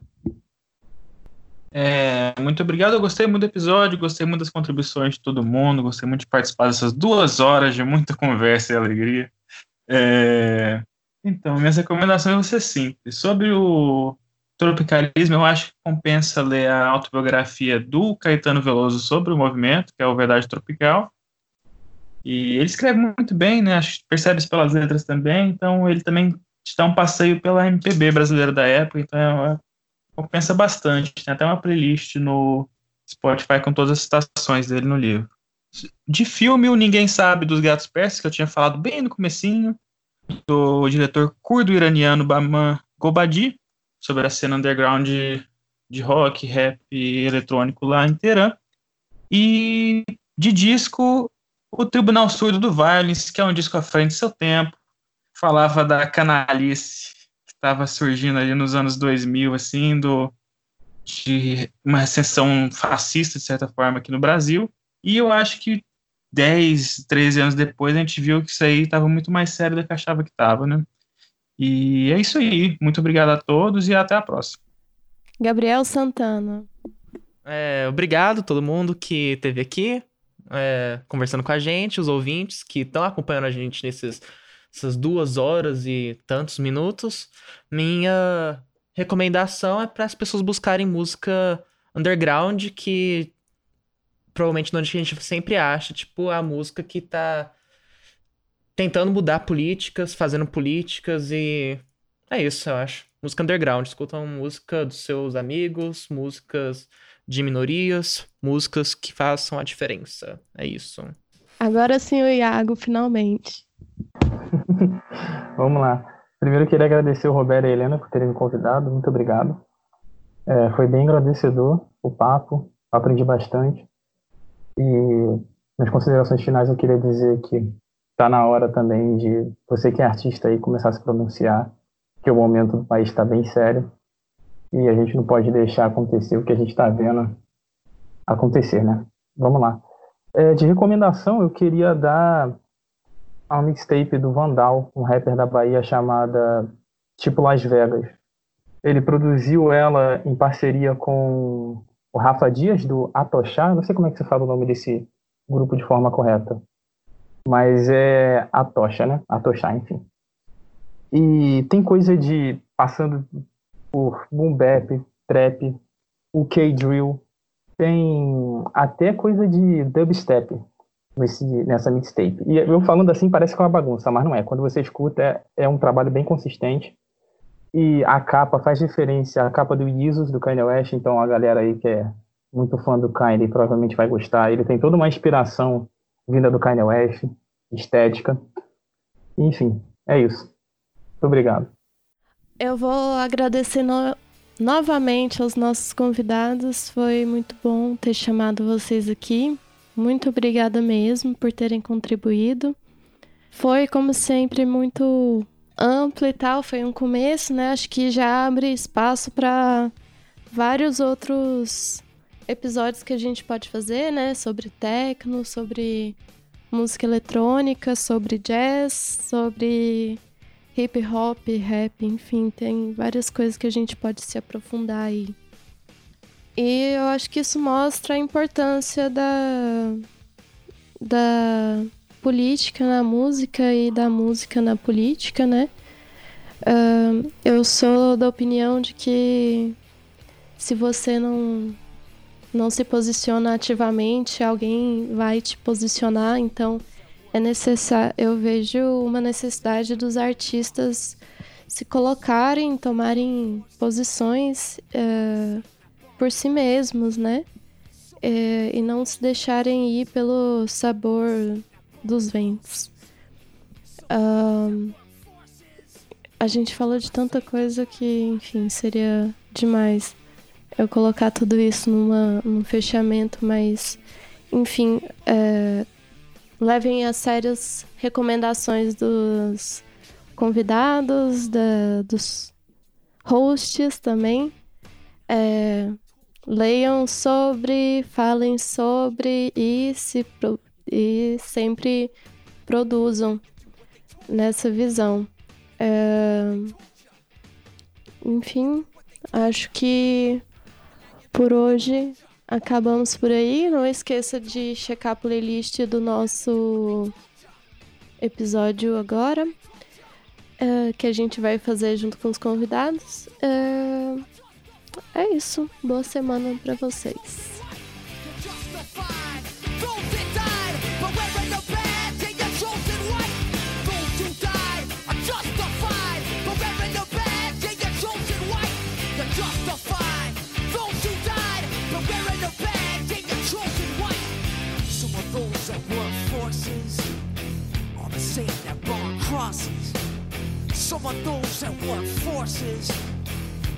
Muito obrigado, eu gostei muito do episódio, gostei muito das contribuições de todo mundo, gostei muito de participar dessas 2 horas de muita conversa e alegria. Então, minhas recomendações vão ser simples. Sobre o tropicalismo, eu acho que compensa ler a autobiografia do Caetano Veloso sobre o movimento, que é o Verdade Tropical. E ele escreve muito bem, né? Acho que percebe-se pelas letras também. Então ele também te dá um passeio pela MPB brasileira da época. Então compensa bastante. Tem até uma playlist no Spotify com todas as citações dele no livro. De filme, o Ninguém Sabe dos Gatos Persas, que eu tinha falado bem no comecinho, do diretor curdo-iraniano Bahman Gobadi, sobre a cena underground de rock, rap e eletrônico lá em Teherã. E de disco, o Tribunal Surdo do Violence, que é um disco à frente do seu tempo, falava da canalice que estava surgindo ali nos anos 2000, assim, de uma recessão fascista, de certa forma, aqui no Brasil. E eu acho que 10, 13 anos depois a gente viu que isso aí estava muito mais sério do que achava que estava, né? E é isso aí. Muito obrigado a todos e até a próxima. Gabriel Santana. Obrigado a todo mundo que esteve aqui conversando com a gente, os ouvintes que estão acompanhando a gente nessas 2 horas e tantos minutos. Minha recomendação é para as pessoas buscarem música underground que provavelmente onde a gente sempre acha, tipo, a música que tá tentando mudar políticas, fazendo políticas, e é isso, eu acho. Música underground, escutam música dos seus amigos, músicas de minorias, músicas que façam a diferença. É isso. Agora sim o Iago, finalmente. Vamos lá. Primeiro eu queria agradecer o Roberto e a Helena por terem me convidado, muito obrigado. Foi bem agradecedor o papo, aprendi bastante. E nas considerações finais eu queria dizer que está na hora também de você que é artista aí começar a se pronunciar, que o momento do país está bem sério e a gente não pode deixar acontecer o que a gente está vendo acontecer, né? Vamos lá. De recomendação eu queria dar a mixtape do Vandal, um rapper da Bahia, chamada Tipo Las Vegas. Ele produziu ela em parceria com o Rafa Dias, do Atochá, não sei como é que você fala o nome desse grupo de forma correta, mas é Atochá, né? Atochá, enfim. E tem coisa de passando por boom bap, trap, o K-drill, tem até coisa de dubstep nessa mixtape. E eu falando assim parece que é uma bagunça, mas não é. Quando você escuta, é um trabalho bem consistente. E a capa faz diferença, a capa do Yeezus, do Kanye West, então a galera aí que é muito fã do Kanye provavelmente vai gostar. Ele tem toda uma inspiração vinda do Kanye West, estética. Enfim, é isso. Muito obrigado. Eu vou agradecer novamente aos nossos convidados, foi muito bom ter chamado vocês aqui. Muito obrigada mesmo por terem contribuído. Foi, como sempre, muito amplo e tal, foi um começo, né? Acho que já abre espaço para vários outros episódios que a gente pode fazer, né? Sobre techno, sobre música eletrônica, sobre jazz, sobre hip hop, rap, enfim, tem várias coisas que a gente pode se aprofundar aí. E eu acho que isso mostra a importância da política na música e da música na política, né? Eu sou da opinião de que se você não se posiciona ativamente, alguém vai te posicionar, então é necessário. Eu vejo uma necessidade dos artistas se colocarem, tomarem posições por si mesmos, né? E não se deixarem ir pelo sabor dos ventos. A gente falou de tanta coisa que, enfim, seria demais eu colocar tudo isso num fechamento, mas, enfim, levem as sérias recomendações dos convidados, dos hosts também. Leiam sobre, falem sobre e e sempre produzam nessa visão. Enfim, acho que por hoje acabamos por aí. Não esqueça de checar a playlist do nosso episódio agora, que a gente vai fazer junto com os convidados. É isso. Boa semana pra vocês. But we're in the bad But those that work forces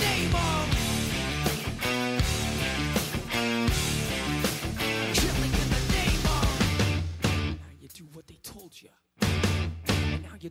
name of. You do what they told you. And now you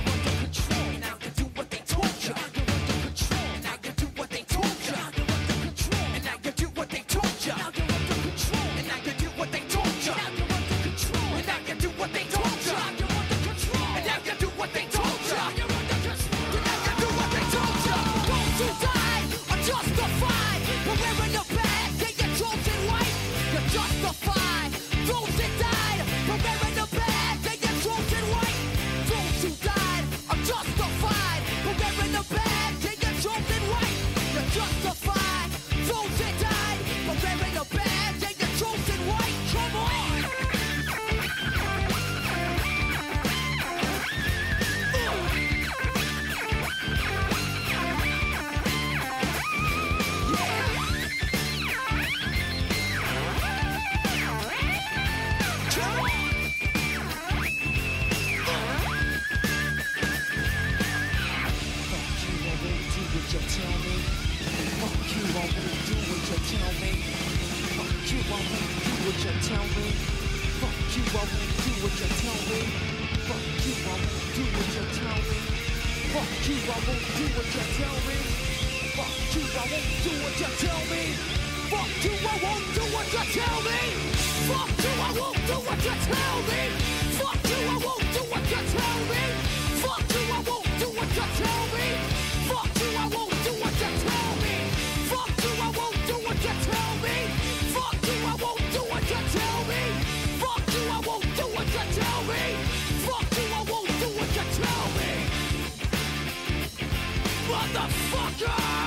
under control. And now you do what they told you. You're under control. And now you do what they told you. You're under control. And now you do what they told you. Now you're under control. And now you do what they told you. Now you're under control. And now you do what they told you. You're under control. And now you do what they told you. You're under control. And now you do what they told you. Don't you die or justify. But we're in the bag, get your chosen life, you're justified. Those that died, but we're in the bag, get your chosen life. Those who died are justified. But we're in the bag, get your chosen life, you're justified. Those that died, but we're in the bag, get your chosen life. Come on! Fucker!